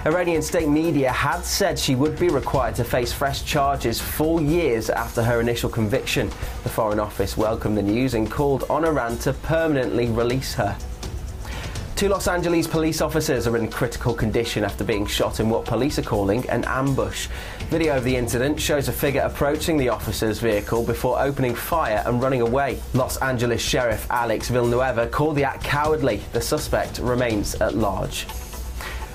Iranian state media had said she would be required to face fresh charges 4 years after her initial conviction. The Foreign Office welcomed the news and called on Iran to permanently release her. Two Los Angeles police officers are in critical condition after being shot in what police are calling an ambush. Video of the incident shows a figure approaching the officer's vehicle before opening fire and running away. Los Angeles Sheriff Alex Villanueva called the act cowardly. The suspect remains at large.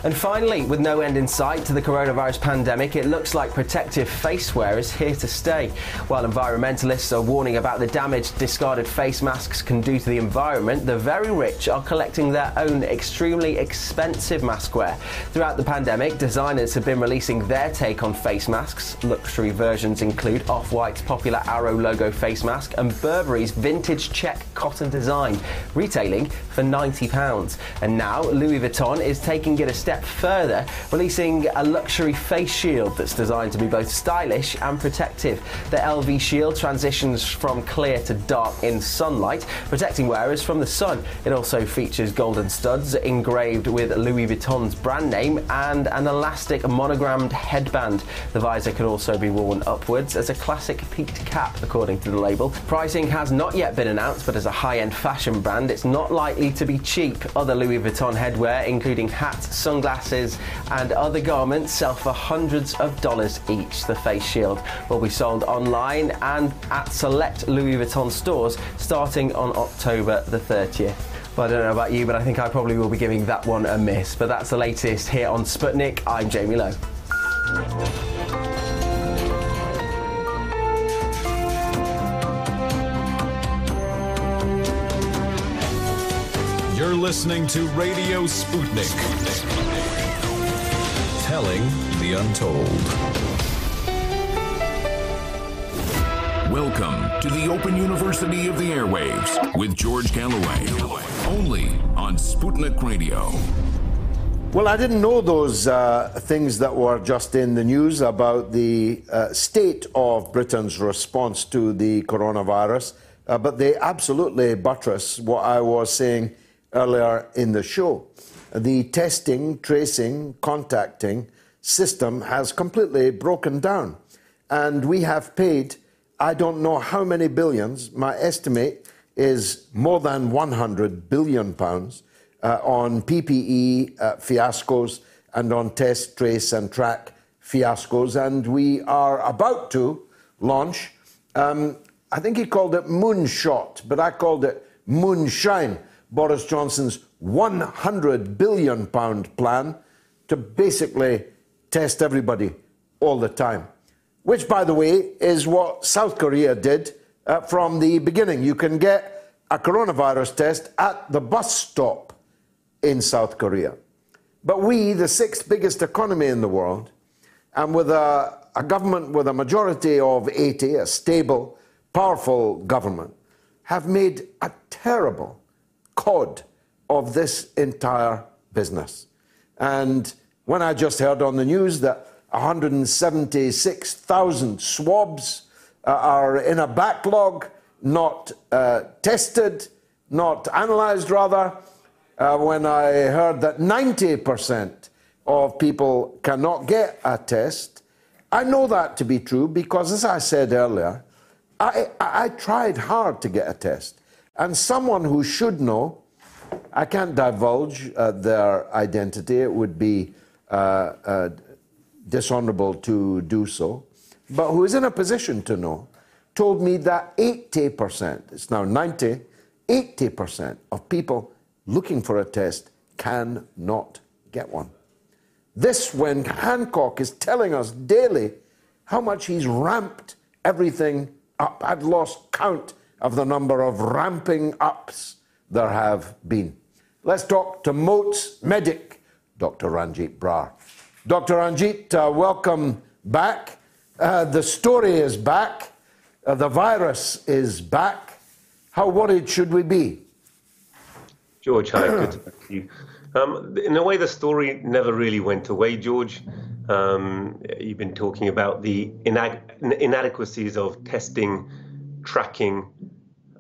And finally, with no end in sight to the coronavirus pandemic, it looks like protective face wear is here to stay. While environmentalists are warning about the damage discarded face masks can do to the environment, the very rich are collecting their own extremely expensive mask wear. Throughout the pandemic, designers have been releasing their take on face masks. Luxury versions include Off-White's popular Arrow logo face mask and Burberry's vintage check cotton design, retailing for £90. And now Louis Vuitton is taking it a step further, releasing a luxury face shield that's designed to be both stylish and protective. The LV shield transitions from clear to dark in sunlight, protecting wearers from the sun. It also features golden studs engraved with Louis Vuitton's brand name and an elastic monogrammed headband. The visor can also be worn upwards as a classic peaked cap, according to the label. Pricing has not yet been announced, but as a high-end fashion brand, it's not likely to be cheap. Other Louis Vuitton headwear, including hats, sunglasses and other garments, sell for hundreds of dollars each. The face shield will be sold online and at select Louis Vuitton stores starting on October the 30th. Well, I don't know about you, but I think I probably will be giving that one a miss. But that's the latest here on Sputnik. I'm Jamie Lowe. You're listening to Radio Sputnik. Telling the untold. Welcome to the Open University of the Airwaves with George Galloway. Only on Sputnik Radio. Well, I didn't know those things that were just in the news about the state of Britain's response to the coronavirus, but they absolutely buttress what I was saying earlier in the show. The testing, tracing, contacting system has completely broken down, and we have paid I don't know how many billions. My estimate is more than £100 billion on PPE fiascos and on test, trace and track fiascos, and we are about to launch, I think he called it moonshot, but I called it moonshine, Boris Johnson's £100 billion plan to basically test everybody all the time, which, by the way, is what South Korea did from the beginning. You can get a coronavirus test at the bus stop in South Korea. But we, the sixth biggest economy in the world, and with a government with a majority of 80, a stable, powerful government, have made a terrible cod of this entire business. And when I just heard on the news that 176,000 swabs are in a backlog, not tested, not analysed, rather, when I heard that 90% of people cannot get a test, I know that to be true because, as I said earlier, I tried hard to get a test. And someone who should know, I can't divulge their identity, it would be dishonourable to do so, but who is in a position to know, told me that 80%, it's now 90, 80% of people looking for a test cannot get one. This when Hancock is telling us daily how much he's ramped everything up. I've lost count of the number of ramping ups there have been. Let's talk to Moat's medic, Dr. Ranjit Brar. Dr. Ranjit, welcome back. The story is back. The virus is back. How worried should we be? George, hi, good to talk to you. In a way, the story never really went away, George. You've been talking about the inadequacies of testing, tracking,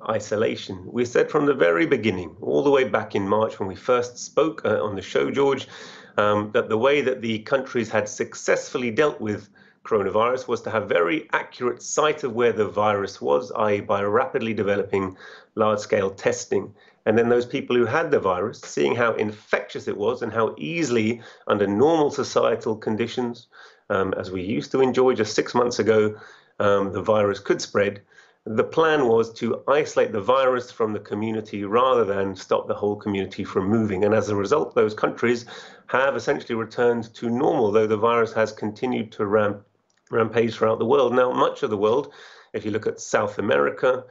isolation. We said from the very beginning, all the way back in March when we first spoke on the show, George, that the way that the countries had successfully dealt with coronavirus was to have very accurate sight of where the virus was, i.e. by rapidly developing large-scale testing. And then those people who had the virus, seeing how infectious it was and how easily, under normal societal conditions, as we used to enjoy just 6 months ago, the virus could spread, the plan was to isolate the virus from the community rather than stop the whole community from moving. And as a result, those countries have essentially returned to normal, though the virus has continued to rampage throughout the world. Now, much of the world, if you look at South America,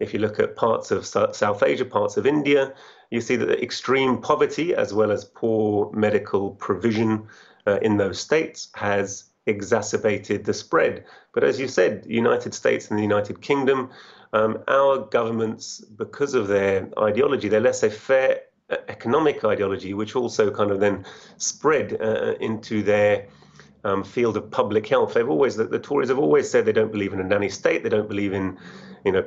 if you look at parts of South Asia, parts of India, you see that extreme poverty as well as poor medical provision in those states has exacerbated the spread. But as you said, the United States and the United Kingdom, our governments, because of their ideology, their laissez-faire economic ideology, which also kind of then spread into their field of public health. They've always, the Tories have always said they don't believe in a nanny state. They don't believe in,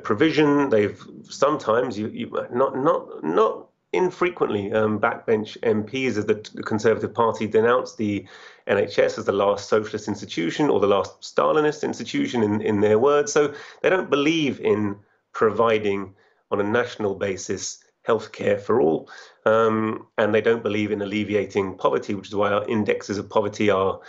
provision. They've sometimes, not infrequently, backbench MPs of the Conservative Party denounced the NHS as the last socialist institution or the last Stalinist institution, in their words. So they don't believe in providing on a national basis healthcare for all, and they don't believe in alleviating poverty, which is why our indexes of poverty are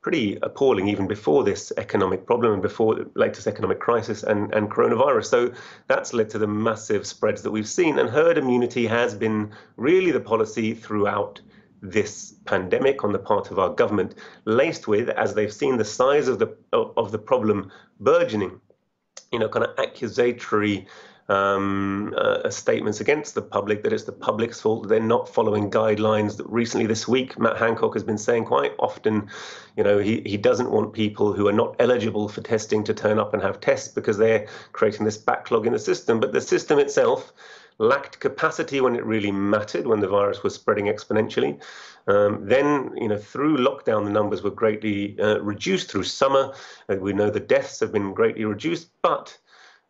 pretty appalling even before this economic problem and before the latest economic crisis and coronavirus. So that's led to the massive spreads that we've seen. And herd immunity has been really the policy throughout this pandemic on the part of our government, laced with, as they've seen the size of the problem burgeoning, kind of accusatory statements against the public, that it's the public's fault that they're not following guidelines. That recently this week, Matt Hancock has been saying quite often, he doesn't want people who are not eligible for testing to turn up and have tests because they're creating this backlog in the system. But the system itself, lacked capacity when it really mattered, when the virus was spreading exponentially. Then, through lockdown, the numbers were greatly reduced through summer. We know the deaths have been greatly reduced, but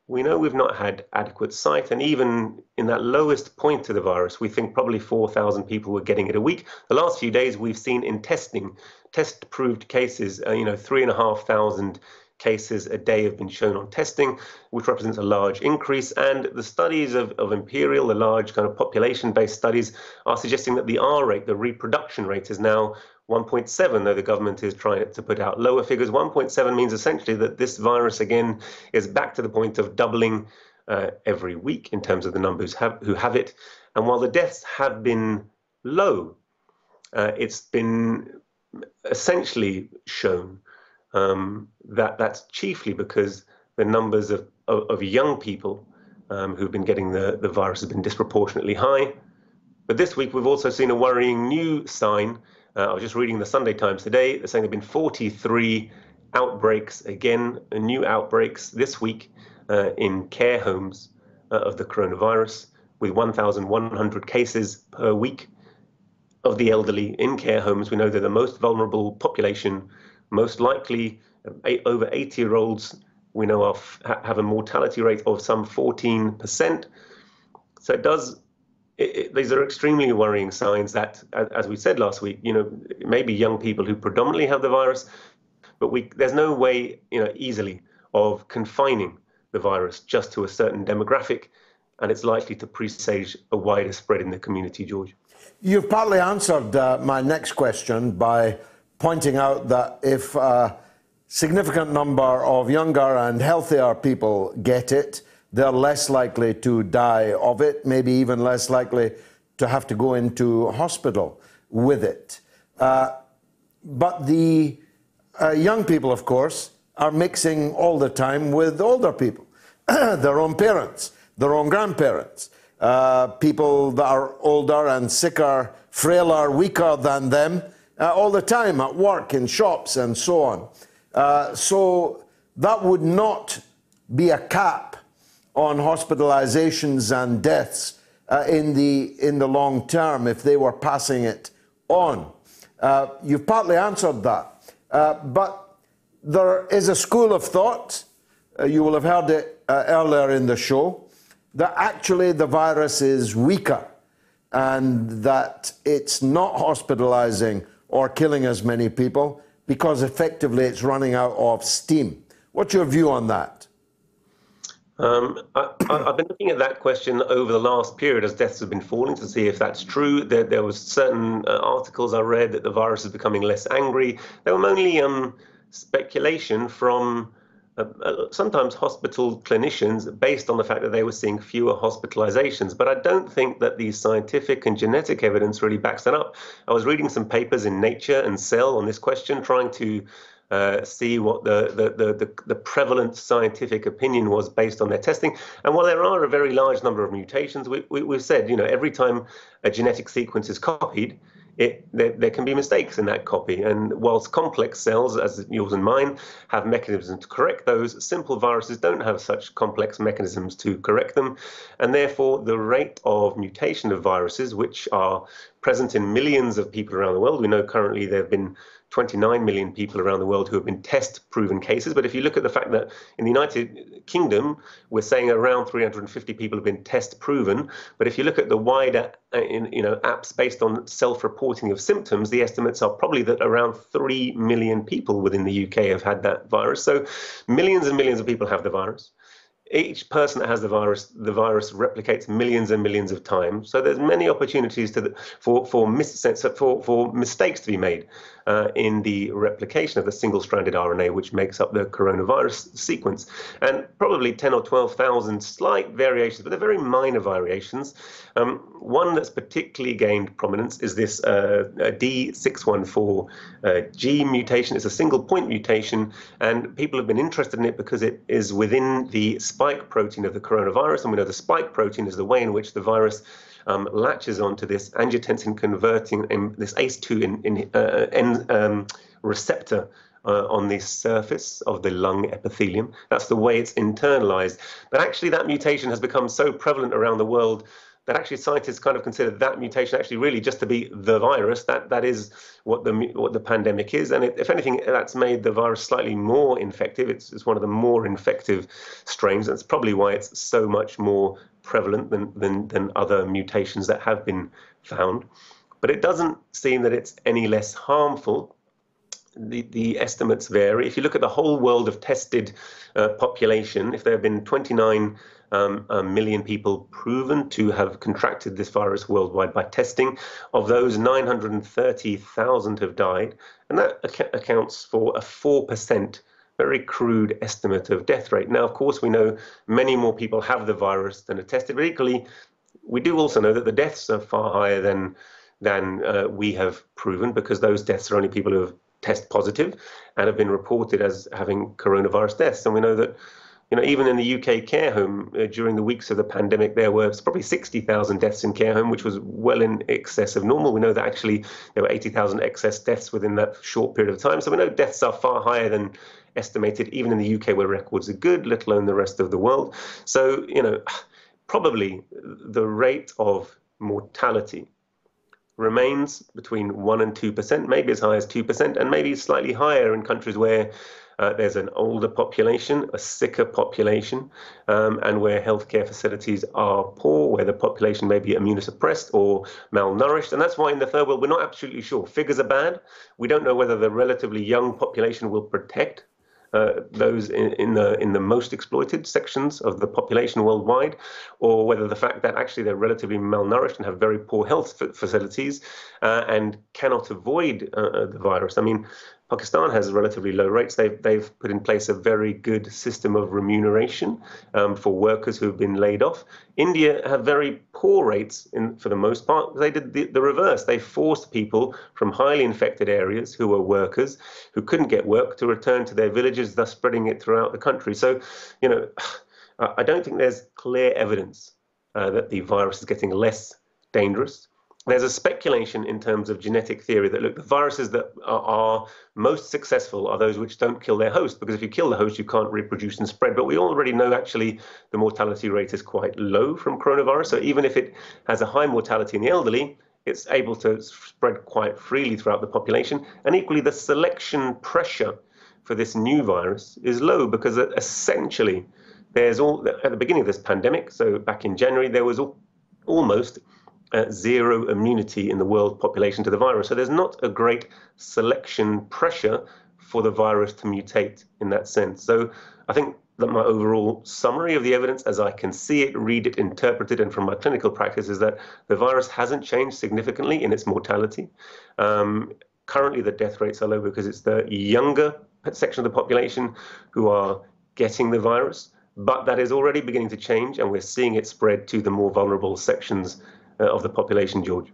we know we've not had adequate sight. And even in that lowest point of the virus, we think probably 4,000 people were getting it a week. The last few days we've seen in test-proved cases, 3,500 cases a day have been shown on testing, which represents a large increase. And the studies of Imperial, the large kind of population-based studies, are suggesting that the R rate, the reproduction rate, is now 1.7, though the government is trying to put out lower figures. 1.7 means essentially that this virus, again, is back to the point of doubling every week in terms of the numbers who have it. And while the deaths have been low, it's been essentially shown that that's chiefly because the numbers of young people who've been getting the virus has been disproportionately high. But this week we've also seen a worrying new sign. I was just reading the Sunday Times today. They're saying there have been 43 outbreaks, again, new outbreaks this week in care homes of the coronavirus, with 1,100 cases per week of the elderly in care homes. We know they're the most vulnerable population, most likely over 80-year-olds we know have a mortality rate of some 14%. So it does... These are extremely worrying signs that, as we said last week, maybe young people who predominantly have the virus, but there's no way, easily of confining the virus just to a certain demographic, and it's likely to presage a wider spread in the community, George. You've partly answered my next question by pointing out that if a significant number of younger and healthier people get it, they're less likely to die of it, maybe even less likely to have to go into hospital with it. But the young people, of course, are mixing all the time with older people, their own parents, their own grandparents, people that are older and sicker, frailer, weaker than them, all the time at work, in shops, and so on. So that would not be a cap on hospitalizations and deaths in the long term if they were passing it on. You've partly answered that, but there is a school of thought, you will have heard it earlier in the show, that actually the virus is weaker and that it's not hospitalizing or killing as many people because effectively it's running out of steam. What's your view on that? I've been looking at that question over the last period as deaths have been falling to see if that's true. There was certain articles I read that the virus is becoming less angry. They were mainly speculation from sometimes hospital clinicians based on the fact that they were seeing fewer hospitalizations. But I don't think that the scientific and genetic evidence really backs that up. I was reading some papers in Nature and Cell on this question, trying to see what the prevalent scientific opinion was based on their testing. And while there are a very large number of mutations, we've said, every time a genetic sequence is copied, there can be mistakes in that copy. And whilst complex cells, as yours and mine, have mechanisms to correct those, simple viruses don't have such complex mechanisms to correct them. And therefore, the rate of mutation of viruses, which are present in millions of people around the world, we know currently there have been 29 million people around the world who have been test-proven cases. But if you look at the fact that in the United Kingdom, we're saying around 350 people have been test-proven. But if you look at the wider, apps based on self-reporting of symptoms, the estimates are probably that around 3 million people within the UK have had that virus. So millions and millions of people have the virus. Each person that has the virus replicates millions and millions of times. So there's many opportunities for mistakes to be made in the replication of the single-stranded RNA, which makes up the coronavirus sequence. And probably 10 or 12,000 slight variations, but they're very minor variations. One that's particularly gained prominence is this D614 G mutation. It's a single-point mutation, and people have been interested in it because it is within the spike protein of the coronavirus, and we know the spike protein is the way in which the virus latches onto this angiotensin converting, this ACE2 receptor on the surface of the lung epithelium. That's the way it's internalized. But actually that mutation has become so prevalent around the world that actually scientists kind of consider that mutation actually really just to be the virus. That is what the pandemic is. And if anything, that's made the virus slightly more infective. It's one of the more infective strains. That's probably why it's so much more prevalent than other mutations that have been found. But it doesn't seem that it's any less harmful. The estimates vary. If you look at the whole world of tested population, if there have been 29 million people proven to have contracted this virus worldwide by testing. Of those, 930,000 have died, and that accounts for a 4% very crude estimate of death rate. Now, of course, we know many more people have the virus than are tested, but equally, we do also know that the deaths are far higher than we have proven, because those deaths are only people who have test positive and have been reported as having coronavirus deaths. And we know that, you know, even in the UK care home, during the weeks of the pandemic, there were probably 60,000 deaths in care home, which was well in excess of normal. We know that actually there were 80,000 excess deaths within that short period of time. So we know deaths are far higher than estimated, even in the UK where records are good, let alone the rest of the world. So, you know, probably the rate of mortality remains between 1 and 2%, maybe as high as 2%, and maybe slightly higher in countries where there's an older population, a sicker population, and where healthcare facilities are poor, where the population may be immunosuppressed or malnourished. And that's why in the third world, we're not absolutely sure. Figures are bad. We don't know whether the relatively young population will protect those in the most exploited sections of the population worldwide, or whether the fact that actually they're relatively malnourished and have very poor health facilities and cannot avoid the virus. I mean, Pakistan has relatively low rates. They've put in place a very good system of remuneration for workers who've been laid off. India have very poor rates for the most part. They did the reverse. They forced people from highly infected areas who were workers, who couldn't get work, to return to their villages, thus spreading it throughout the country. So, you know, I don't think there's clear evidence that the virus is getting less dangerous. There's a speculation in terms of genetic theory that, look, the viruses that are most successful are those which don't kill their host, because if you kill the host, you can't reproduce and spread. But we already know, actually, the mortality rate is quite low from coronavirus. So even if it has a high mortality in the elderly, it's able to spread quite freely throughout the population. And equally, the selection pressure for this new virus is low, because essentially, at the beginning of this pandemic, so back in January, there was almost zero immunity in the world population to the virus. So there's not a great selection pressure for the virus to mutate in that sense. So I think that my overall summary of the evidence, as I can see it, read it, interpret it, and from my clinical practice, is that the virus hasn't changed significantly in its mortality. Currently, the death rates are low because it's the younger section of the population who are getting the virus, but that is already beginning to change, and we're seeing it spread to the more vulnerable sections of the population, George.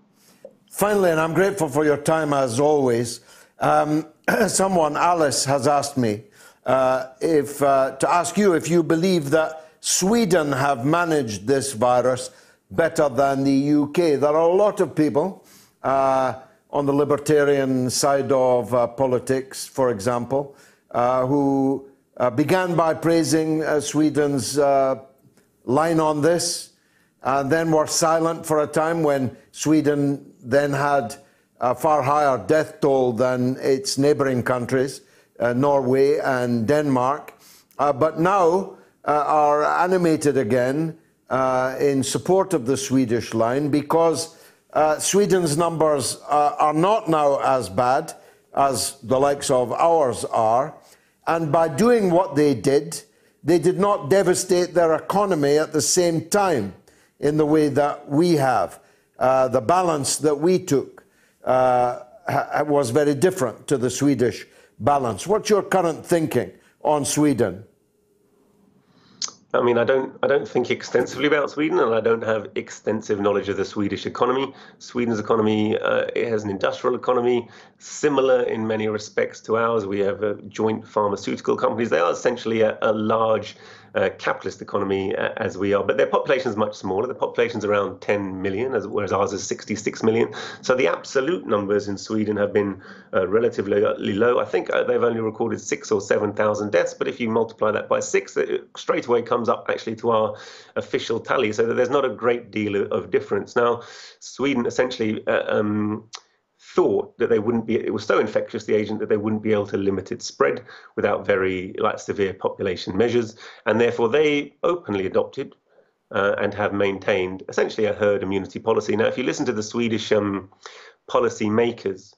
Finally, and I'm grateful for your time as always, someone, Alice, has asked me to ask you if you believe that Sweden have managed this virus better than the UK. There are a lot of people on the libertarian side of politics, for example, who began by praising Sweden's line on this, and then were silent for a time when Sweden then had a far higher death toll than its neighbouring countries, Norway and Denmark, but now are animated again in support of the Swedish line, because Sweden's numbers are not now as bad as the likes of ours are, and by doing what they did not devastate their economy at the same time in the way that we have. The balance that we took was very different to the Swedish balance. What's your current thinking on Sweden? I mean, I don't think extensively about Sweden, and I don't have extensive knowledge of the Swedish economy. Sweden's economy, it has an industrial economy, similar in many respects to ours. We have joint pharmaceutical companies. They are essentially a large capitalist economy as we are. But their population is much smaller. The population is around 10 million, whereas ours is 66 million. So the absolute numbers in Sweden have been relatively low. I think they've only recorded 6,000 or 7,000 deaths. But if you multiply that by 6, it straight away comes up actually to our official tally. So that there's not a great deal of difference. Now, Sweden essentially thought that it was so infectious, the agent, that they wouldn't be able to limit its spread without very severe population measures. And therefore they openly adopted and have maintained essentially a herd immunity policy. Now, if you listen to the Swedish policy makers,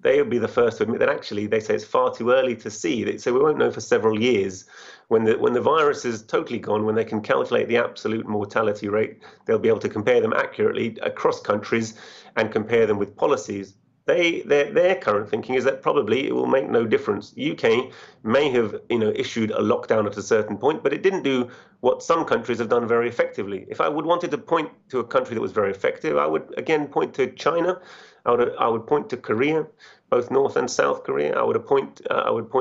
they would be the first to admit that actually they say it's far too early to see that. So we won't know for several years when the virus is totally gone, when they can calculate the absolute mortality rate, they'll be able to compare them accurately across countries and compare them with policies. Their current thinking is that probably it will make no difference. The UK may have issued a lockdown at a certain point, but it didn't do what some countries have done very effectively. If I wanted to point to a country that was very effective, I would again point to China. I would point to Korea, both North and South Korea. I would point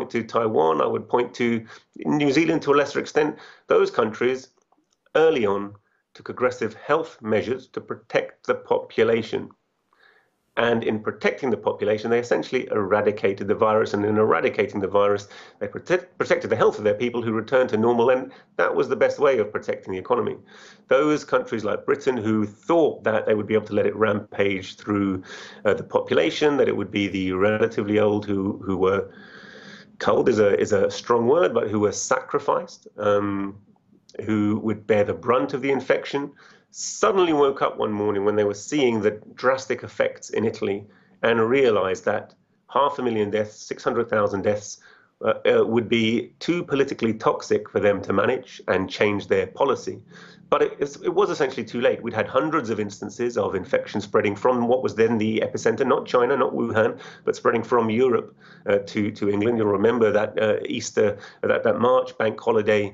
to Taiwan. I would point to New Zealand to a lesser extent. Those countries early on took aggressive health measures to protect the population. And in protecting the population, they essentially eradicated the virus. And in eradicating the virus, they protected the health of their people who returned to normal. And that was the best way of protecting the economy. Those countries like Britain who thought that they would be able to let it rampage through the population, that it would be the relatively old who were cold is a strong word, but who were sacrificed, who would bear the brunt of the infection, suddenly woke up one morning when they were seeing the drastic effects in Italy and realized that 500,000 deaths, 600,000 deaths would be too politically toxic for them to manage and change their policy. But it was essentially too late. We'd had hundreds of instances of infection spreading from what was then the epicenter, not China, not Wuhan, but spreading from Europe to England. You'll remember that Easter, that March bank holiday,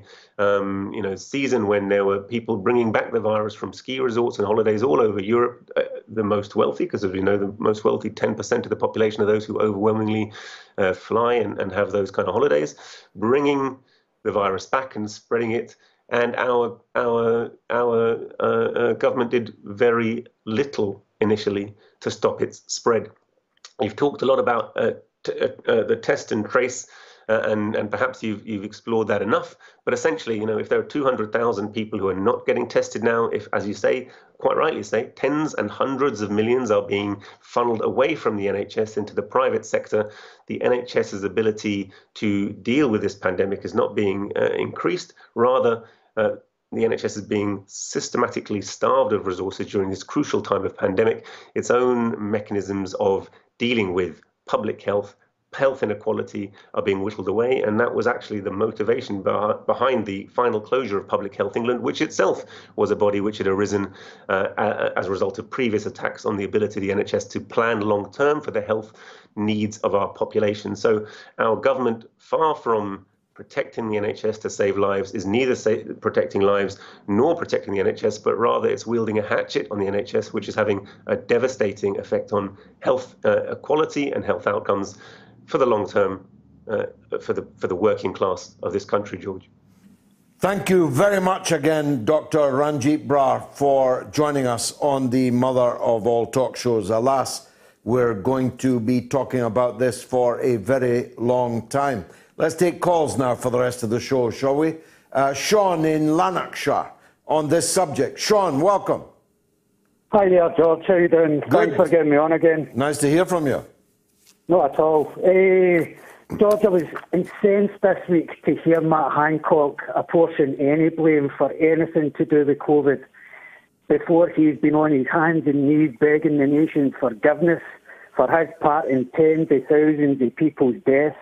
season when there were people bringing back the virus from ski resorts and holidays all over Europe. The most wealthy, because as we know, the most wealthy 10% of the population are those who overwhelmingly fly and have those kind of holidays, bringing the virus back and spreading it. And our government did very little initially to stop its spread. You've talked a lot about the test and trace, and perhaps you've explored that enough. But essentially, if there are 200,000 people who are not getting tested now, if, as you say, quite rightly say, tens and hundreds of millions are being funneled away from the NHS into the private sector, the NHS's ability to deal with this pandemic is not being increased. Rather, the NHS is being systematically starved of resources during this crucial time of pandemic. Its own mechanisms of dealing with public health inequality are being whittled away. And that was actually the motivation behind the final closure of Public Health England, which itself was a body which had arisen as a result of previous attacks on the ability of the NHS to plan long term for the health needs of our population. So our government, far from protecting the NHS to save lives, is neither protecting lives nor protecting the NHS, but rather it's wielding a hatchet on the NHS, which is having a devastating effect on health equality and health outcomes for the long term, for the working class of this country, George. Thank you very much again, Dr. Ranjit Brar, for joining us on the mother of all talk shows. Alas, we're going to be talking about this for a very long time. Let's take calls now for the rest of the show, shall we? Sean in Lanarkshire on this subject. Sean, welcome. Hi there, George. How are you doing? Good. Thanks for getting me on again. Nice to hear from you. Not at all. George, I was incensed this week to hear Matt Hancock apportion any blame for anything to do with COVID before he's been on his hands and knees begging the nation forgiveness for his part in tens of thousands of people's deaths.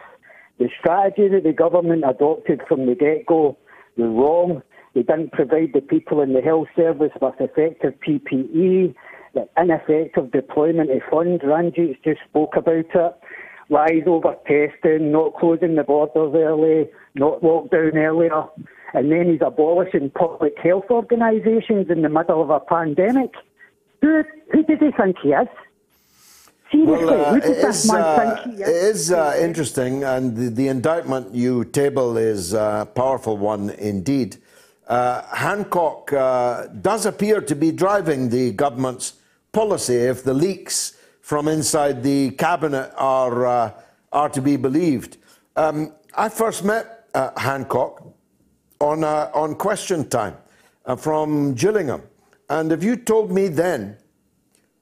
The strategy that the government adopted from the get-go was wrong. They didn't provide the people in the health service with effective PPE, the ineffective deployment of funds. Ranjit's just spoke about it. Lies over testing, not closing the borders early, not lockdown earlier. And then he's abolishing public health organisations in the middle of a pandemic. Who did he think he is? It is interesting, and the indictment you table is a powerful one indeed. Hancock does appear to be driving the government's policy if the leaks from inside the cabinet are to be believed. I first met Hancock on Question Time from Gillingham, and if you told me then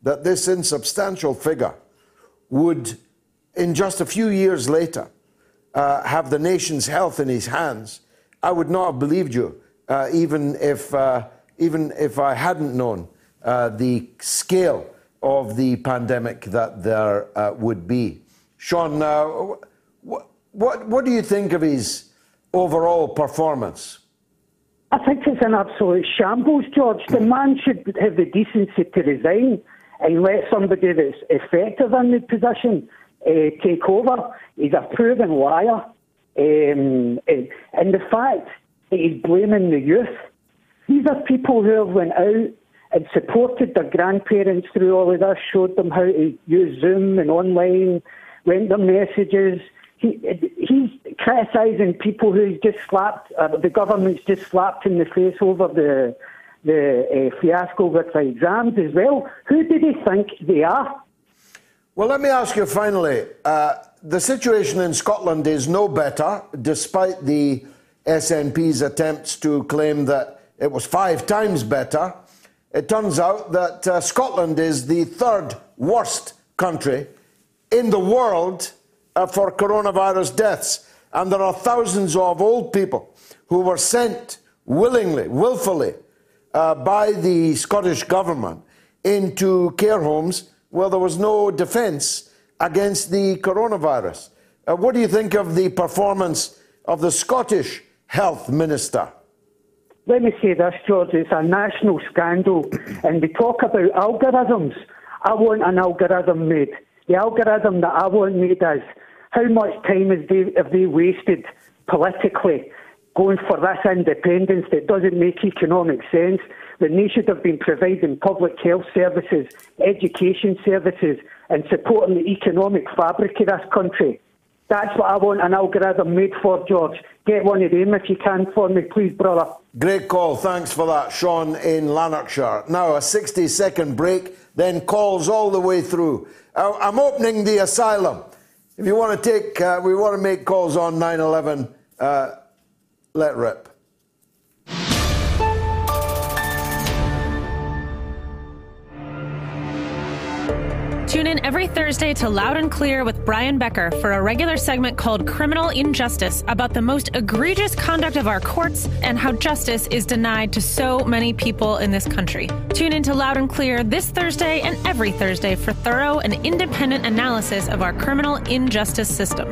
that this insubstantial figure would, in just a few years later, have the nation's health in his hands, I would not have believed you, even if I hadn't known the scale of the pandemic that there would be. Sean, what do you think of his overall performance? I think it's an absolute shambles, George. The man should have the decency to resign and let somebody that's effective in the position take over. He's a proven liar. And the fact that he's blaming the youth, these are people who have went out and supported their grandparents through all of this, showed them how to use Zoom and online, went their messages. He's criticising people who's just slapped, the government's just slapped in the face over the fiasco with the exams as well. Who do they think they are? Well, let me ask you finally, the situation in Scotland is no better, despite the SNP's attempts to claim that it was 5 times better. It turns out that Scotland is the 3rd worst country in the world for coronavirus deaths. And there are thousands of old people who were sent willingly, willfully, by the Scottish government into care homes where there was no defence against the coronavirus. What do you think of the performance of the Scottish health minister? Let me say this, George, it's a national scandal, and we talk about algorithms. I want an algorithm made. The algorithm that I want made is how much time have they wasted politically going for this independence that doesn't make economic sense, when they should have been providing public health services, education services, and supporting the economic fabric of this country. That's what I want an algorithm made for, George. Get one of them if you can for me, please, brother. Great call. Thanks for that, Sean in Lanarkshire. Now a 60-second break, then calls all the way through. I'm opening the asylum. If you want to take, we want to make calls on 9/11, let rip. Tune in every Thursday to Loud and Clear with Brian Becker for a regular segment called Criminal Injustice about the most egregious conduct of our courts and how justice is denied to so many people in this country. Tune in to Loud and Clear this Thursday and every Thursday for thorough and independent analysis of our criminal injustice system.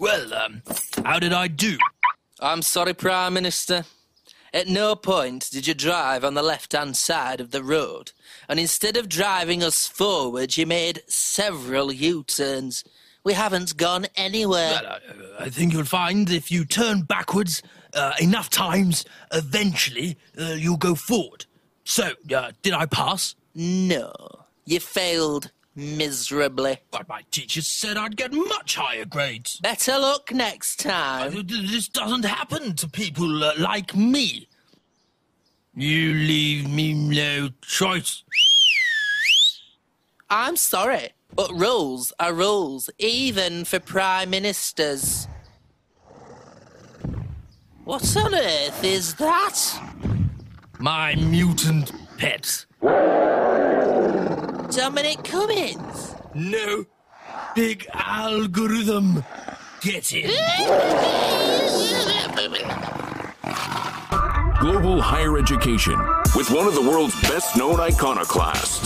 Well, how did I do? I'm sorry, Prime Minister. At no point did you drive on the left-hand side of the road, and instead of driving us forward, you made several U-turns. We haven't gone anywhere. Well, I think you'll find if you turn backwards enough times, eventually you'll go forward. So, did I pass? No, you failed. Miserably. But my teacher said I'd get much higher grades. Better luck next time. This doesn't happen to people like me. You leave me no choice. I'm sorry, but rules are rules, even for prime ministers. What on earth is that? My mutant pet. Dominic Cummins? No. Big algorithm. Get it. Global higher education with one of the world's best-known iconoclasts.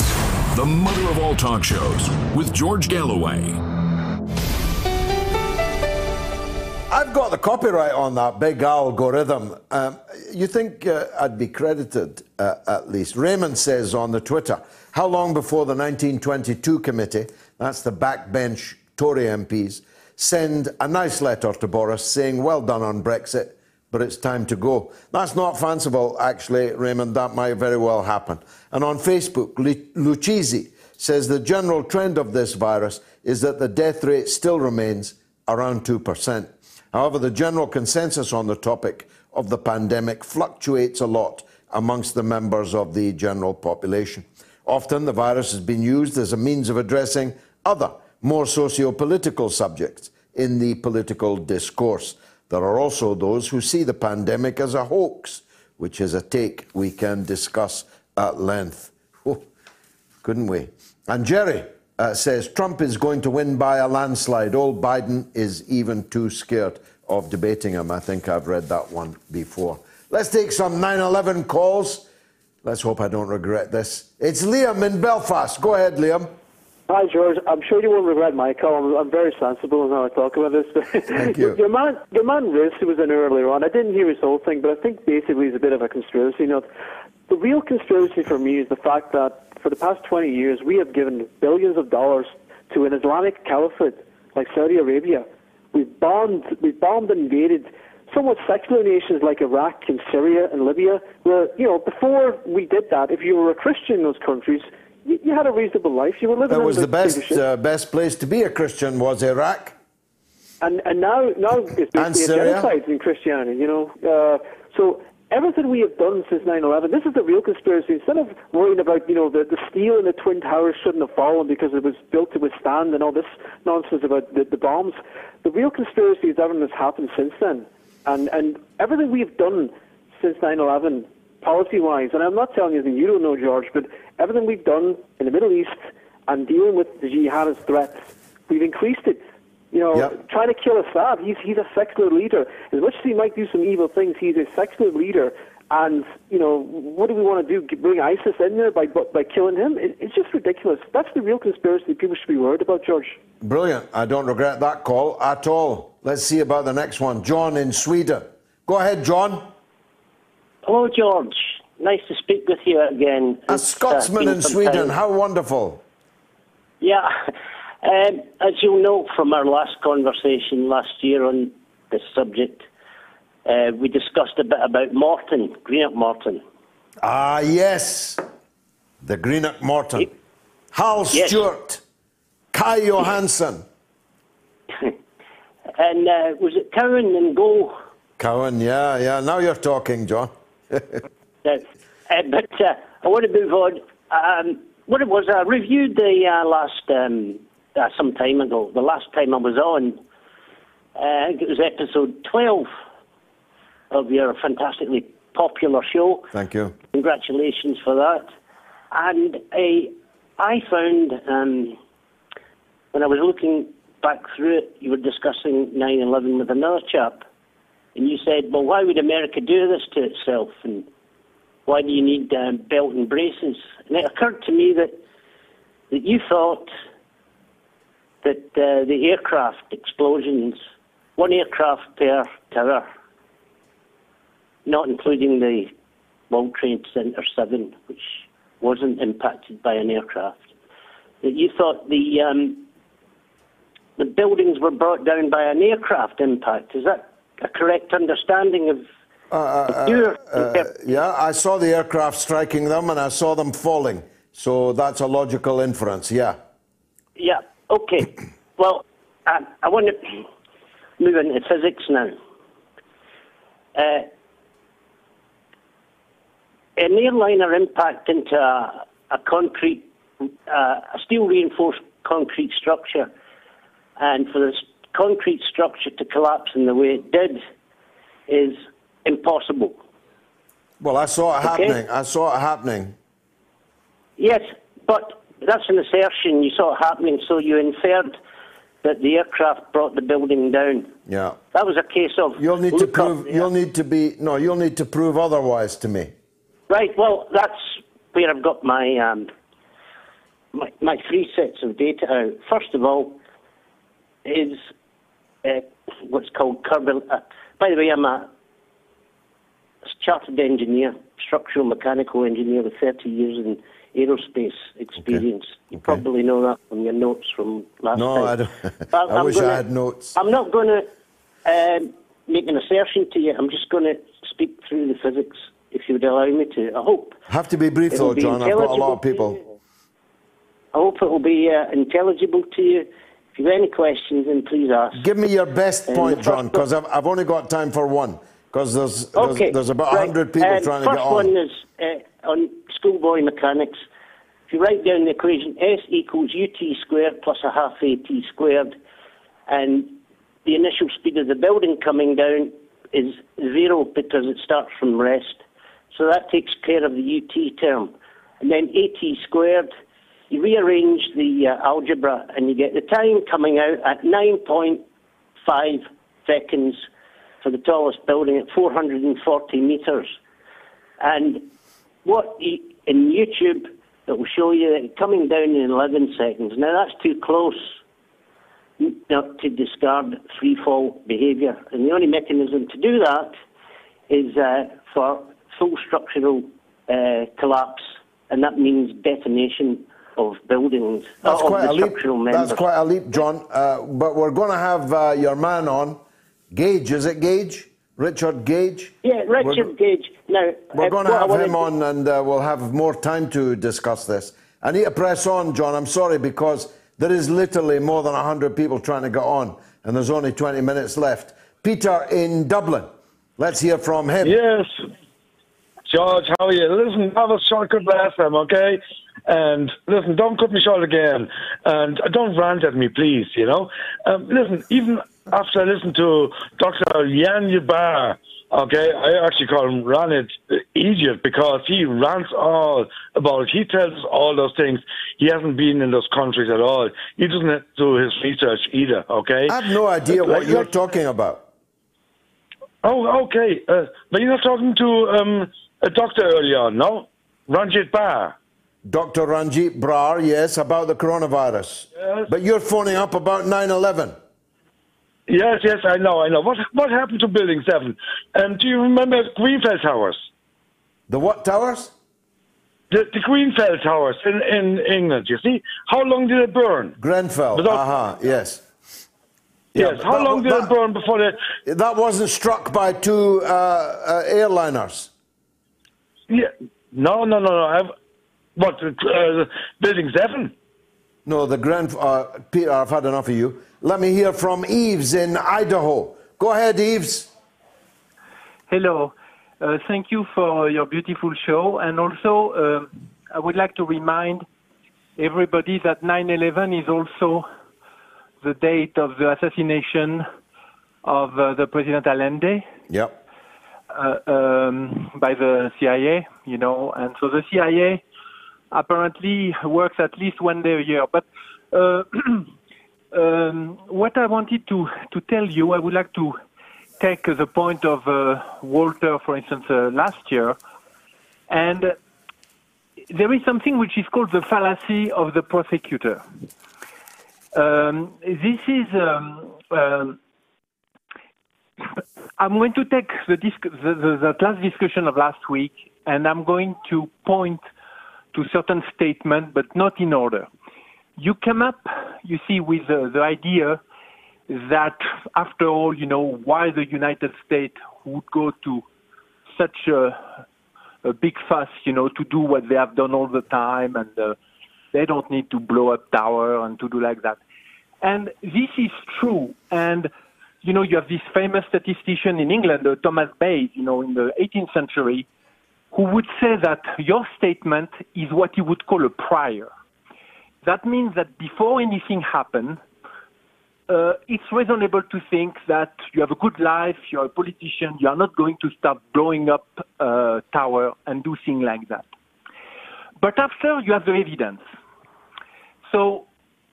The mother of all talk shows with George Galloway. I've got the copyright on that big algorithm. You think I'd be credited, at least. Raymond says on the Twitter, how long before the 1922 committee, that's the backbench Tory MPs, send a nice letter to Boris saying, well done on Brexit, but it's time to go. That's not fanciful, actually, Raymond. That might very well happen. And on Facebook, Lucchesi says the general trend of this virus is that the death rate still remains around 2%. However, the general consensus on the topic of the pandemic fluctuates a lot amongst the members of the general population. Often the virus has been used as a means of addressing other, more socio-political subjects in the political discourse. There are also those who see the pandemic as a hoax, which is a take we can discuss at length. Oh, couldn't we? And Jerry says Trump is going to win by a landslide. Old Biden is even too scared of debating him. I think I've read that one before. Let's take some 9/11 calls. Let's hope I don't regret this. It's Liam in Belfast. Go ahead, Liam. Hi, George. I'm sure you won't regret my call. I'm very sensible in how I talk about this. Thank you. Your man Riz, who was in earlier on, I didn't hear his whole thing, but I think basically he's a bit of a conspiracy nut. The real conspiracy for me is the fact that for the past 20 years, we have given billions of dollars to an Islamic caliphate like Saudi Arabia. We've bombed and invaded somewhat secular nations like Iraq and Syria and Libya, where, you know, before we did that, if you were a Christian in those countries, you had a reasonable life. You were living. That was the best place to be a Christian was Iraq. And now it's basically a genocide in Christianity, you know. So everything we have done since 9/11, this is the real conspiracy. Instead of worrying about, you know, the steel in the Twin Towers shouldn't have fallen because it was built to withstand and all this nonsense about the bombs, the real conspiracy is everything that's happened since then. And everything we've done since 9/11, policy-wise, and I'm not telling you that you don't know, George, but everything we've done in the Middle East and dealing with the jihadist threats, we've increased it. You know, Trying to kill Assad, he's a secular leader. As much as he might do some evil things, he's a secular leader. And, you know, what do we want to do? Bring ISIS in there by killing him? It's just ridiculous. That's the real conspiracy people should be worried about, George. Brilliant. I don't regret that call at all. Let's see about the next one. John in Sweden. Go ahead, John. Hello, George. Nice to speak with you again. A Scotsman in Sweden. How wonderful. Yeah. As you'll know from our last conversation last year on this subject, we discussed a bit about Morton, Greenock Morton. Ah, yes, the Greenock Morton. Hal Stewart, Kai Johansson. And was it Cowan and Go? Cowan, yeah. Now you're talking, John. But I want to move on. What it was, I reviewed the some time ago, the last time I was on, I think it was episode 12. Of your fantastically popular show. Thank you. Congratulations for that. And I found when I was looking back through it, you were discussing 9/11 with another chap, and you said, well, why would America do this to itself? And why do you need belt and braces? And it occurred to me that you thought that the aircraft explosions, one aircraft per terror, not including the World Trade Center 7, which wasn't impacted by an aircraft, that you thought the buildings were brought down by an aircraft impact. Is that a correct understanding of your... yeah, I saw the aircraft striking them and I saw them falling. So that's a logical inference, yeah. Yeah, okay. Well, I want to move into physics now. An airliner impact into a steel-reinforced concrete structure, and for this concrete structure to collapse in the way it did is impossible. Well, I saw it happening. Yes, but that's an assertion. You saw it happening, so you inferred that the aircraft brought the building down. Yeah. That was a case of... You'll need to prove otherwise to me. Right, well, that's where I've got my my three sets of data out. First of all, is what's called curvature. By the way, I'm a chartered engineer, structural mechanical engineer with 30 years in aerospace experience. Okay. probably know that from your notes from last time. No, I don't. I wish I had notes. I'm not going to make an assertion to you. I'm just going to speak through the physics, if you would allow me to. I hope. Have to be brief, though, John. I've got a lot of people. I hope it will be intelligible to you. If you have any questions, then please ask. Give me your best point, John, because I've only got time for one. Because there's about 100 people trying to get on. The first one is on schoolboy mechanics. If you write down the equation, S equals UT squared plus a half AT squared, and the initial speed of the building coming down is zero because it starts from rest. So that takes care of the UT term. And then AT squared, you rearrange the algebra, and you get the time coming out at 9.5 seconds for the tallest building at 440 metres. And what in YouTube, it will show you that coming down in 11 seconds. Now, that's too close not to discard free-fall behaviour. And the only mechanism to do that is for full structural collapse, and that means detonation of buildings. That's quite a leap. That's quite a leap, John. But we're going to have your man on. Gage, is it Gage? Richard Gage? Yeah, Richard Gage. Now, we're going to have him on, and we'll have more time to discuss this. I need to press on, John. I'm sorry, because there is literally more than 100 people trying to get on, and there's only 20 minutes left. Peter in Dublin. Let's hear from him. Yes. George, how are you? Listen, have a shortcut last time, okay? And listen, don't cut me short again. And don't rant at me, please, you know? Listen, even after I listened to Dr. Ranjit Brar, okay, I actually call him Ranjit Idiot because he rants all about it. He tells us all those things. He hasn't been in those countries at all. He doesn't do his research either, okay? I have no idea what you're talking about. Oh, okay. But you're not talking to a doctor earlier on, no? Ranjit Brar. Dr. Ranjit Brar, yes, about the coronavirus. Yes. But you're phoning up about 9/11. Yes, yes, I know. What happened to Building 7? Do you remember Greenfell Towers? The what towers? The Greenfell Towers in England, you see? How long did it burn? Grenfell, yes. Yeah, yes, how long did it burn before the... That wasn't struck by two airliners? Yeah, no. Building 7? No, the Peter, I've had enough of you. Let me hear from Eves in Idaho. Go ahead, Eves. Hello. Thank you for your beautiful show. And also, I would like to remind everybody that 9/11 is also the date of the assassination of the President Allende. Yep. By the CIA, you know. And so the CIA apparently works at least one day a year. But what I wanted to tell you, I would like to take the point of Walter, for instance, last year. And there is something which is called the fallacy of the prosecutor. This is... I'm going to take the last discussion of last week, and I'm going to point to certain statements, but not in order. You come up, you see, with the idea that, after all, you know, why the United States would go to such a big fuss, you know, to do what they have done all the time, and they don't need to blow up tower and to do like that. And this is true. And, you know, you have this famous statistician in England, Thomas Bayes, you know, in the 18th century, who would say that your statement is what you would call a prior. That means that before anything happened, it's reasonable to think that you have a good life, you're a politician, you are not going to start blowing up a tower and do things like that. But after, you have the evidence. So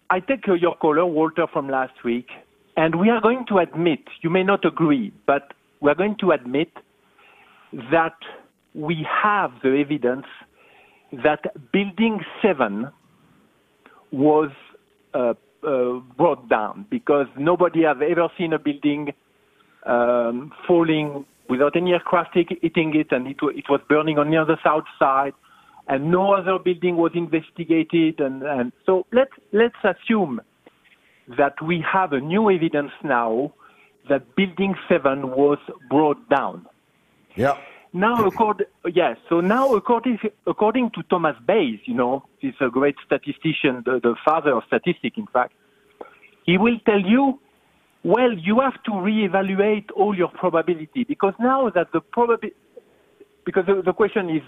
I take your caller, Walter, from last week, and we are going to admit, you may not agree, but we are going to admit that we have the evidence that Building 7 was brought down, because nobody has ever seen a building falling without any aircraft hitting it, and it was burning on the other south side, and no other building was investigated. And so let's assume that we have a new evidence now that Building 7 was brought down. Yeah. Now, according to Thomas Bayes, you know, he's a great statistician, the father of statistics, in fact, he will tell you, well, you have to reevaluate all your probability, because now that the question is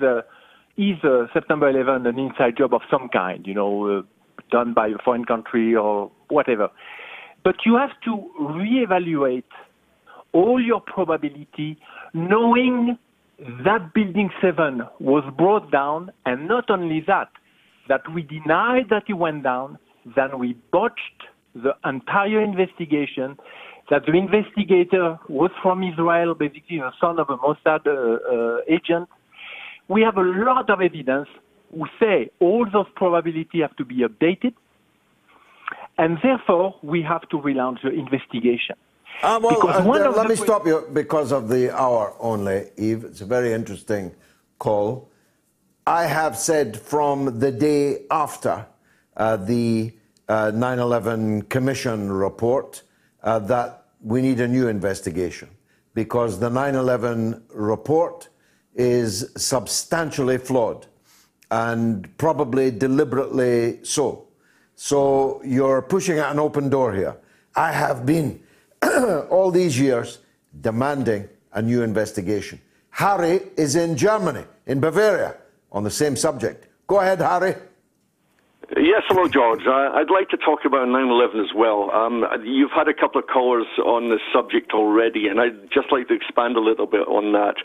September 11 an inside job of some kind, you know, done by a foreign country or whatever. But you have to reevaluate all your probability, knowing that Building 7 was brought down, and not only that we denied that it went down, then we botched the entire investigation, that the investigator was from Israel, basically the son of a Mossad agent. We have a lot of evidence. We say all those probabilities have to be updated, and therefore we have to relaunch the investigation. Let me stop you because of the hour only, Yves. It's a very interesting call. I have said from the day after the 9/11 Commission report that we need a new investigation, because the 9/11 report is substantially flawed, and probably deliberately so. So you're pushing at an open door here. I have been all these years demanding a new investigation. Harry is in Germany, in Bavaria, on the same subject. Go ahead, Harry. Yes, hello, George. I'd like to talk about 9/11 as well. You've had a couple of callers on this subject already, and I'd just like to expand a little bit on that.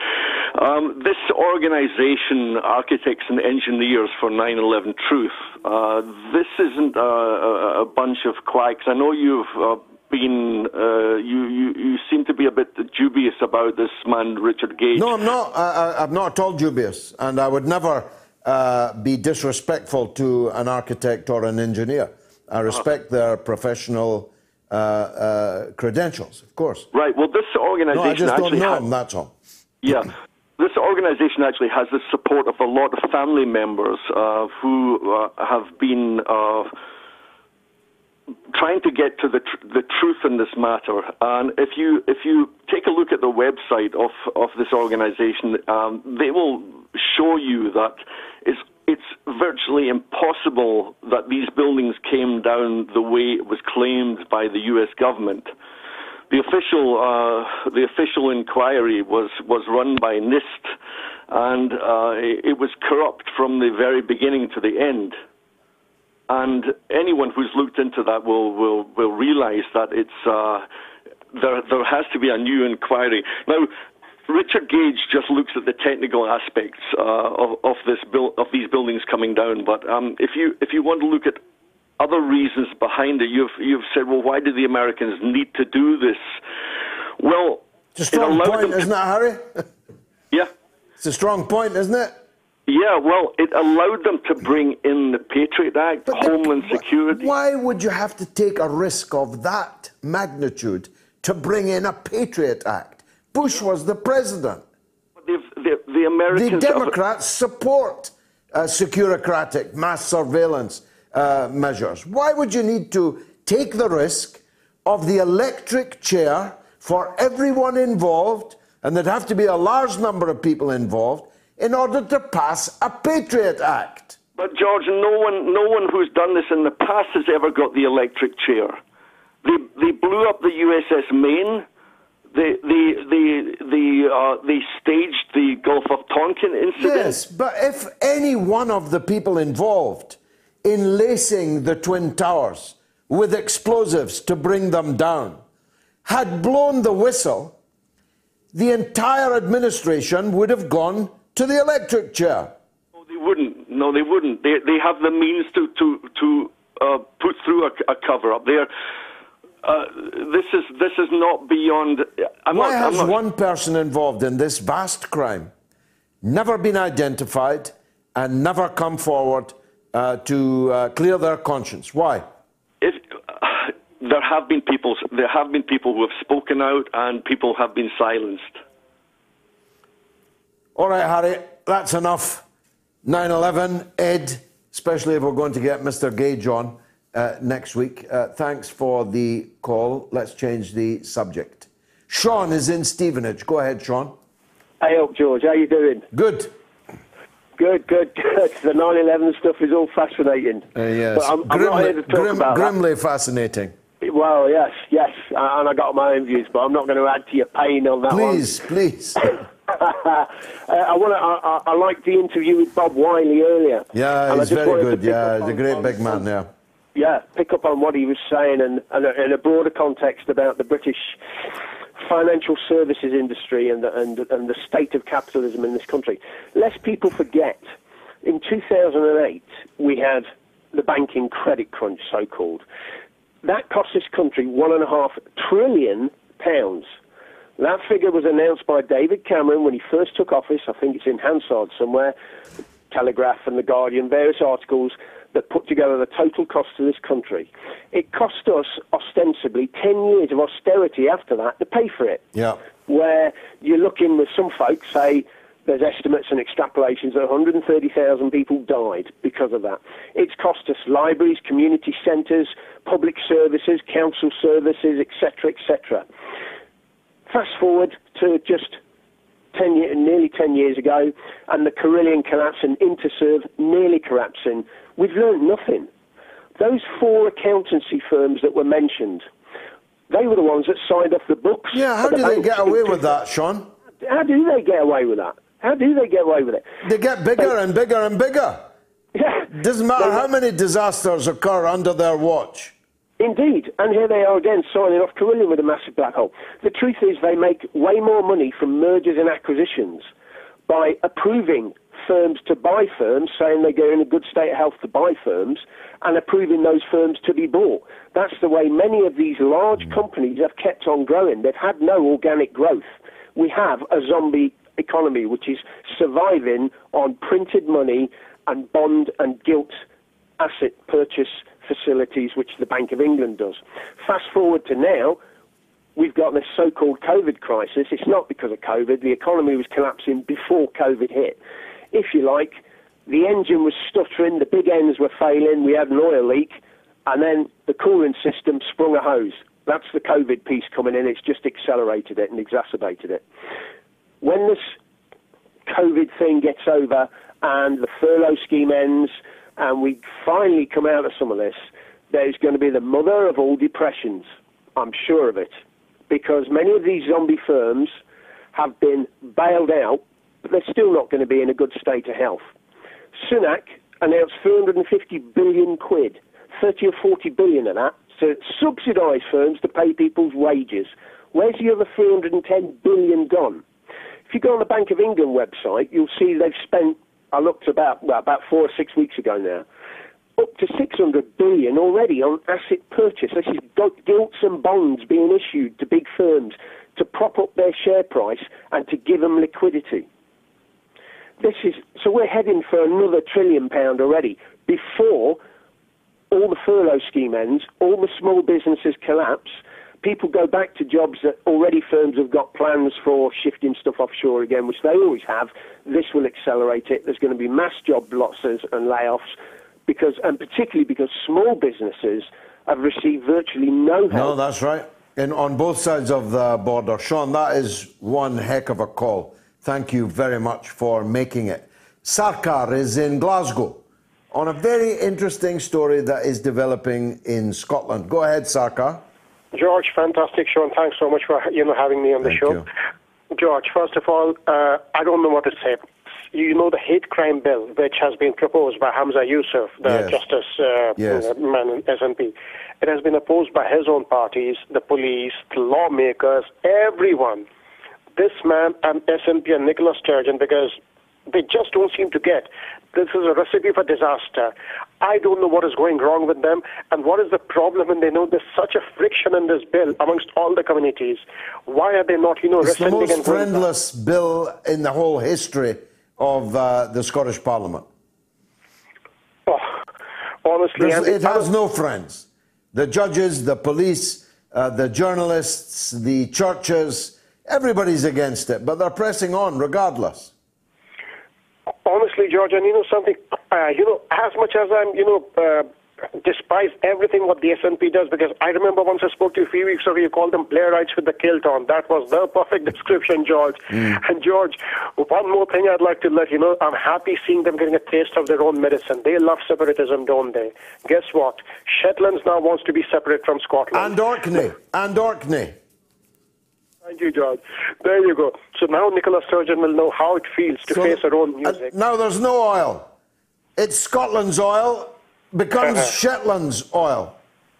This organization, Architects and Engineers for 9/11 Truth, this isn't a bunch of quacks. I know you've you seem to be a bit dubious about this man, Richard Gage. No, I'm not. I'm not at all dubious, and I would never be disrespectful to an architect or an engineer. I respect their professional credentials, of course. Right. Well, this organization. No, I just don't know him. That's all. Yeah. This organization actually has the support of a lot of family members who have been trying to get to the truth in this matter. And if you take a look at the website of this organization, they will show you that it's virtually impossible that these buildings came down the way it was claimed by the U.S. government. The official inquiry was run by NIST, and it was corrupt from the very beginning to the end. And anyone who's looked into that will realize that it's there has to be a new inquiry. Now, Richard Gage just looks at the technical aspects of these buildings coming down. But if you want to look at other reasons behind it, you've said, well, why do the Americans need to do this? Well, it's a strong point, isn't it, Harry? Yeah, it's a strong point, isn't it? Yeah, well, it allowed them to bring in the Patriot Act, Homeland Security. Why would you have to take a risk of that magnitude to bring in a Patriot Act? Bush was the president. But the Americans, the Democrats support securocratic mass surveillance measures. Why would you need to take the risk of the electric chair for everyone involved, and there'd have to be a large number of people involved, in order to pass a Patriot Act? But, George, no one who's done this in the past has ever got the electric chair. They blew up the USS Maine. They staged the Gulf of Tonkin incident. Yes, but if any one of the people involved in lacing the Twin Towers with explosives to bring them down had blown the whistle, the entire administration would have gone to the electric chair. No, they wouldn't. No, they wouldn't. They have the means to put through a cover up there. This is not beyond. One person involved in this vast crime never been identified and never come forward to clear their conscience? Why? There have been people who have spoken out, and people have been silenced. All right, Harry, that's enough. 9/11, Ed, especially if we're going to get Mr. Gage on next week. Thanks for the call. Let's change the subject. Sean is in Stevenage. Go ahead, Sean. Hey, up, George. How you doing? Good. Good, good, good. The 9/11 stuff is all fascinating. Yes. But I'm not here to talk about that. Grimly fascinating. Well, yes, yes. And I got my own views, but I'm not going to add to your pain on that one. Please, please. I liked the interview with Bob Wiley earlier. Yeah, he's very good. Yeah, he's a great big man, yeah. Yeah, pick up on what he was saying and in a broader context about the British financial services industry and the state of capitalism in this country. Lest people forget, in 2008, we had the banking credit crunch, so-called. That cost this country £1.5 trillion. That figure was announced by David Cameron when he first took office. I think it's in Hansard somewhere, the Telegraph and The Guardian, various articles that put together the total cost to this country. It cost us, ostensibly, 10 years of austerity after that to pay for it. Yeah. Where you're looking with some folks, say, there's estimates and extrapolations that 130,000 people died because of that. It's cost us libraries, community centres, public services, council services, etc., etc. Fast forward to just nearly 10 years ago, and the Carillion collapse and InterServe nearly collapsing. We've learned nothing. Those four accountancy firms that were mentioned, they were the ones that signed off the books. Yeah, how do they get away with that, Sean? How do they get away with that? How do they get away with it? They get bigger and bigger and bigger. Yeah. Doesn't matter how many disasters occur under their watch. Indeed, and here they are again signing off Carillion with a massive black hole. The truth is they make way more money from mergers and acquisitions by approving firms to buy firms, saying they go in a good state of health to buy firms, and approving those firms to be bought. That's the way many of these large companies have kept on growing. They've had no organic growth. We have a zombie economy which is surviving on printed money and bond and gilt asset purchase facilities, which the Bank of England does. Fast forward to now, we've got this so-called COVID crisis. It's not because of COVID. The economy was collapsing before COVID hit. If you like, the engine was stuttering, the big ends were failing, we had an oil leak, and then the cooling system sprung a hose. That's the COVID piece coming in. It's just accelerated it and exacerbated it. When this COVID thing gets over and the furlough scheme ends, and we finally come out of some of this, there's going to be the mother of all depressions. I'm sure of it. Because many of these zombie firms have been bailed out, but they're still not going to be in a good state of health. Sunak announced 350 billion quid, 30 or 40 billion of that, to subsidise firms to pay people's wages. Where's the other 310 billion gone? If you go on the Bank of England website, you'll see they've spent, I looked about 4 or 6 weeks ago now, up to 600 billion already on asset purchase. This is gilts and bonds being issued to big firms to prop up their share price and to give them liquidity. So we're heading for another £1 trillion already before all the furlough scheme ends, all the small businesses collapse, people go back to jobs that already firms have got plans for, shifting stuff offshore again, which they always have. This will accelerate it. There's going to be mass job losses and layoffs, particularly because small businesses have received virtually no help. No, that's right. And on both sides of the border. Sean, that is one heck of a call. Thank you very much for making it. Sarkar is in Glasgow on a very interesting story that is developing in Scotland. Go ahead, Sarkar. George, fantastic show, and thanks so much for having me on the show. George, first of all, I don't know what to say. You know the hate crime bill, which has been proposed by Hamza Yousaf, the justice man in SNP. It has been opposed by his own parties, the police, the lawmakers, everyone. This man and SNP and Nicola Sturgeon, because they just don't seem to get. This is a recipe for disaster. I don't know what is going wrong with them and what is the problem when they know there's such a friction in this bill amongst all the communities. Why are they not, It's the most friendless bill in the whole history of the Scottish Parliament. Oh, honestly. It has no friends. The judges, the police, the journalists, the churches, everybody's against it, but they're pressing on regardless. Honestly, honestly, George, and you know something, as much as I'm, despise everything what the SNP does, because I remember once I spoke to you a few weeks ago, you called them Blairites with the kilt on. That was the perfect description, George. And George, one more thing I'd like to let you know, I'm happy seeing them getting a taste of their own medicine. They love separatism, don't they? Guess what? Shetlands now wants to be separate from Scotland. And Orkney. And Orkney. Thank you, George. There you go. So now Nicola Sturgeon will know how it feels to face her own music. Now there's no oil. It's Scotland's oil. Becomes Shetland's oil.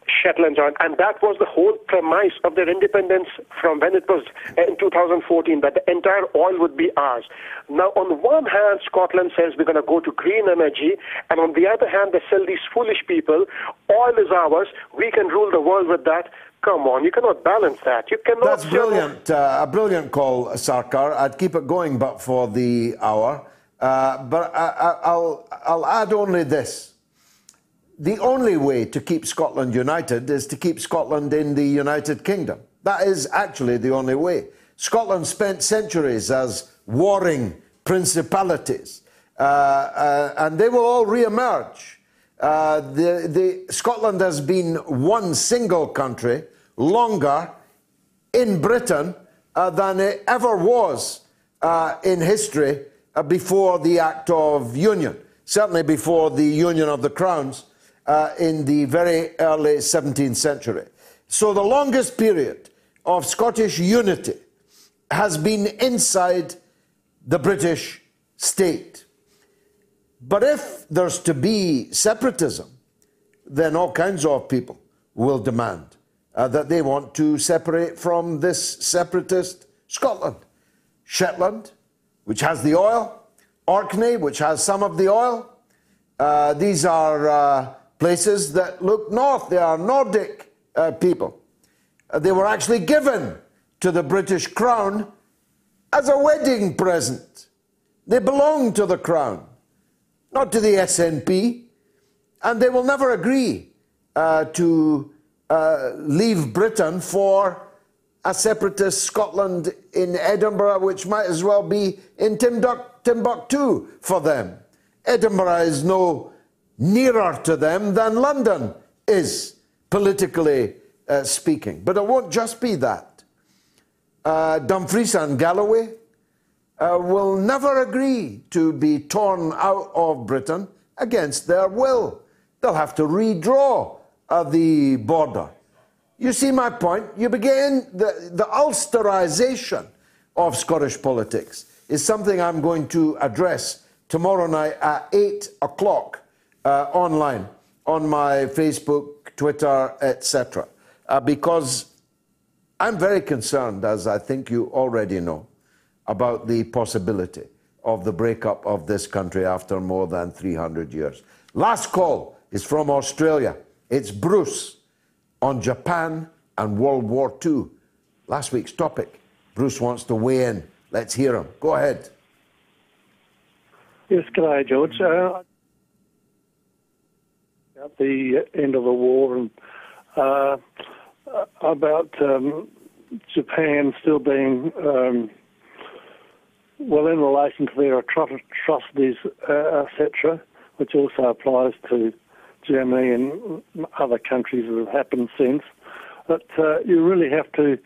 Shetland's oil. And that was the whole premise of their independence from when it was in 2014, that the entire oil would be ours. Now, on one hand, Scotland says we're going to go to green energy, and on the other hand, they sell these foolish people, oil is ours, we can rule the world with that. Come on, you cannot balance that. You cannot. That's brilliant. A brilliant call, Sarkar. I'd keep it going but for the hour. But I'll add only this. The only way to keep Scotland united is to keep Scotland in the United Kingdom. That is actually the only way. Scotland spent centuries as warring principalities, and they will all re-emerge. Scotland has been one single country longer in Britain than it ever was in history before the Act of Union, certainly before the Union of the Crowns. In the very early 17th century. So the longest period of Scottish unity has been inside the British state. But if there's to be separatism, then all kinds of people will demand that they want to separate from this separatist Scotland. Shetland, which has the oil, Orkney, which has some of the oil, these are places that look north. They are Nordic people. They were actually given to the British Crown as a wedding present. They belong to the Crown, not to the SNP, and they will never agree to leave Britain for a separatist Scotland in Edinburgh, which might as well be in Timbuktu for them. Edinburgh is no nearer to them than London is, politically speaking. But it won't just be that. Dumfries and Galloway will never agree to be torn out of Britain against their will. They'll have to redraw the border. You see my point? You begin the Ulsterisation of Scottish politics is something I'm going to address tomorrow night at 8 o'clock. Online, on my Facebook, Twitter, etc. Because I'm very concerned, as I think you already know, about the possibility of the breakup of this country after more than 300 years. Last call is from Australia. It's Bruce on Japan and World War II. Last week's topic. Bruce wants to weigh in. Let's hear him. Go ahead. Yes, good day, George. At the end of the war and about Japan still being, well, in relation to their atrocities, etc., which also applies to Germany and other countries that have happened since, that you really have to,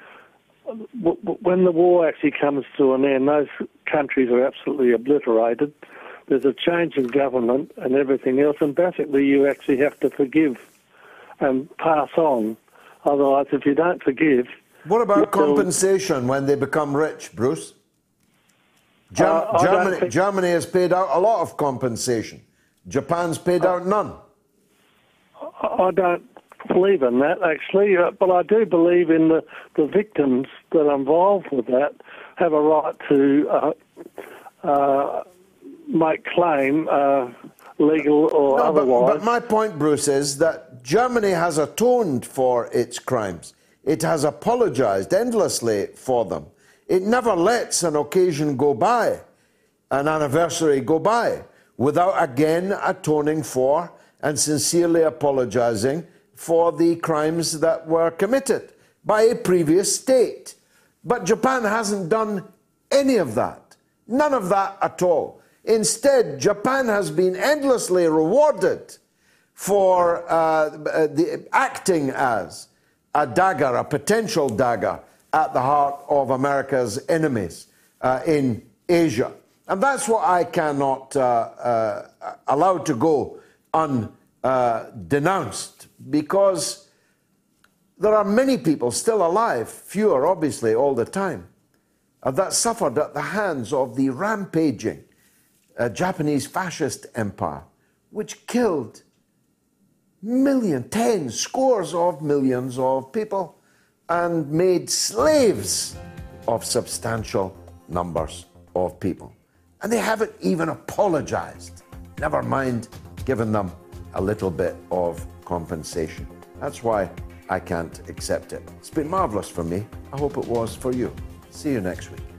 when the war actually comes to an end, those countries are absolutely obliterated. There's a change in government and everything else, and basically you actually have to forgive and pass on. Otherwise, if you don't forgive... What about compensation when they become rich, Bruce? Germany has paid out a lot of compensation. Japan's paid out none. I don't believe in that, actually, but I do believe in the victims that are involved with that have a right to... might claim, legal or otherwise. But my point, Bruce, is that Germany has atoned for its crimes. It has apologised endlessly for them. It never lets an occasion go by, an anniversary go by, without again atoning for and sincerely apologising for the crimes that were committed by a previous state. But Japan hasn't done any of that. None of that at all. Instead, Japan has been endlessly rewarded for acting as a dagger, a potential dagger, at the heart of America's enemies in Asia. And that's what I cannot allow to go undenounced, because there are many people still alive, fewer obviously all the time, that suffered at the hands of the rampaging Japanese fascist empire, which killed millions, tens, scores of millions of people and made slaves of substantial numbers of people. And they haven't even apologized, never mind giving them a little bit of compensation. That's why I can't accept it. It's been marvelous for me. I hope it was for you. See you next week.